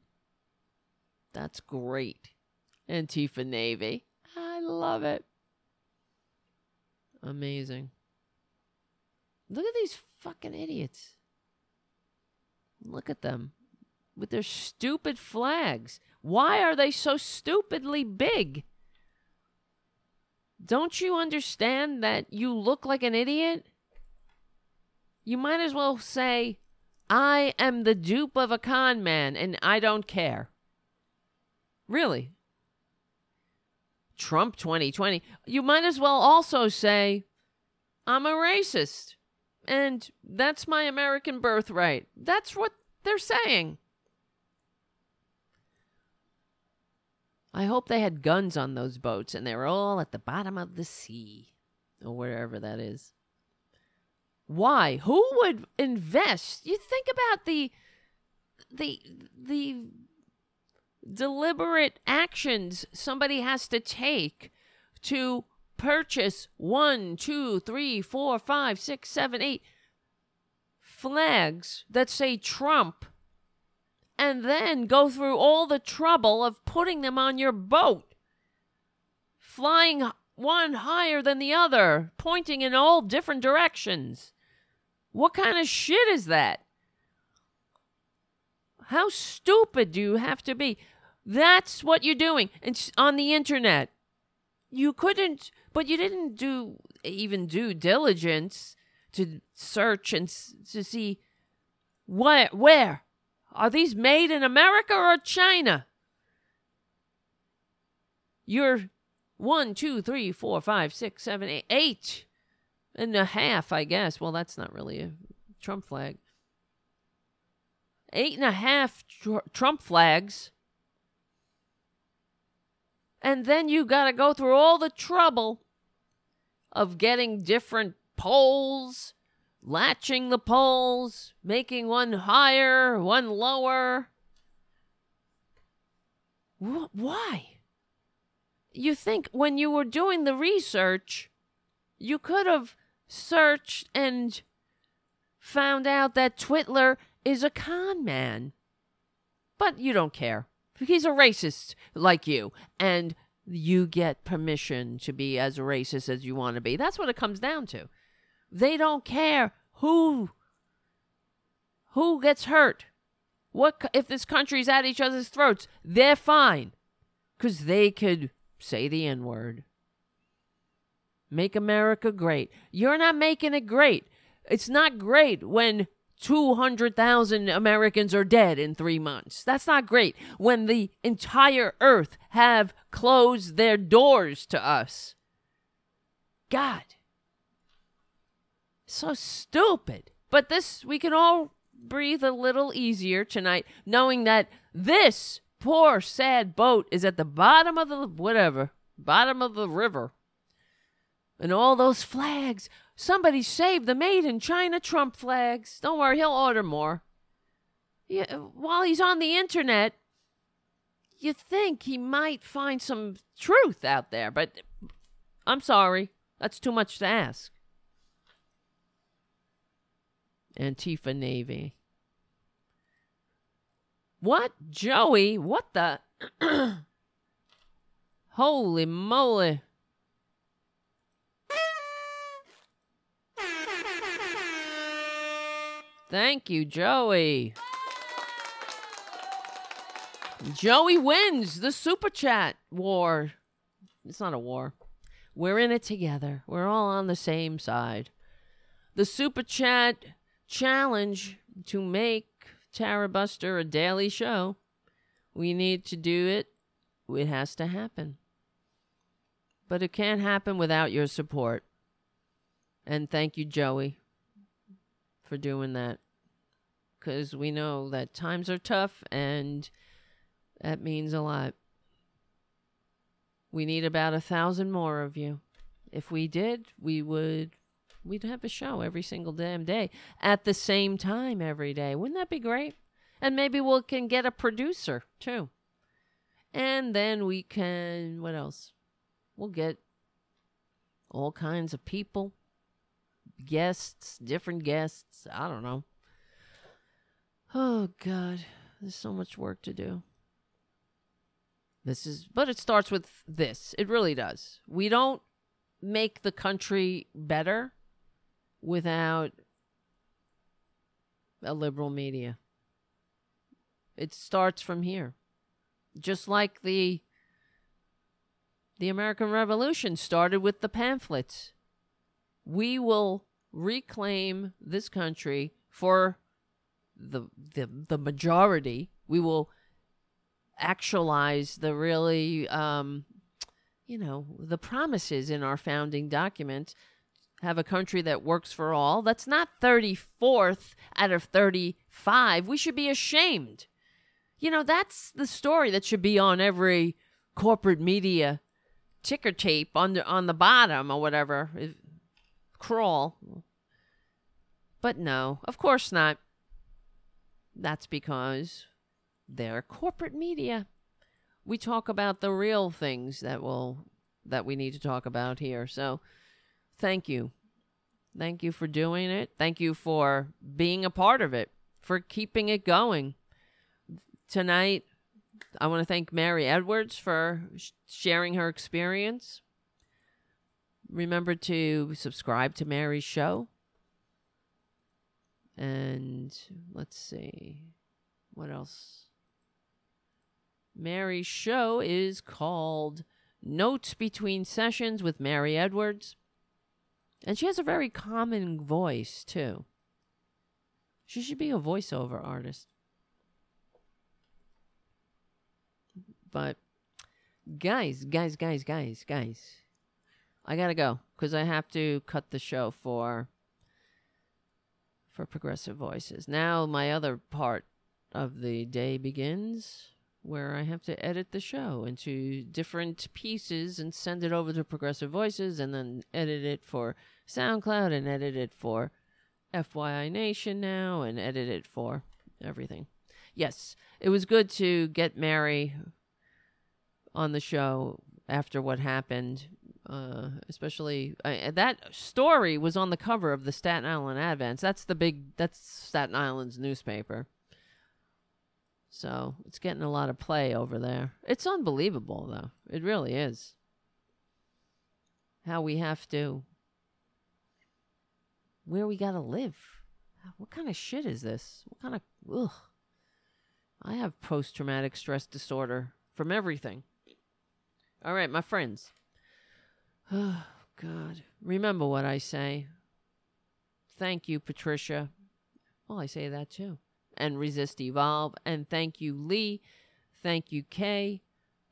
That's great. Antifa Navy. I love it. Amazing. Look at these fucking idiots. Look at them with their stupid flags. Why are they so stupidly big? Don't you understand that you look like an idiot? You might as well say, I am the dupe of a con man and I don't care. Really? Trump 2020. You might as well also say, I'm a racist. And that's my American birthright. That's what they're saying. I hope they had guns on those boats and they were all at the bottom of the sea. Or wherever that is. Why? Who would invest? You think about the deliberate actions somebody has to take to purchase 1, 2, 3, 4, 5, 6, 7, 8 flags that say Trump and then go through all the trouble of putting them on your boat, flying one higher than the other, pointing in all different directions. What kind of shit is that? How stupid do you have to be? That's what you're doing. It's on the internet. you couldn't, but you didn't do even due diligence to search and to see where are these made in America or China? You're 1, 2, 3, 4, 5, 6, 7, 8 and a half, I guess. Well, that's not really a Trump flag. 8.5 Trump flags. And then you got to go through all the trouble of getting different polls, latching the polls, making one higher, one lower. Why? You think when you were doing the research, you could have searched and found out that Twitler is a con man. But you don't care. He's a racist like you. And you get permission to be as racist as you want to be. That's what it comes down to. They don't care who gets hurt. What if this country's at each other's throats? They're fine. Because they could say the N-word. Make America great. You're not making it great. It's not great when 200,000 Americans are dead in 3 months. That's not great. When the entire earth have closed their doors to us. God. So stupid. But this, we can all breathe a little easier tonight, knowing that this poor, sad boat is at the bottom of the bottom of the river. And all those flags. Somebody save the made in China Trump flags. Don't worry, he'll order more. Yeah, while he's on the internet, you think he might find some truth out there. But I'm sorry, that's too much to ask. Antifa Navy. What? Joey? What the? Holy moly. Thank you, Joey. Joey wins the Super Chat war. It's not a war. We're in it together. We're all on the same side. The Super Chat challenge to make Tara Buster a daily show. We need to do it. It has to happen. But it can't happen without your support. And thank you, Joey, for doing that. Because we know that times are tough and that means a lot. We need about 1,000 more of you. If we did, we'd have a show every single damn day at the same time every day. Wouldn't that be great? And maybe we can get a producer too. And then we can, what else? We'll get all kinds of people, guests, different guests. I don't know. Oh God, there's so much work to do. But it starts with this. It really does. We don't make the country better without a liberal media. It starts from here. Just like the American Revolution started with the pamphlets. We will reclaim this country for the majority. We will actualize the really, the promises in our founding document. Have a country that works for all. That's not 34th out of 35. We should be ashamed. That's the story that should be on every corporate media ticker tape on the bottom or whatever. Crawl. But no, of course not. That's because they're corporate media. We talk about the real things that we need to talk about here. So thank you. Thank you for doing it. Thank you for being a part of it, for keeping it going. Tonight, I want to thank Mary Edwards for sharing her experience. Remember to subscribe to Mary's show. And let's see. What else? Mary's show is called Notes Between Sessions with Mary Edwards. And she has a very calming voice, too. She should be a voiceover artist. But guys, I gotta go, because I have to cut the show for Progressive Voices. Now my other part of the day begins, where I have to edit the show into different pieces and send it over to Progressive Voices, and then edit it for SoundCloud, and edit it for FYI Nation now, and edit it for everything. Yes, it was good to get Mary on the show after what happened, especially that story was on the cover of the Staten Island Advance. That's Staten Island's newspaper. So it's getting a lot of play over there. It's unbelievable, though. It really is. How we have to, where we gotta live. What kind of shit is this? What kind of, ugh. I have post-traumatic stress disorder from everything. All right, my friends. Oh, God. Remember what I say. Thank you, Patricia. Well, I say that, too. And Resist Evolve. And thank you, Lee. Thank you, Kay.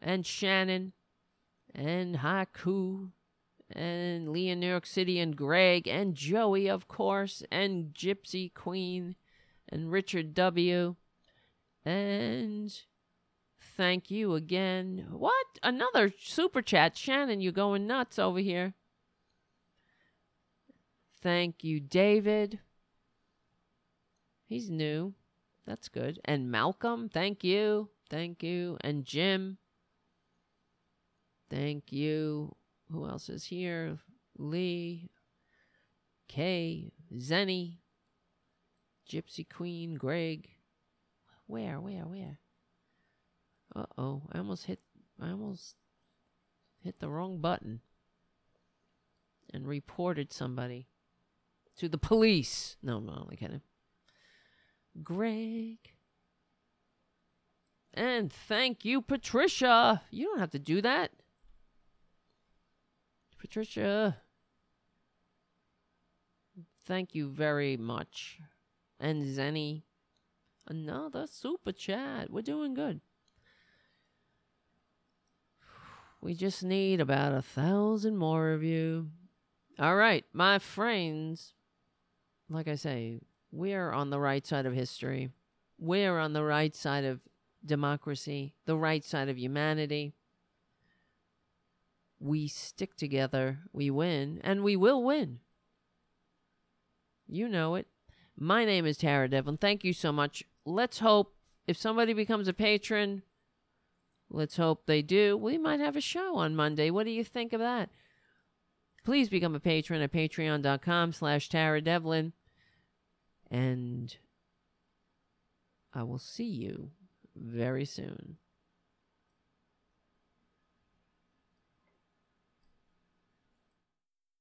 And Shannon. And Haku. And Lee in New York City. And Greg. And Joey, of course. And Gypsy Queen. And Richard W. And thank you again. What? Another super chat. Shannon, you're going nuts over here. Thank you, David. He's new. That's good. And Malcolm, thank you. Thank you. And Jim. Thank you. Who else is here? Lee. Kay. Zenny. Gypsy Queen. Greg. Where? Uh-oh, I almost hit the wrong button and reported somebody to the police. No, I'm only kidding. Greg. And thank you, Patricia. You don't have to do that. Patricia. Thank you very much. And Zenny. Another super chat. We're doing good. We just need about 1,000 more of you. All right, my friends. Like I say, we're on the right side of history. We're on the right side of democracy, the right side of humanity. We stick together. We win, and we will win. You know it. My name is Tara Devlin. Thank you so much. Let's hope if somebody becomes a patron, let's hope they do. We might have a show on Monday. What do you think of that? Please become a patron at patreon.com/Tara Devlin. And I will see you very soon.